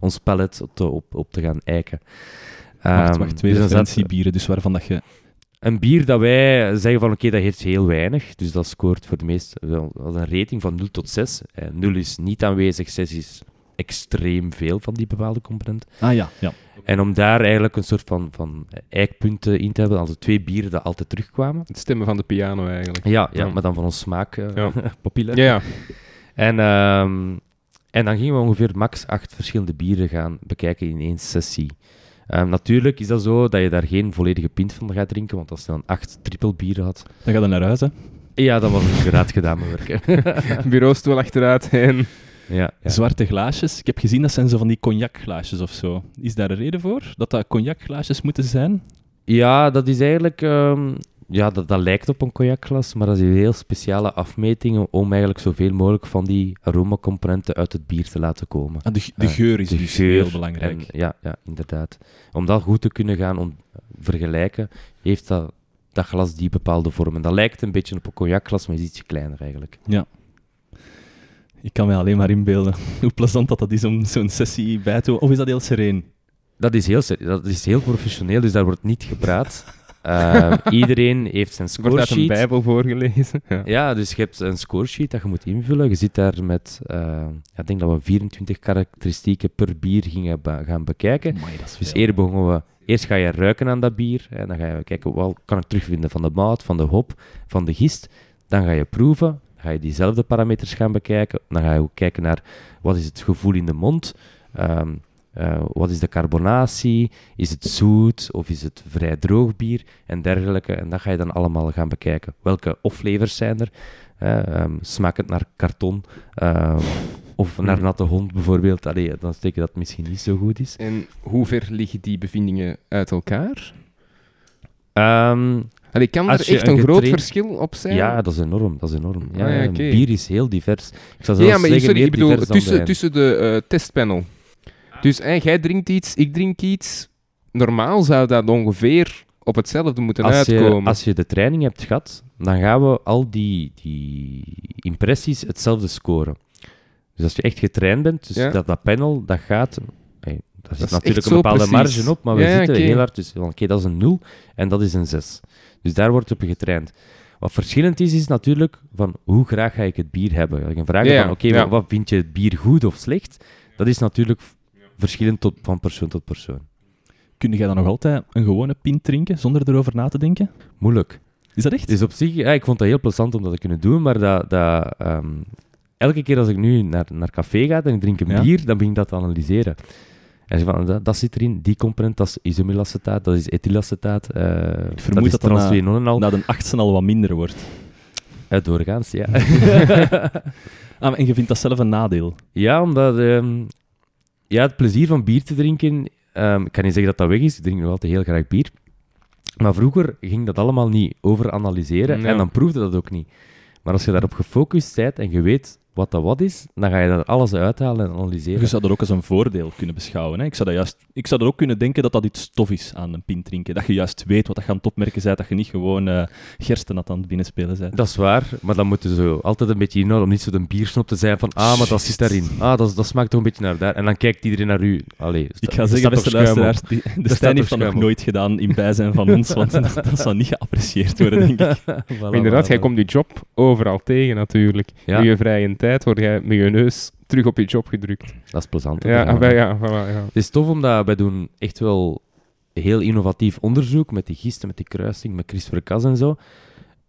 ons palet op te gaan eiken. Wacht, 2 dus referentiebieren, dus waarvan dat je... Een bier dat wij zeggen van oké, dat heeft heel weinig, dus dat scoort voor de meeste... Dat is een rating van 0 tot 6. 0 is niet aanwezig, 6 is extreem veel van die bepaalde component. Ja. En om daar eigenlijk een soort van eikpunten in te hebben, als de 2 bieren dat altijd terugkwamen. Het stemmen van de piano eigenlijk. Ja. Maar dan van ons smaak, papillen. Ja. En dan gingen we ongeveer max 8 verschillende bieren gaan bekijken in één sessie. Natuurlijk is dat zo dat je daar geen volledige pint van gaat drinken, want als je dan 8 triple bieren had... Dan gaat je naar huis, hè? Ja, dat was inderdaad gedaan met werken. Bureaustoel achteruit en... Ja. Zwarte glaasjes. Ik heb gezien, dat zijn zo van die cognacglaasjes of zo. Is daar een reden voor? Dat cognacglaasjes moeten zijn? Ja, dat is eigenlijk... dat lijkt op een cognacglas, maar dat is een heel speciale afmetingen om eigenlijk zoveel mogelijk van die aromacomponenten uit het bier te laten komen. De geur is dus heel belangrijk. En, ja, inderdaad. Om dat goed te kunnen gaan vergelijken, heeft dat glas die bepaalde vorm. En dat lijkt een beetje op een cognacglas, maar is ietsje kleiner eigenlijk. Ja. Ik kan me alleen maar inbeelden hoe plezant dat is om zo'n sessie bij te houden. Of is dat heel sereen? Dat is heel professioneel, dus daar wordt niet gepraat. Iedereen heeft zijn scoresheet. Wordt uit een bijbel voorgelezen? Ja, dus je hebt een scoresheet dat je moet invullen. Je zit daar met, ik denk dat we 24 karakteristieken per bier gaan bekijken. Amai, dat is dus eerst ga je ruiken aan dat bier. En dan ga je kijken, wat kan ik terugvinden van de mout, van de hop, van de gist. Dan ga je proeven. Ga je diezelfde parameters gaan bekijken. Dan ga je ook kijken naar wat is het gevoel in de mond. Wat is de carbonatie? Is het zoet of is het vrij droog bier? En dergelijke. En dat ga je dan allemaal gaan bekijken. Welke offlevers zijn er? Smaakt het naar karton? Of naar natte hond bijvoorbeeld? Allee, dan steek je dat misschien niet zo goed is. En hoe ver liggen die bevindingen uit elkaar? Allee, kan er echt een groot verschil op zijn? Ja, dat is enorm. Dat is enorm. Ja, ah, ja, okay. Bier is heel divers. Ik zou zelfs zeggen, sorry, meer ik bedoel, divers tussen de testpanel. Dus jij drinkt iets, ik drink iets. Normaal zou dat ongeveer op hetzelfde moeten uitkomen. Als je de training hebt gehad, dan gaan we al die impressies hetzelfde scoren. Dus als je echt getraind bent, dus dat panel, dat gaat... Daar zit natuurlijk een bepaalde marge op, maar we zitten heel hard tussen. Oké, dat is een 0 en dat is een 6. Dus daar wordt op getraind. Wat verschillend is natuurlijk van hoe graag ga ik het bier hebben. Als je vraagt van wat vind je het bier goed of slecht, dat is natuurlijk... verschillend van persoon tot persoon. Kun jij dan nog altijd een gewone pint drinken zonder erover na te denken? Moeilijk. Is dat echt? Dus op zich, ja, ik vond dat heel plezant om dat te kunnen doen, maar elke keer als ik nu naar café ga en ik drink een bier, dan begin ik dat te analyseren. En van, dat zit erin, die component, dat is isomylacetaat, dat is ethylacetaat. Ik vermoed dat na de 8e al wat minder wordt. Doorgaans, ja. En je vindt dat zelf een nadeel? Ja, omdat... het plezier van bier te drinken... ik kan niet zeggen dat dat weg is. Ik drink nog altijd heel graag bier. Maar vroeger ging dat allemaal niet over analyseren. En dan proefde dat ook niet. Maar als je daarop gefocust bent en je weet wat dat wat is, dan ga je daar alles uithalen en analyseren. Je zou dat ook als een voordeel kunnen beschouwen. Hè? Ik zou dat ook kunnen denken dat dat iets tof is aan een pint drinken. Dat je juist weet wat je aan het opmerken bent. Dat je niet gewoon gerstenat aan het binnenspelen bent. Dat is waar, maar dan moeten ze altijd een beetje inhouden om niet zo de biersnop te zijn van maar dat zit daarin. Dat smaakt toch een beetje naar daar. En dan kijkt iedereen naar u. Allee, ik ga zeggen, beste luisteraars, de Stijn heeft dat nog nooit gedaan in bijzijn van ons, want dat zou niet geapprecieerd worden, denk ik. Voilà, inderdaad, jij komt die job overal tegen natuurlijk. Nu je vrije tijd word jij met je neus terug op je job gedrukt. Dat is plezant. Het is tof omdat wij doen echt wel heel innovatief onderzoek met die gisten, met die kruising, met CRISPR-Cas en zo.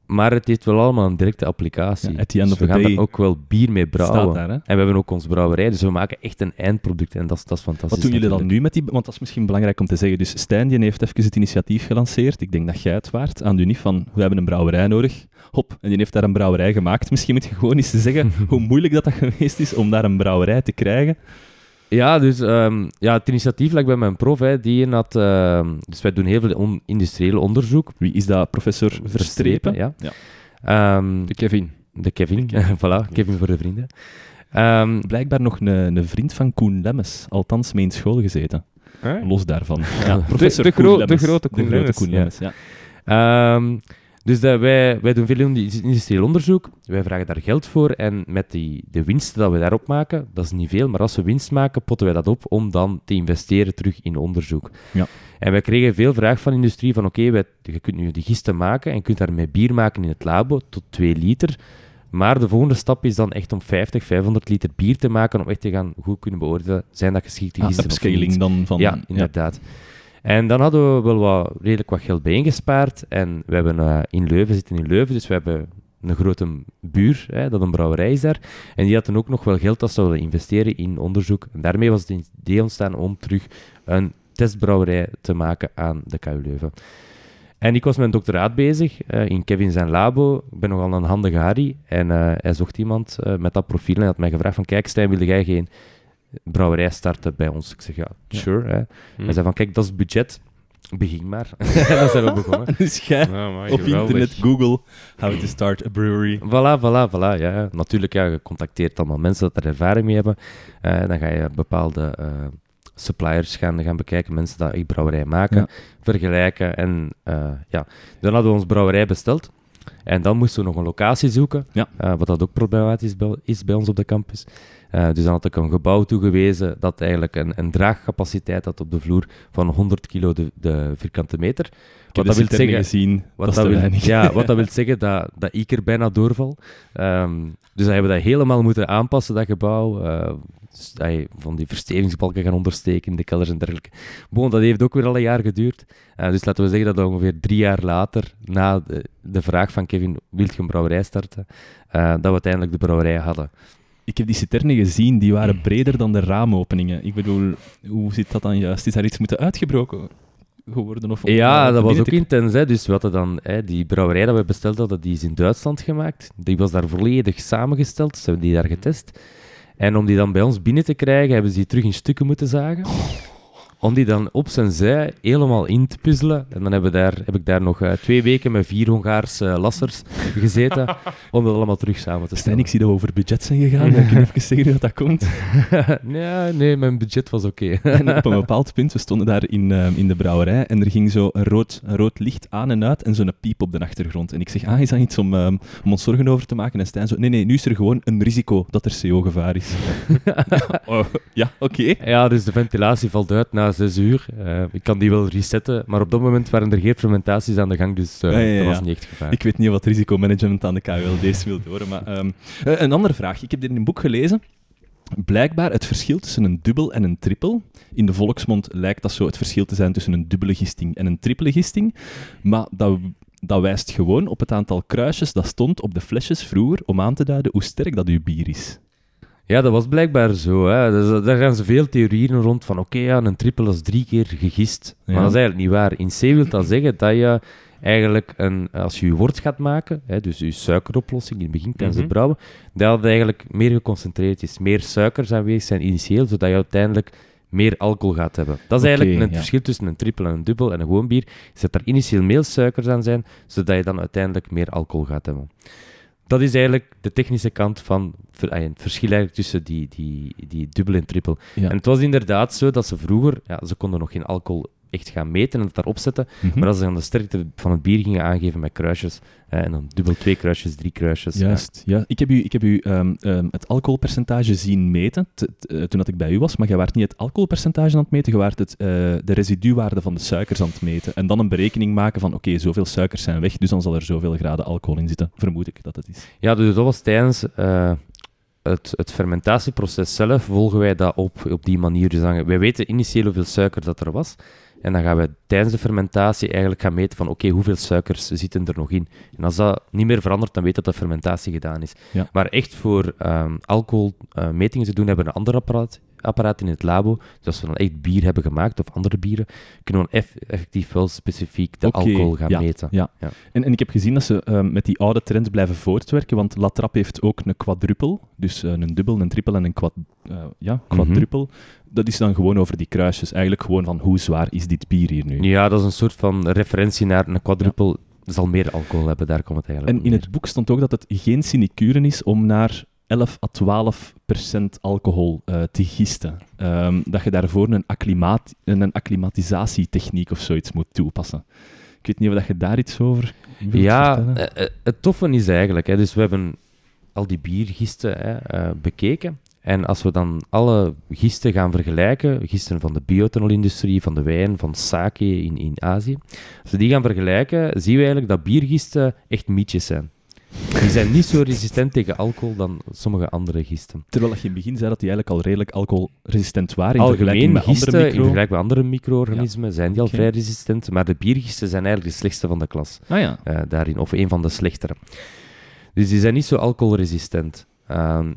Maar het heeft wel allemaal een directe applicatie. Dus we gaan daar ook wel bier mee brouwen. Daar, en we hebben ook onze brouwerij, dus we maken echt een eindproduct en dat is fantastisch. Wat doen jullie dan nu met die... Want dat is misschien belangrijk om te zeggen. Dus Stijn die heeft even het initiatief gelanceerd. Ik denk dat jij het waard aan de UNIF van we hebben een brouwerij nodig. Hop, en die heeft daar een brouwerij gemaakt. Misschien moet je gewoon eens zeggen hoe moeilijk dat geweest is om daar een brouwerij te krijgen. Ja, dus het initiatief lag bij mijn prof, hè, die had... dus wij doen heel veel industrieel onderzoek. Wie is dat? Professor Verstrepen? Ja. De Kevin. Voilà, Kevin voor de vrienden. Blijkbaar nog een vriend van Koen Lemmes, althans mee in school gezeten. Los daarvan. Ja, professor de grote Koen Lemmes. Ja. Dus wij doen veel industrieel onderzoek, wij vragen daar geld voor en met de winsten dat we daarop maken, dat is niet veel, maar als we winst maken, potten wij dat op om dan te investeren terug in onderzoek. Ja. En wij kregen veel vraag van de industrie van je kunt nu die gisten maken en je kunt daarmee bier maken in het labo tot 2 liter, maar de volgende stap is dan echt om 50, 500 liter bier te maken om echt te gaan goed kunnen beoordelen, zijn dat geschikte gisten of niet. Dan van... Ja, inderdaad. Ja. En dan hadden we wel redelijk wat geld bijeengespaard. En we hebben zitten in Leuven, dus we hebben een grote buur, dat een brouwerij is daar. En die had dan ook nog wel geld dat ze zouden investeren in onderzoek. En daarmee was het idee ontstaan om terug een testbrouwerij te maken aan de KU Leuven. En ik was met een doctoraat bezig in Kevin zijn labo. Ik ben nogal een handige Harry. En hij zocht iemand met dat profiel en had mij gevraagd van kijk Stijn, wilde jij geen... brouwerij starten bij ons. Ik zeg, sure. Hè. Hij zei van, kijk, dat is budget. Begin maar. En dan zijn we begonnen. Dus jij op internet, Google, how to start a brewery. Voilà. Ja. Natuurlijk, je contacteert allemaal mensen dat er ervaring mee hebben. Dan ga je bepaalde suppliers gaan bekijken, mensen die echt brouwerij maken, vergelijken. En dan hadden we ons brouwerij besteld. En dan moesten we nog een locatie zoeken, wat dat ook problematisch is bij ons op de campus. Dus dan had ik een gebouw toegewezen dat eigenlijk een draagcapaciteit had op de vloer van 100 kilo de vierkante meter. Wat dat wil zeggen, gezien, wat dat wil, ja, wat dat wil zeggen dat ik er bijna doorval. Dus dan hebben we dat helemaal moeten aanpassen, dat gebouw. Dus dat je van die verstevingsbalken gaan ondersteken in de kelders en dergelijke. Bon, dat heeft ook weer al een jaar geduurd. Dus laten we zeggen dat ongeveer 3 jaar later, na de vraag van Kevin, wilt je een brouwerij starten, dat we uiteindelijk de brouwerij hadden. Ik heb die citernen gezien, die waren breder dan de raamopeningen. Ik bedoel, hoe zit dat dan juist? Is daar iets moeten uitgebroken geworden? Of ja, dat was ook intens. Hè. Dus we hadden dan die brouwerij dat we besteld hadden, die is in Duitsland gemaakt. Die was daar volledig samengesteld, dus hebben die daar getest. En om die dan bij ons binnen te krijgen, hebben ze die terug in stukken moeten zagen. Om die dan op zijn zij helemaal in te puzzelen. En dan heb ik daar nog 2 weken met 4 Hongaarse lassers gezeten om dat allemaal terug samen te stellen. Stijn, ik zie dat we over budget zijn gegaan. Dan kun je even zeggen dat dat komt. Nee, mijn budget was oké. En op een bepaald punt, we stonden daar in de brouwerij en er ging zo een rood licht aan en uit en zo'n piep op de achtergrond. En ik zeg, is dat iets om ons zorgen over te maken? En Stijn zo, nee, nu is er gewoon een risico dat er CO-gevaar is. Oké. Ja, dus de ventilatie valt uit na 6 uur. Ik kan die wel resetten, maar op dat moment waren er geen fermentaties aan de gang, dus dat was niet echt gevaar. Ik weet niet wat risicomanagement aan de KULD's wil horen, maar... een andere vraag. Ik heb dit in een boek gelezen. Blijkbaar het verschil tussen een dubbel en een trippel. In de volksmond lijkt dat zo het verschil te zijn tussen een dubbele gisting en een trippele gisting, maar dat wijst gewoon op het aantal kruisjes dat stond op de flesjes vroeger om aan te duiden hoe sterk dat uw bier is. Ja, dat was blijkbaar zo. Hè. Dus, daar gaan ze veel theorieën rond van een trippel is 3 keer gegist. Ja. Maar dat is eigenlijk niet waar. In C wil dat zeggen dat je eigenlijk, als je wort gaat maken, dus je suikeroplossing in het begin tijdens het brouwen, dat het eigenlijk meer geconcentreerd is. Meer suikers aanwezig zijn initieel, zodat je uiteindelijk meer alcohol gaat hebben. Dat is eigenlijk het verschil tussen een trippel en een dubbel en een gewoon bier. Is dat er initieel meer suikers aan zijn, zodat je dan uiteindelijk meer alcohol gaat hebben. Dat is eigenlijk de technische kant van het verschil eigenlijk tussen die dubbel en trippel. Ja. En het was inderdaad zo dat ze vroeger, ze konden nog geen alcohol echt gaan meten en het daarop zetten, maar als ze dan de sterkte van het bier gingen aangeven met kruisjes, en dan dubbel 2 kruisjes, 3 kruisjes. Juist, ja. Ik heb u het alcoholpercentage zien meten, toen dat ik bij u was, maar jij waart niet het alcoholpercentage aan het meten, je waart de residuwaarde van de suikers aan het meten. En dan een berekening maken van, oké, zoveel suikers zijn weg, dus dan zal er zoveel graden alcohol in zitten. Vermoed ik dat is. Ja, dus dat was tijdens... Het fermentatieproces zelf volgen wij dat op die manier. Dus wij weten initieel hoeveel suiker dat er was. En dan gaan wij tijdens de fermentatie eigenlijk gaan meten van oké, hoeveel suikers zitten er nog in. En als dat niet meer verandert, dan weet dat de fermentatie gedaan is. Ja. Maar echt voor alcoholmetingen te doen, hebben we een ander apparaat in het labo. Dus als we dan echt bier hebben gemaakt, of andere bieren, kunnen we dan effectief wel specifiek de alcohol gaan meten. Ja. En ik heb gezien dat ze met die oude trends blijven voortwerken, want La Trappe heeft ook een quadruppel, dus een dubbel, een trippel en een quadruppel. Dat is dan gewoon over die kruisjes, eigenlijk gewoon van hoe zwaar is dit bier hier nu? Ja, dat is een soort van referentie naar een quadruppel. Ja. Zal meer alcohol hebben, daar komt het eigenlijk op. En in het boek stond ook dat het geen sinecure is om naar 11 à 12% alcohol te gisten. Dat je daarvoor een acclimatisatietechniek of zoiets moet toepassen. Ik weet niet of je daar iets over wilt vertellen. Ja, het toffe is eigenlijk... dus we hebben al die biergisten bekeken. En als we dan alle gisten gaan vergelijken... Gisten van de bioethanolindustrie, van de wijn, van sake in Azië. Als we die gaan vergelijken, zien we eigenlijk dat biergisten echt mietjes zijn. Die zijn niet zo resistent tegen alcohol dan sommige andere gisten. Terwijl je in het begin zei dat die eigenlijk al redelijk alcoholresistent waren. Algemeen gisten, in vergelijking met andere micro-organismen, zijn die al vrij resistent. Maar de biergisten zijn eigenlijk de slechtste van de klas. Daarin, of een van de slechtere. Dus die zijn niet zo alcoholresistent.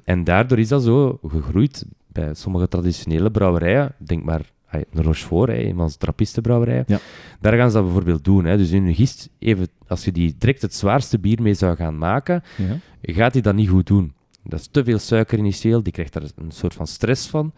En daardoor is dat zo gegroeid bij sommige traditionele brouwerijen. Denk maar aan Rochefort, een van de trappistenbrouwerijen. Ja. Daar gaan ze dat bijvoorbeeld doen. Dus in hun gist, even, als je die direct het zwaarste bier mee zou gaan maken, gaat die dat niet goed doen. Dat is te veel suiker initieel, die krijgt daar een soort van stress van.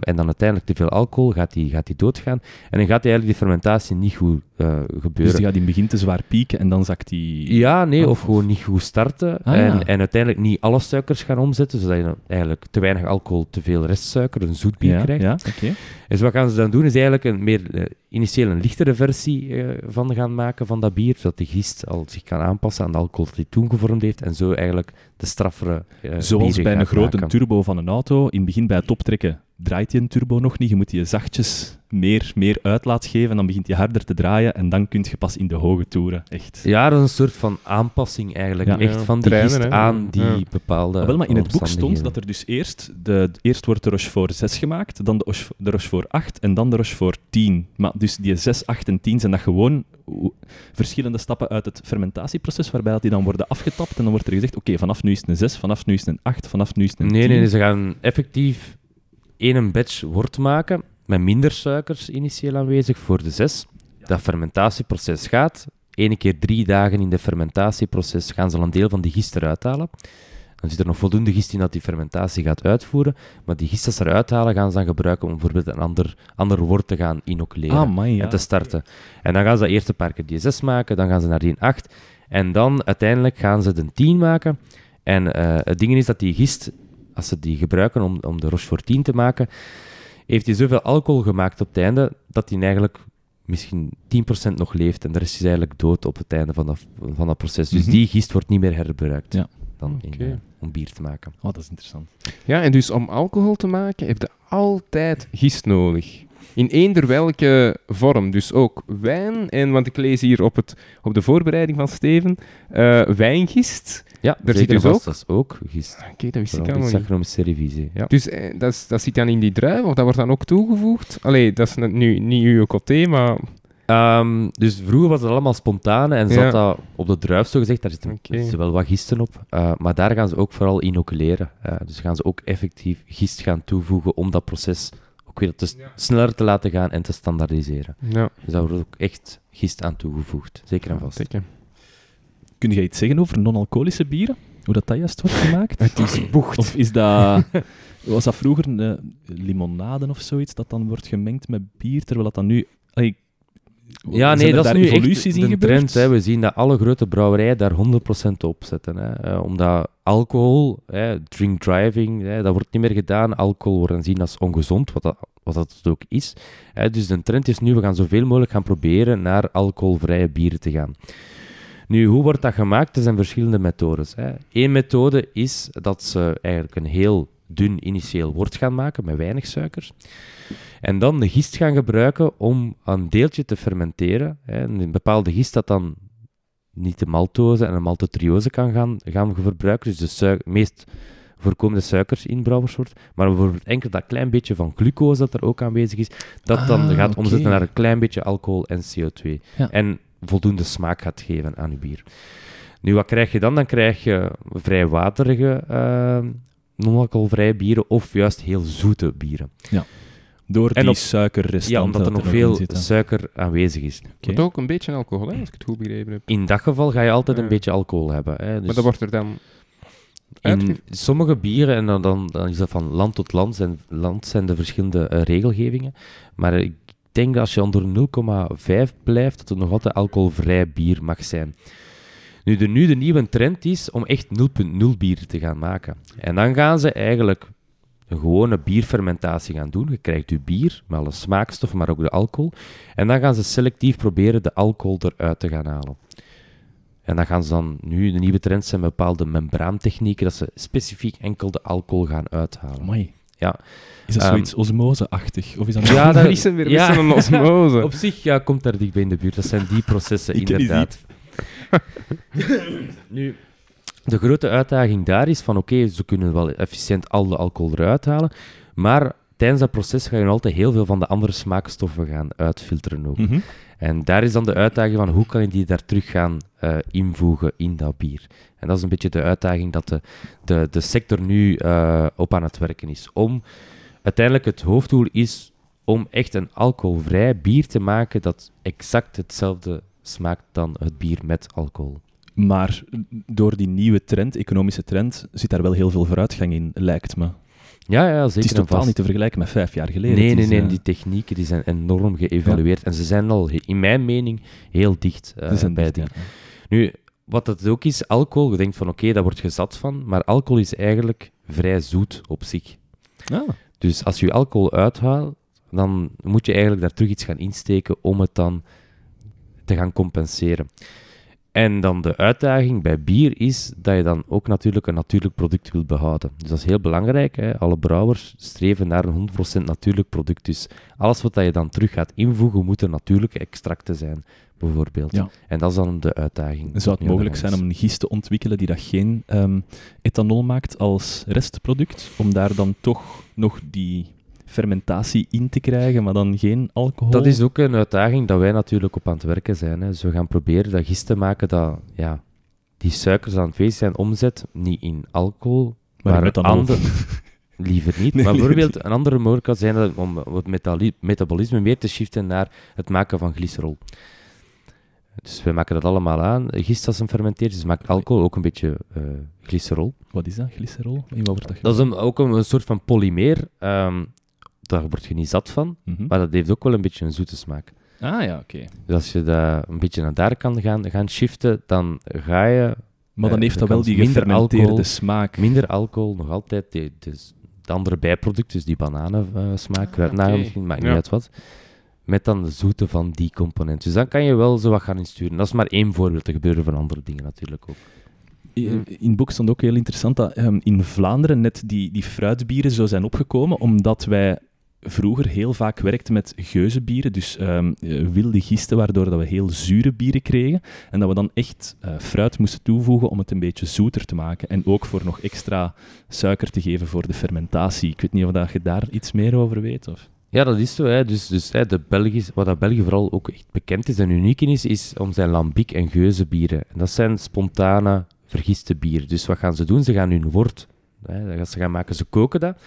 En dan uiteindelijk te veel alcohol, gaat die doodgaan. En dan gaat die eigenlijk die fermentatie niet goed gebeuren. Dus die gaat in het begin te zwaar pieken en dan zakt die... Ja, nee, of gewoon niet goed starten. En uiteindelijk niet alle suikers gaan omzetten, zodat je dan eigenlijk te weinig alcohol, te veel restsuiker, een zoet bier krijgt. Ja, oké. Dus wat gaan ze dan doen, is eigenlijk initieel een lichtere versie van gaan maken van dat bier, zodat de gist al zich kan aanpassen aan de alcohol die toen gevormd heeft, en zo eigenlijk de straffere... Zoals bij een grote turbo van een auto, in het begin bij het optrekken draait die een turbo nog niet. Je moet die zachtjes meer uitlaat geven, dan begint die harder te draaien en dan kun je pas in de hoge toeren, echt. Ja, dat is een soort van aanpassing eigenlijk. Ja. Echt van die gist aan die bepaalde maar in het boek stond dat er dus eerst wordt de Rochefort 6 gemaakt, dan de Rochefort 8 en dan de Rochefort 10. Maar dus die 6, 8 en 10 zijn dat gewoon verschillende stappen uit het fermentatieproces, waarbij dat die dan worden afgetapt en dan wordt er gezegd, oké, vanaf nu is het een 6, vanaf nu is het een 8, vanaf nu is het een 10. Nee, ze gaan effectief één batch wort maken met minder suikers initieel aanwezig voor de 6. Dat fermentatieproces gaat. Eén keer 3 dagen in de fermentatieproces gaan ze al een deel van die gist eruit halen. Dan zit er nog voldoende gist in dat die fermentatie gaat uitvoeren. Maar die gist dat ze eruit halen, gaan ze dan gebruiken om bijvoorbeeld een ander wort te gaan inoculeren. Amai, ja. En te starten. En dan gaan ze eerst een paar keer die 6 maken, dan gaan ze naar die 8. En dan uiteindelijk gaan ze de 10 maken. En het ding is dat die gist, als ze die gebruiken om de Rochefort 10 te maken, heeft hij zoveel alcohol gemaakt op het einde, dat hij eigenlijk misschien 10% nog leeft en de rest is eigenlijk dood op het einde van dat proces. Dus die gist wordt niet meer herbruikt om bier te maken. Oh, dat is interessant. Ja, en dus om alcohol te maken heb je altijd gist nodig. In eender welke vorm. Dus ook wijn. En, want ik lees hier op de voorbereiding van Steven, wijngist. Ja, daar zit dus ook. Dat is ook gist. Oké, dat wist ik allemaal niet. Saccharomyces cerevisiae. Ja. Dus dat zit dan in die druif, of dat wordt dan ook toegevoegd? Allee, dat is nu niet uw côté, maar... Dus vroeger was het allemaal spontaan en zat dat op de druif, zogezegd. Daar zitten wel wat gisten op. Maar daar gaan ze ook vooral inoculeren. Dus gaan ze ook effectief gist gaan toevoegen om dat proces ook weer sneller te laten gaan en te standaardiseren. Ja. Dus daar wordt ook echt gist aan toegevoegd. Zeker en vast. Zeker. Kun jij iets zeggen over non-alcoholische bieren? Hoe dat juist wordt gemaakt? Het is bocht. Of is dat... Was dat vroeger een limonade of zoiets, dat dan wordt gemengd met bier, terwijl dat dan nu... Dat is nu echt de trend. Hè. We zien dat alle grote brouwerijen daar 100% op zetten. Hè. Omdat alcohol, drink driving, dat wordt niet meer gedaan. Alcohol wordt gezien als ongezond, wat dat ook is. Dus de trend is nu, we gaan zoveel mogelijk gaan proberen naar alcoholvrije bieren te gaan. Nu, hoe wordt dat gemaakt? Er zijn verschillende methodes. Eén methode is dat ze eigenlijk een heel dun initieel wort gaan maken met weinig suikers. En dan de gist gaan gebruiken om een deeltje te fermenteren. Een bepaalde gist dat dan niet de maltose en de maltotriose kan gaan verbruiken. Dus de meest voorkomende suikers in brouwersoort. Maar bijvoorbeeld enkel dat klein beetje van glucose dat er ook aanwezig is, dat dan gaat omzetten naar een klein beetje alcohol en CO2. Ja. En voldoende smaak gaat geven aan je bier. Nu, wat krijg je dan? Dan krijg je vrij waterige non-alcoholvrije bieren of juist heel zoete bieren. Ja. Door die suikerrestanten. Ja, omdat er nog veel suiker aanwezig is. Wordt ook een beetje alcohol, hè, als ik het goed begrepen heb. In dat geval ga je altijd een beetje alcohol hebben. Hè. Dus maar dat wordt er dan... In sommige bieren, en dan is dat van land tot land, zijn de verschillende regelgevingen. Maar ik denk dat als je onder 0,5 blijft, dat het nog altijd alcoholvrij bier mag zijn. Nu de nieuwe trend is om echt 0,0 bier te gaan maken. En dan gaan ze eigenlijk een gewone bierfermentatie gaan doen. Je krijgt je bier, met alle smaakstof, maar ook de alcohol. En dan gaan ze selectief proberen de alcohol eruit te gaan halen. En dan gaan ze dan nu, de nieuwe trend zijn bepaalde membraantechnieken, dat ze specifiek enkel de alcohol gaan uithalen. Mooi. Ja. Is dat zoiets osmose-achtig? Of is dat dat is weer een osmose. Op zich komt daar dichtbij in de buurt. Dat zijn die processen, inderdaad. Nu, de grote uitdaging daar is van, oké, ze kunnen wel efficiënt al de alcohol eruit halen, maar tijdens dat proces ga je altijd heel veel van de andere smaakstoffen gaan uitfilteren ook. Mm-hmm. En daar is dan de uitdaging van, hoe kan je die daar terug gaan invoegen in dat bier? En dat is een beetje de uitdaging dat de sector nu op aan het werken is. Uiteindelijk het hoofddoel is om echt een alcoholvrij bier te maken dat exact hetzelfde smaakt dan het bier met alcohol. Maar door die nieuwe trend, economische trend, zit daar wel heel veel vooruitgang in, lijkt me. Ja, zeker. Het is totaal niet te vergelijken met 5 jaar geleden. Nee, die technieken die zijn enorm geëvalueerd. Ja. En ze zijn al, in mijn mening, heel dicht bij het ding. Ja. Nu, wat het ook is, alcohol, je denkt van oké, daar wordt je zat van, maar alcohol is eigenlijk vrij zoet op zich. Ah. Dus als je alcohol uithaalt, dan moet je eigenlijk daar terug iets gaan insteken om het dan te gaan compenseren. En dan de uitdaging bij bier is dat je dan ook natuurlijk een natuurlijk product wilt behouden. Dus dat is heel belangrijk, hè. Alle brouwers streven naar een 100% natuurlijk product. Dus alles wat je dan terug gaat invoegen, moeten natuurlijke extracten zijn, bijvoorbeeld. Ja. En dat is dan de uitdaging. Zou het mogelijk zijn om een gist te ontwikkelen die dat geen ethanol maakt als restproduct, om daar dan toch nog die fermentatie in te krijgen, maar dan geen alcohol? Dat is ook een uitdaging dat wij natuurlijk op aan het werken zijn, hè. Dus we gaan proberen dat gist te maken dat ja, die suikers aan het feest zijn omzet, niet in alcohol, maar in andere... Liever niet. Nee, maar bijvoorbeeld een andere mogelijkheid zijn om het metabolisme meer te shiften naar het maken van glycerol. Dus wij maken dat allemaal aan. Gist als een fermenteert, dus maakt alcohol ook een beetje glycerol. Wat is dat, glycerol? Dat is ook een soort van polymeer. Daar word je niet zat van, maar dat heeft ook wel een beetje een zoete smaak. Ah ja, oké. Dus als je dat een beetje naar daar kan gaan shiften, dan ga je... Maar dan heeft dat wel die gefermenteerde smaak. Minder alcohol, nog altijd de andere bijproducten, dus die bananensmaak, maakt niet uit wat. Met dan de zoete van die component. Dus dan kan je wel zo wat gaan insturen. Dat is maar één voorbeeld, er gebeuren van andere dingen natuurlijk ook. In het boek stond ook heel interessant dat in Vlaanderen net die fruitbieren zo zijn opgekomen, omdat wij vroeger heel vaak werkten met geuzenbieren, dus wilde gisten, waardoor dat we heel zure bieren kregen en dat we dan echt fruit moesten toevoegen om het een beetje zoeter te maken en ook voor nog extra suiker te geven voor de fermentatie. Ik weet niet of je daar iets meer over weet, of... Ja, dat is zo. Hè. Dus hè, wat België vooral ook echt bekend is en uniek in is om zijn lambiek- en geuzenbieren. En dat zijn spontane, vergiste bieren. Dus wat gaan ze doen? Ze gaan hun wort, hè, dat ze gaan maken, ze koken dat.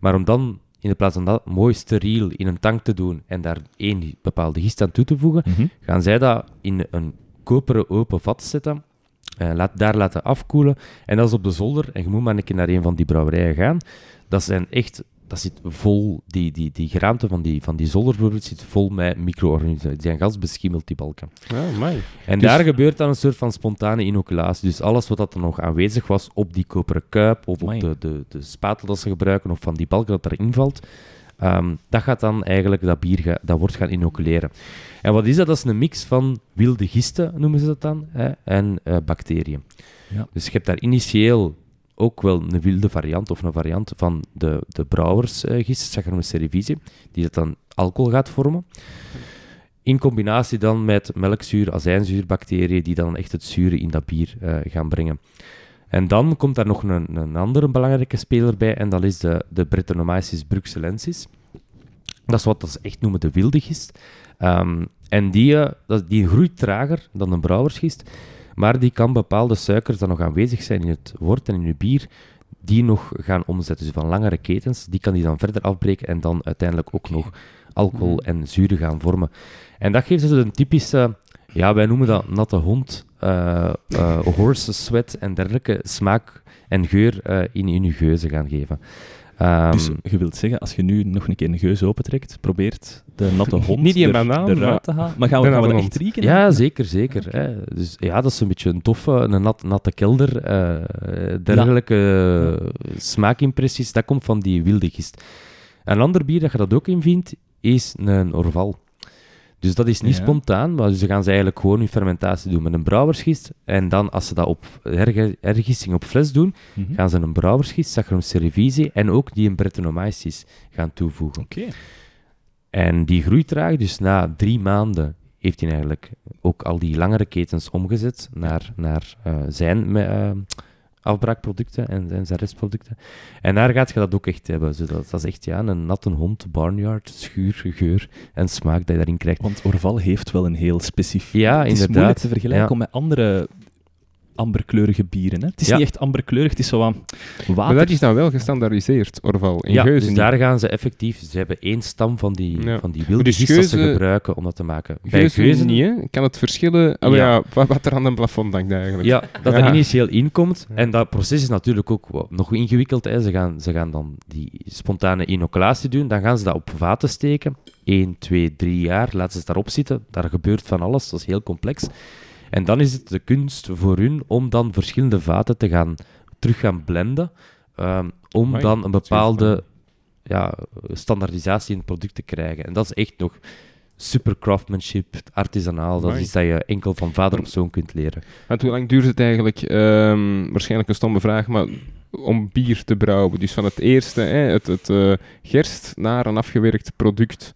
Maar om dan, in de plaats van dat mooi steriel in een tank te doen en daar één bepaalde gist aan toe te voegen, gaan zij dat in een koperen open vat zetten, daar laten afkoelen. En dat is op de zolder. En je moet maar een keer naar een van die brouwerijen gaan. Dat zijn echt... Dat zit vol, die geraamte van die zolder bijvoorbeeld zit vol met micro-organismen. Die zijn gans beschimmeld, die balken. Oh, mooi. En dus... daar gebeurt dan een soort van spontane inoculatie. Dus alles wat er nog aanwezig was op die koperen kuip, of op de spatel dat ze gebruiken, of van die balken dat erin valt, dat gaat dan eigenlijk dat bier, dat wordt gaan inoculeren. En wat is dat? Dat is een mix van wilde gisten, noemen ze dat dan, hè, en bacteriën. Ja. Dus je hebt daar initieel... ook wel een wilde variant, of een variant van de brouwersgist, Saccharomyces cerevisiae, die dat dan alcohol gaat vormen. In combinatie dan met melkzuur, azijnzuurbacteriën, die dan echt het zure in dat bier gaan brengen. En dan komt daar nog een andere belangrijke speler bij, en dat is de Brettanomyces bruxellensis. Dat is wat ze echt noemen de wilde gist. En die groeit trager dan een brouwersgist. Maar die kan bepaalde suikers die nog aanwezig zijn in het wort en in je bier, die nog gaan omzetten. Dus van langere ketens, die kan die dan verder afbreken en dan uiteindelijk ook nog alcohol en zuren gaan vormen. En dat geeft dus een typische, ja, wij noemen dat natte hond, horse sweat en dergelijke smaak en geur in je geuzen gaan geven. Dus je wilt zeggen, als je nu nog een keer een geus opentrekt, probeert de natte hond eruit te halen. Maar gaan we dat echt rieken? Ja, zeker. Okay. Hè. Dus, ja, dat is een beetje een toffe, een natte kelder, dergelijke smaakimpressies. Dat komt van die wilde gist. Een ander bier dat je dat ook in vindt, is een Orval. Dus dat is niet spontaan, maar ze gaan ze eigenlijk gewoon hun fermentatie doen met een brouwersgist. En dan, als ze dat op hergisting op fles doen, gaan ze een brouwersgist, Saccharomyces cerevisiae, en ook die een Brettanomyces gaan toevoegen. Okay. En die groeit traag, dus na 3 maanden heeft hij eigenlijk ook al die langere ketens omgezet naar zijn afbraakproducten en zijn restproducten. En daar gaat je dat ook echt hebben. Dat is echt een natte hond, barnyard, schuur, geur en smaak dat je daarin krijgt. Want Orval heeft wel een heel specifiek... Ja, het is inderdaad moeilijk te vergelijken met andere amberkleurige bieren. Hè? Het is niet echt amberkleurig, het is zo aan water. Maar dat is dan wel gestandaardiseerd, Orval. In geuzen, dus daar gaan ze effectief... Ze hebben 1 stam van die wilde gist dat ze gebruiken om dat te maken. Bij geuzen niet, hè? Kan het verschillen... wat er aan een plafond hangt eigenlijk. Ja, dat er initieel inkomt. En dat proces is natuurlijk ook nog ingewikkeld. Hè. Ze gaan dan die spontane inoculatie doen. Dan gaan ze dat op vaten steken. 1, 2, 3 jaar. Laten ze het daarop zitten. Daar gebeurt van alles. Dat is heel complex. En dan is het de kunst voor hun om dan verschillende vaten te gaan blenden, om dan een bepaalde standaardisatie in het product te krijgen. En dat is echt nog super craftsmanship, artisanaal. Dat is iets dat je enkel van vader op zoon kunt leren. En hoe lang duurt het eigenlijk? Waarschijnlijk een stomme vraag, maar om bier te brouwen. Dus van het eerste, het gerst, naar een afgewerkt product.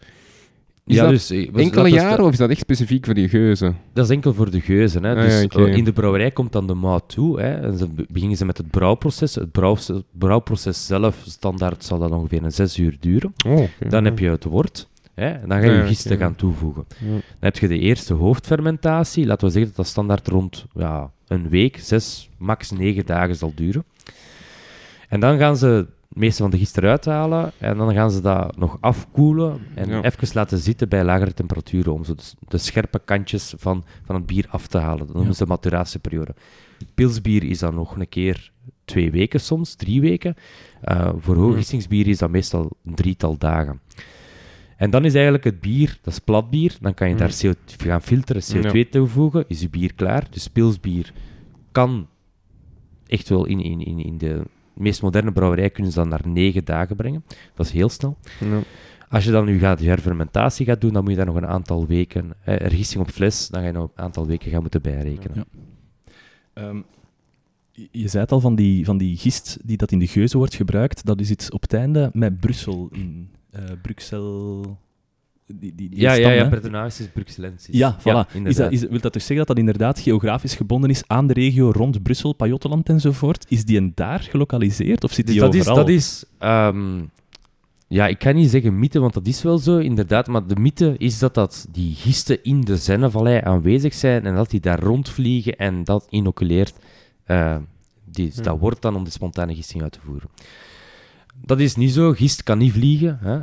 Is ja, dat dus, enkele jaren, of is dat echt specifiek voor die geuzen? Dat is enkel voor de geuzen. Hè. Dus in de brouwerij komt dan de maat toe. Hè. En dan beginnen ze met het brouwproces. Het brouwproces zelf, standaard, zal dat ongeveer 6 uur duren. Oh, okay, dan heb je het wort. Hè. En dan ga je gisten gaan toevoegen. Ja. Dan heb je de eerste hoofdfermentatie. Laten we zeggen dat dat standaard rond een week, 6, max 9 dagen zal duren. En dan gaan ze... het meeste van de gist eruit halen en dan gaan ze dat nog afkoelen en even laten zitten bij lagere temperaturen om zo de scherpe kantjes van het bier af te halen. Dat noemen ze de maturatieperiode. Pilsbier is dan nog een keer 2 weken soms, 3 weken. Voor hooggistingsbier is dat meestal een 3-tal dagen. En dan is eigenlijk het bier, dat is plat bier, dan kan je daar CO2 gaan filteren, CO2 toevoegen, is je bier klaar. Dus pilsbier kan echt wel in de... de meest moderne brouwerij kunnen ze dan naar 9 dagen brengen. Dat is heel snel. Ja. Als je dan nu gaat herfermentatie gaat doen, dan moet je daar nog een aantal weken... hergisting op fles, dan ga je nog een aantal weken gaan moeten bijrekenen. Ja. Je zei het al, van die gist die dat in de geuze wordt gebruikt, dat is iets op het einde met Brussel in. Bruxelles... Die ja, Bertinchamps, Bruxellensis. Ja, voilà. Ja, wil dat dus zeggen dat dat inderdaad geografisch gebonden is aan de regio rond Brussel, Pajottenland enzovoort? Is die een daar gelokaliseerd of zit die dus dat overal? Ik kan niet zeggen mythe, want dat is wel zo, inderdaad. Maar de mythe is dat die gisten in de Sennevallei aanwezig zijn en dat die daar rondvliegen en dat inoculeert. Dat wordt dan om de spontane gisting uit te voeren. Dat is niet zo. Gist kan niet vliegen. Hè?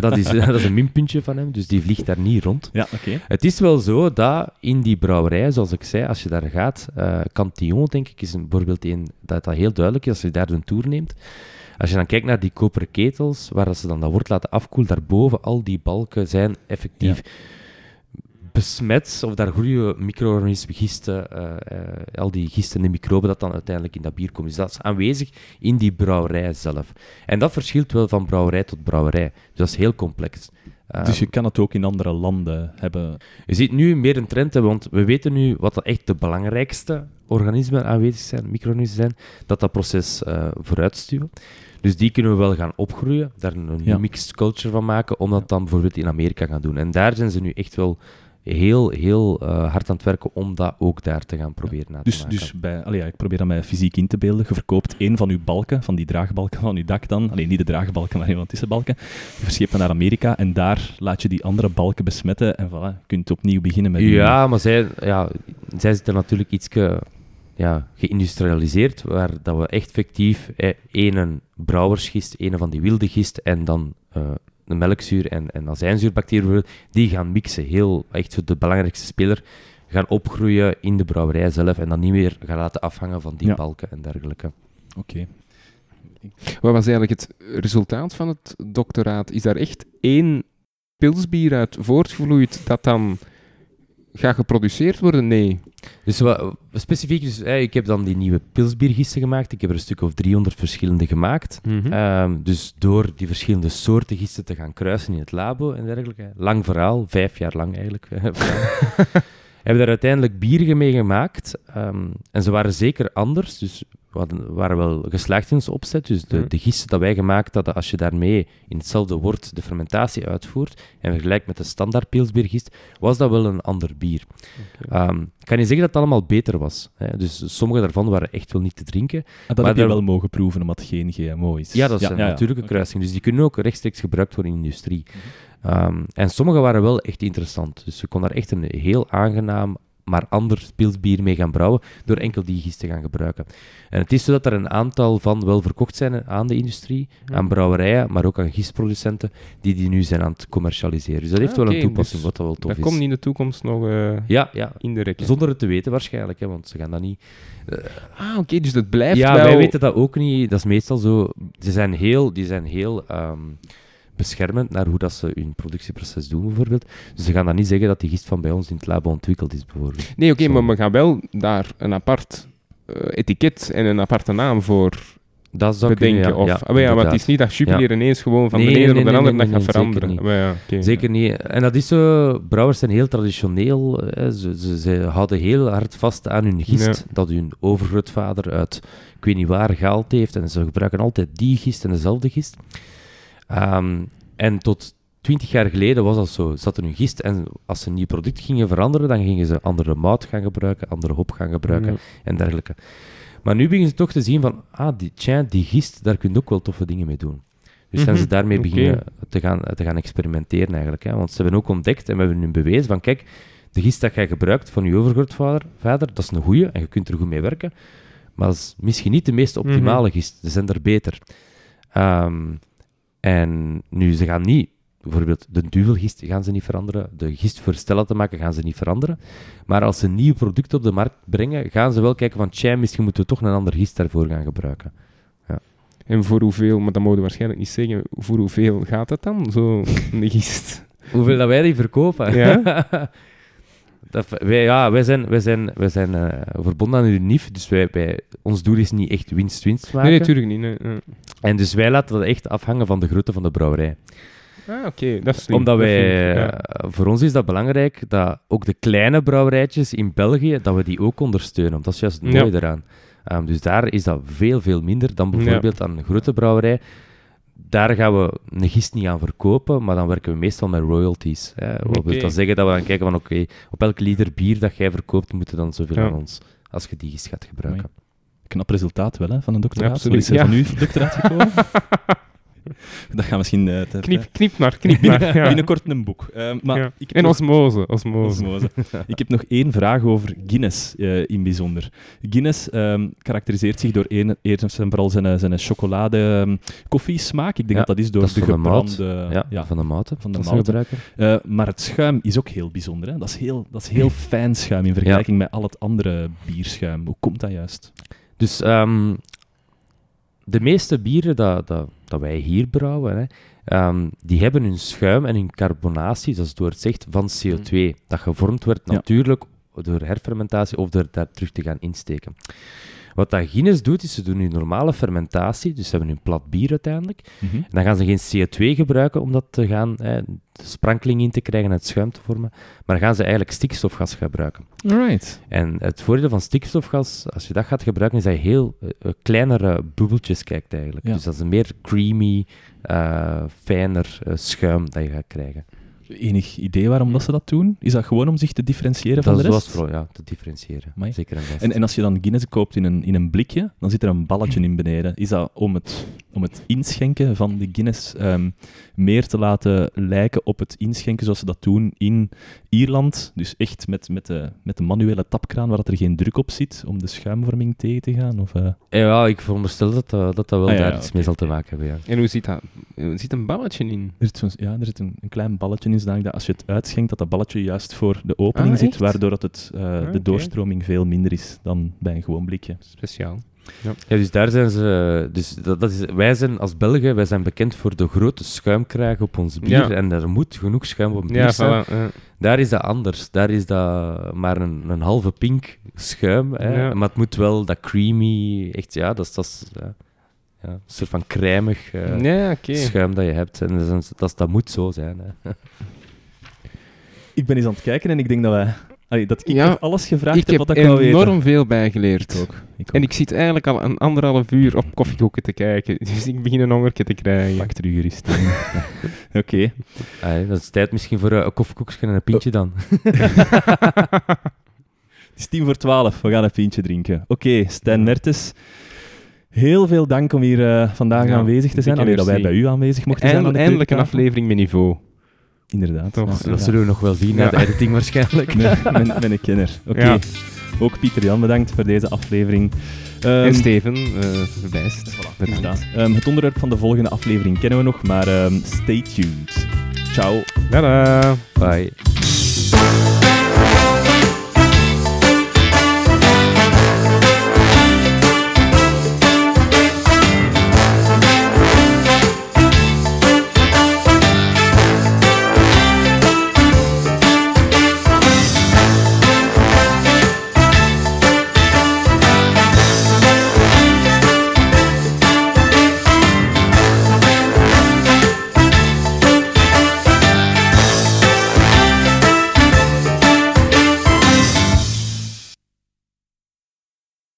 Dat is een minpuntje van hem, dus die vliegt daar niet rond. Ja, okay. Het is wel zo dat in die brouwerij, zoals ik zei, als je daar gaat... Cantillon, denk ik, is bijvoorbeeld een dat heel duidelijk is als je daar een tour neemt. Als je dan kijkt naar die koperen ketels, waar ze dan dat wort laten afkoelen, daarboven al die balken zijn effectief... Ja. Besmet, of daar groeien micro-organismen, gisten, al die gisten en de microben dat dan uiteindelijk in dat bier komen. Dus dat is aanwezig in die brouwerij zelf. En dat verschilt wel van brouwerij tot brouwerij. Dus dat is heel complex. Dus je kan het ook in andere landen hebben? Je ziet nu meer een trend, hè, want we weten nu wat echt de belangrijkste organismen aanwezig zijn, micro-organismen zijn, dat proces vooruitstuwen. Dus die kunnen we wel gaan opgroeien, daar een mixed culture van maken, om dat dan bijvoorbeeld in Amerika gaan doen. En daar zijn ze nu echt wel... heel hard aan het werken om dat ook daar te gaan proberen na te maken. Ik probeer dat mij fysiek in te beelden. Je verkoopt één van uw balken, van die draagbalken van uw dak dan. Alleen niet de draagbalken, maar een van de tussenbalken. Je verscheept dat naar Amerika en daar laat je die andere balken besmetten en voilà, je kunt opnieuw beginnen met... maar zij zitten natuurlijk iets geïndustrialiseerd, waar dat we echt fictief één brouwersgist, één van die wilde gist en dan... de melkzuur en azijnzuurbacteriën, die gaan mixen. Heel echt de belangrijkste speler gaan opgroeien in de brouwerij zelf en dan niet meer gaan laten afhangen van die balken en dergelijke. Oké. Wat was eigenlijk het resultaat van het doctoraat? Is daar echt 1 pilsbier uit voortgevloeid dat dan gaat geproduceerd worden? Nee. Dus specifiek, ik heb dan die nieuwe pilsbiergisten gemaakt. Ik heb er een stuk of 300 verschillende gemaakt. Mm-hmm. Dus door die verschillende soorten gisten te gaan kruisen in het labo en dergelijke. Lang verhaal, 5 jaar lang eigenlijk. Hebben daar uiteindelijk bieren mee gemaakt. En ze waren zeker anders. Dus we waren wel geslaagd in onze opzet. Dus de gisten dat wij gemaakt hadden, als je daarmee in hetzelfde wort de fermentatie uitvoert en vergelijkt met de standaard pilsbiergist, was dat wel een ander bier. Okay. Ik kan niet zeggen dat het allemaal beter was. Hè. Dus sommige daarvan waren echt wel niet te drinken. En dat heb je wel mogen proeven, omdat het geen GMO is. Ja, dat is een natuurlijke kruising. Dus die kunnen ook rechtstreeks gebruikt worden in de industrie. En sommige waren wel echt interessant. Dus je kon daar echt een heel aangenaam... maar ander pilsbier mee gaan brouwen, door enkel die gist te gaan gebruiken. En het is zo dat er een aantal van wel verkocht zijn aan de industrie, aan brouwerijen, maar ook aan gistproducenten, die nu zijn aan het commercialiseren. Dus dat heeft wel een toepassing, dus wat dat wel tof is. Dat komt in de toekomst nog in de rekken. Zonder het te weten waarschijnlijk, hè, want ze gaan dat niet... dus dat blijft wel... Ja, wij weten dat ook niet. Dat is meestal zo... Die zijn heel beschermend naar hoe dat ze hun productieproces doen, bijvoorbeeld. Dus ze gaan dan niet zeggen dat die gist van bij ons in het labo ontwikkeld is, bijvoorbeeld. Nee, maar we gaan wel daar een apart etiket en een aparte naam voor Dat zou bedenken. Kunnen, ja. Of, ja, maar het is niet dat Jupiler ineens gewoon van de ene op de andere dag gaat veranderen. Zeker niet. Ja, okay, zeker niet. En dat is zo... Brouwers zijn heel traditioneel. Ze houden heel hard vast aan hun gist. Ja. Dat hun overgrootvader uit ik weet niet waar gehaald heeft. En ze gebruiken altijd die gist en dezelfde gist. En tot 20 jaar geleden was dat zo. Ze hadden hun gist en als ze een nieuw product gingen veranderen, dan gingen ze andere mout gaan gebruiken, andere hop gaan gebruiken en dergelijke. Maar nu beginnen ze toch te zien van, die gist, daar kun je ook wel toffe dingen mee doen. Dus zijn ze daarmee beginnen te gaan experimenteren eigenlijk. Hè? Want ze hebben ook ontdekt en we hebben hun bewezen van, kijk, de gist dat jij gebruikt van je overgrootvader, dat is een goeie en je kunt er goed mee werken. Maar dat is misschien niet de meest optimale gist. Ze zijn er beter. En nu, ze gaan niet... Bijvoorbeeld de Duvelgist gaan ze niet veranderen. De gist voor Stella te maken gaan ze niet veranderen. Maar als ze een nieuw product op de markt brengen, gaan ze wel kijken van tja, misschien moeten we toch een ander gist daarvoor gaan gebruiken. Ja. En voor hoeveel, maar dat mogen we waarschijnlijk niet zeggen, voor hoeveel gaat het dan, zo'n gist? Hoeveel dat wij die verkopen? Ja? Wij zijn verbonden aan de NIF, dus ons doel is niet echt winst maken. Nee, natuurlijk niet. Nee. En dus wij laten dat echt afhangen van de grootte van de brouwerij. Oké, dat is slim. Omdat voor ons is dat belangrijk dat ook de kleine brouwerijtjes in België, dat we die ook ondersteunen. Dat is juist het mooie eraan. Dus daar is dat veel, veel minder dan bijvoorbeeld aan een grote brouwerij. Daar gaan we een gist niet aan verkopen, maar dan werken we meestal met royalties. Hè. Wil dat zeggen dat we dan kijken van oké, op elk liter bier dat jij verkoopt, moeten dan zoveel aan ons, als je die gist gaat gebruiken. Knap resultaat wel, hè, van een doctoraat. Ja, absoluut. Is er van u een doctoraat gekomen? Dat gaan misschien... Knip maar. Ja. Binnenkort een boek. En osmose. Ik heb nog één vraag over Guinness in bijzonder. Guinness karakteriseert zich door eerst en vooral zijn chocolade-koffiesmaak. Ik denk dat is door dat is de gebrande... van de mouten. Maar het schuim is ook heel bijzonder. Hè? Dat is heel fijn schuim in vergelijking met al het andere bierschuim. Hoe komt dat juist? Dus... de meeste bieren dat wij hier brouwen, hè, die hebben hun schuim en hun carbonatie, zoals het woord zegt, van CO2. Dat gevormd werd natuurlijk door herfermentatie of door daar terug te gaan insteken. Wat dat Guinness doet, is ze doen hun normale fermentatie, dus ze hebben hun plat bier uiteindelijk. En dan gaan ze geen CO2 gebruiken om dat te gaan, de sprankeling in te krijgen en het schuim te vormen, maar gaan ze eigenlijk stikstofgas gebruiken. Right. En het voordeel van stikstofgas, als je dat gaat gebruiken, is dat je heel kleinere bubbeltjes kijkt eigenlijk. Ja. Dus dat is een meer creamy, fijner schuim dat je gaat krijgen. Enig idee waarom dat ze dat doen? Is dat gewoon om zich te differentiëren van de rest? Dat is vooral, te differentiëren. Amai. Zeker en best. En als je dan Guinness koopt in een blikje, dan zit er een balletje in beneden. Is dat om het inschenken van de Guinness meer te laten lijken op het inschenken zoals ze dat doen in Ierland? Dus echt met de manuele tapkraan waar dat er geen druk op zit, om de schuimvorming tegen te gaan? Of, Ja, ik veronderstel dat wel daar iets mee zal te maken hebben. Ja. En hoe zit dat? Er zit een balletje in? Er zit een klein balletje in, zodat als je het uitschenkt, dat balletje juist voor de opening zit, waardoor dat de doorstroming veel minder is dan bij een gewoon blikje. Speciaal. Ja, dus daar zijn ze... Dus dat is, wij zijn als Belgen, wij zijn bekend voor de grote schuimkraag op ons bier. Ja. En er moet genoeg schuim op bier zijn. Daar is dat anders. Daar is dat maar een halve pink schuim. Hè. Ja. Maar het moet wel dat creamy... Echt, een soort van crèmig schuim dat je hebt. En dat moet zo zijn. Hè. Ik ben eens aan het kijken en ik denk dat wij... dat ik alles gevraagd heb wat ik wou weten. Ik heb enorm veel bijgeleerd. Ik ook. En ik zit eigenlijk al een 1,5 uur op koffiekoeken te kijken. Dus ik begin een hongertje te krijgen. Pak er uur is. Oké. Dat is tijd misschien voor een koffiekoekje en een pintje dan. Het is 11:50. We gaan een pintje drinken. Oké, Stijn Mertens. Heel veel dank om hier vandaag aanwezig te zijn. Alleen dat wij bij u aanwezig mochten zijn. Eindelijk een aflevering met niveau. Inderdaad. Dat zullen we nog wel zien, na de editing waarschijnlijk. Ben een kenner. Oké. Ook Pieter-Jan bedankt voor deze aflevering. En Steven, verbijst. Voilà, bedankt. Het onderwerp van de volgende aflevering kennen we nog, maar stay tuned. Ciao. Tada. Bye.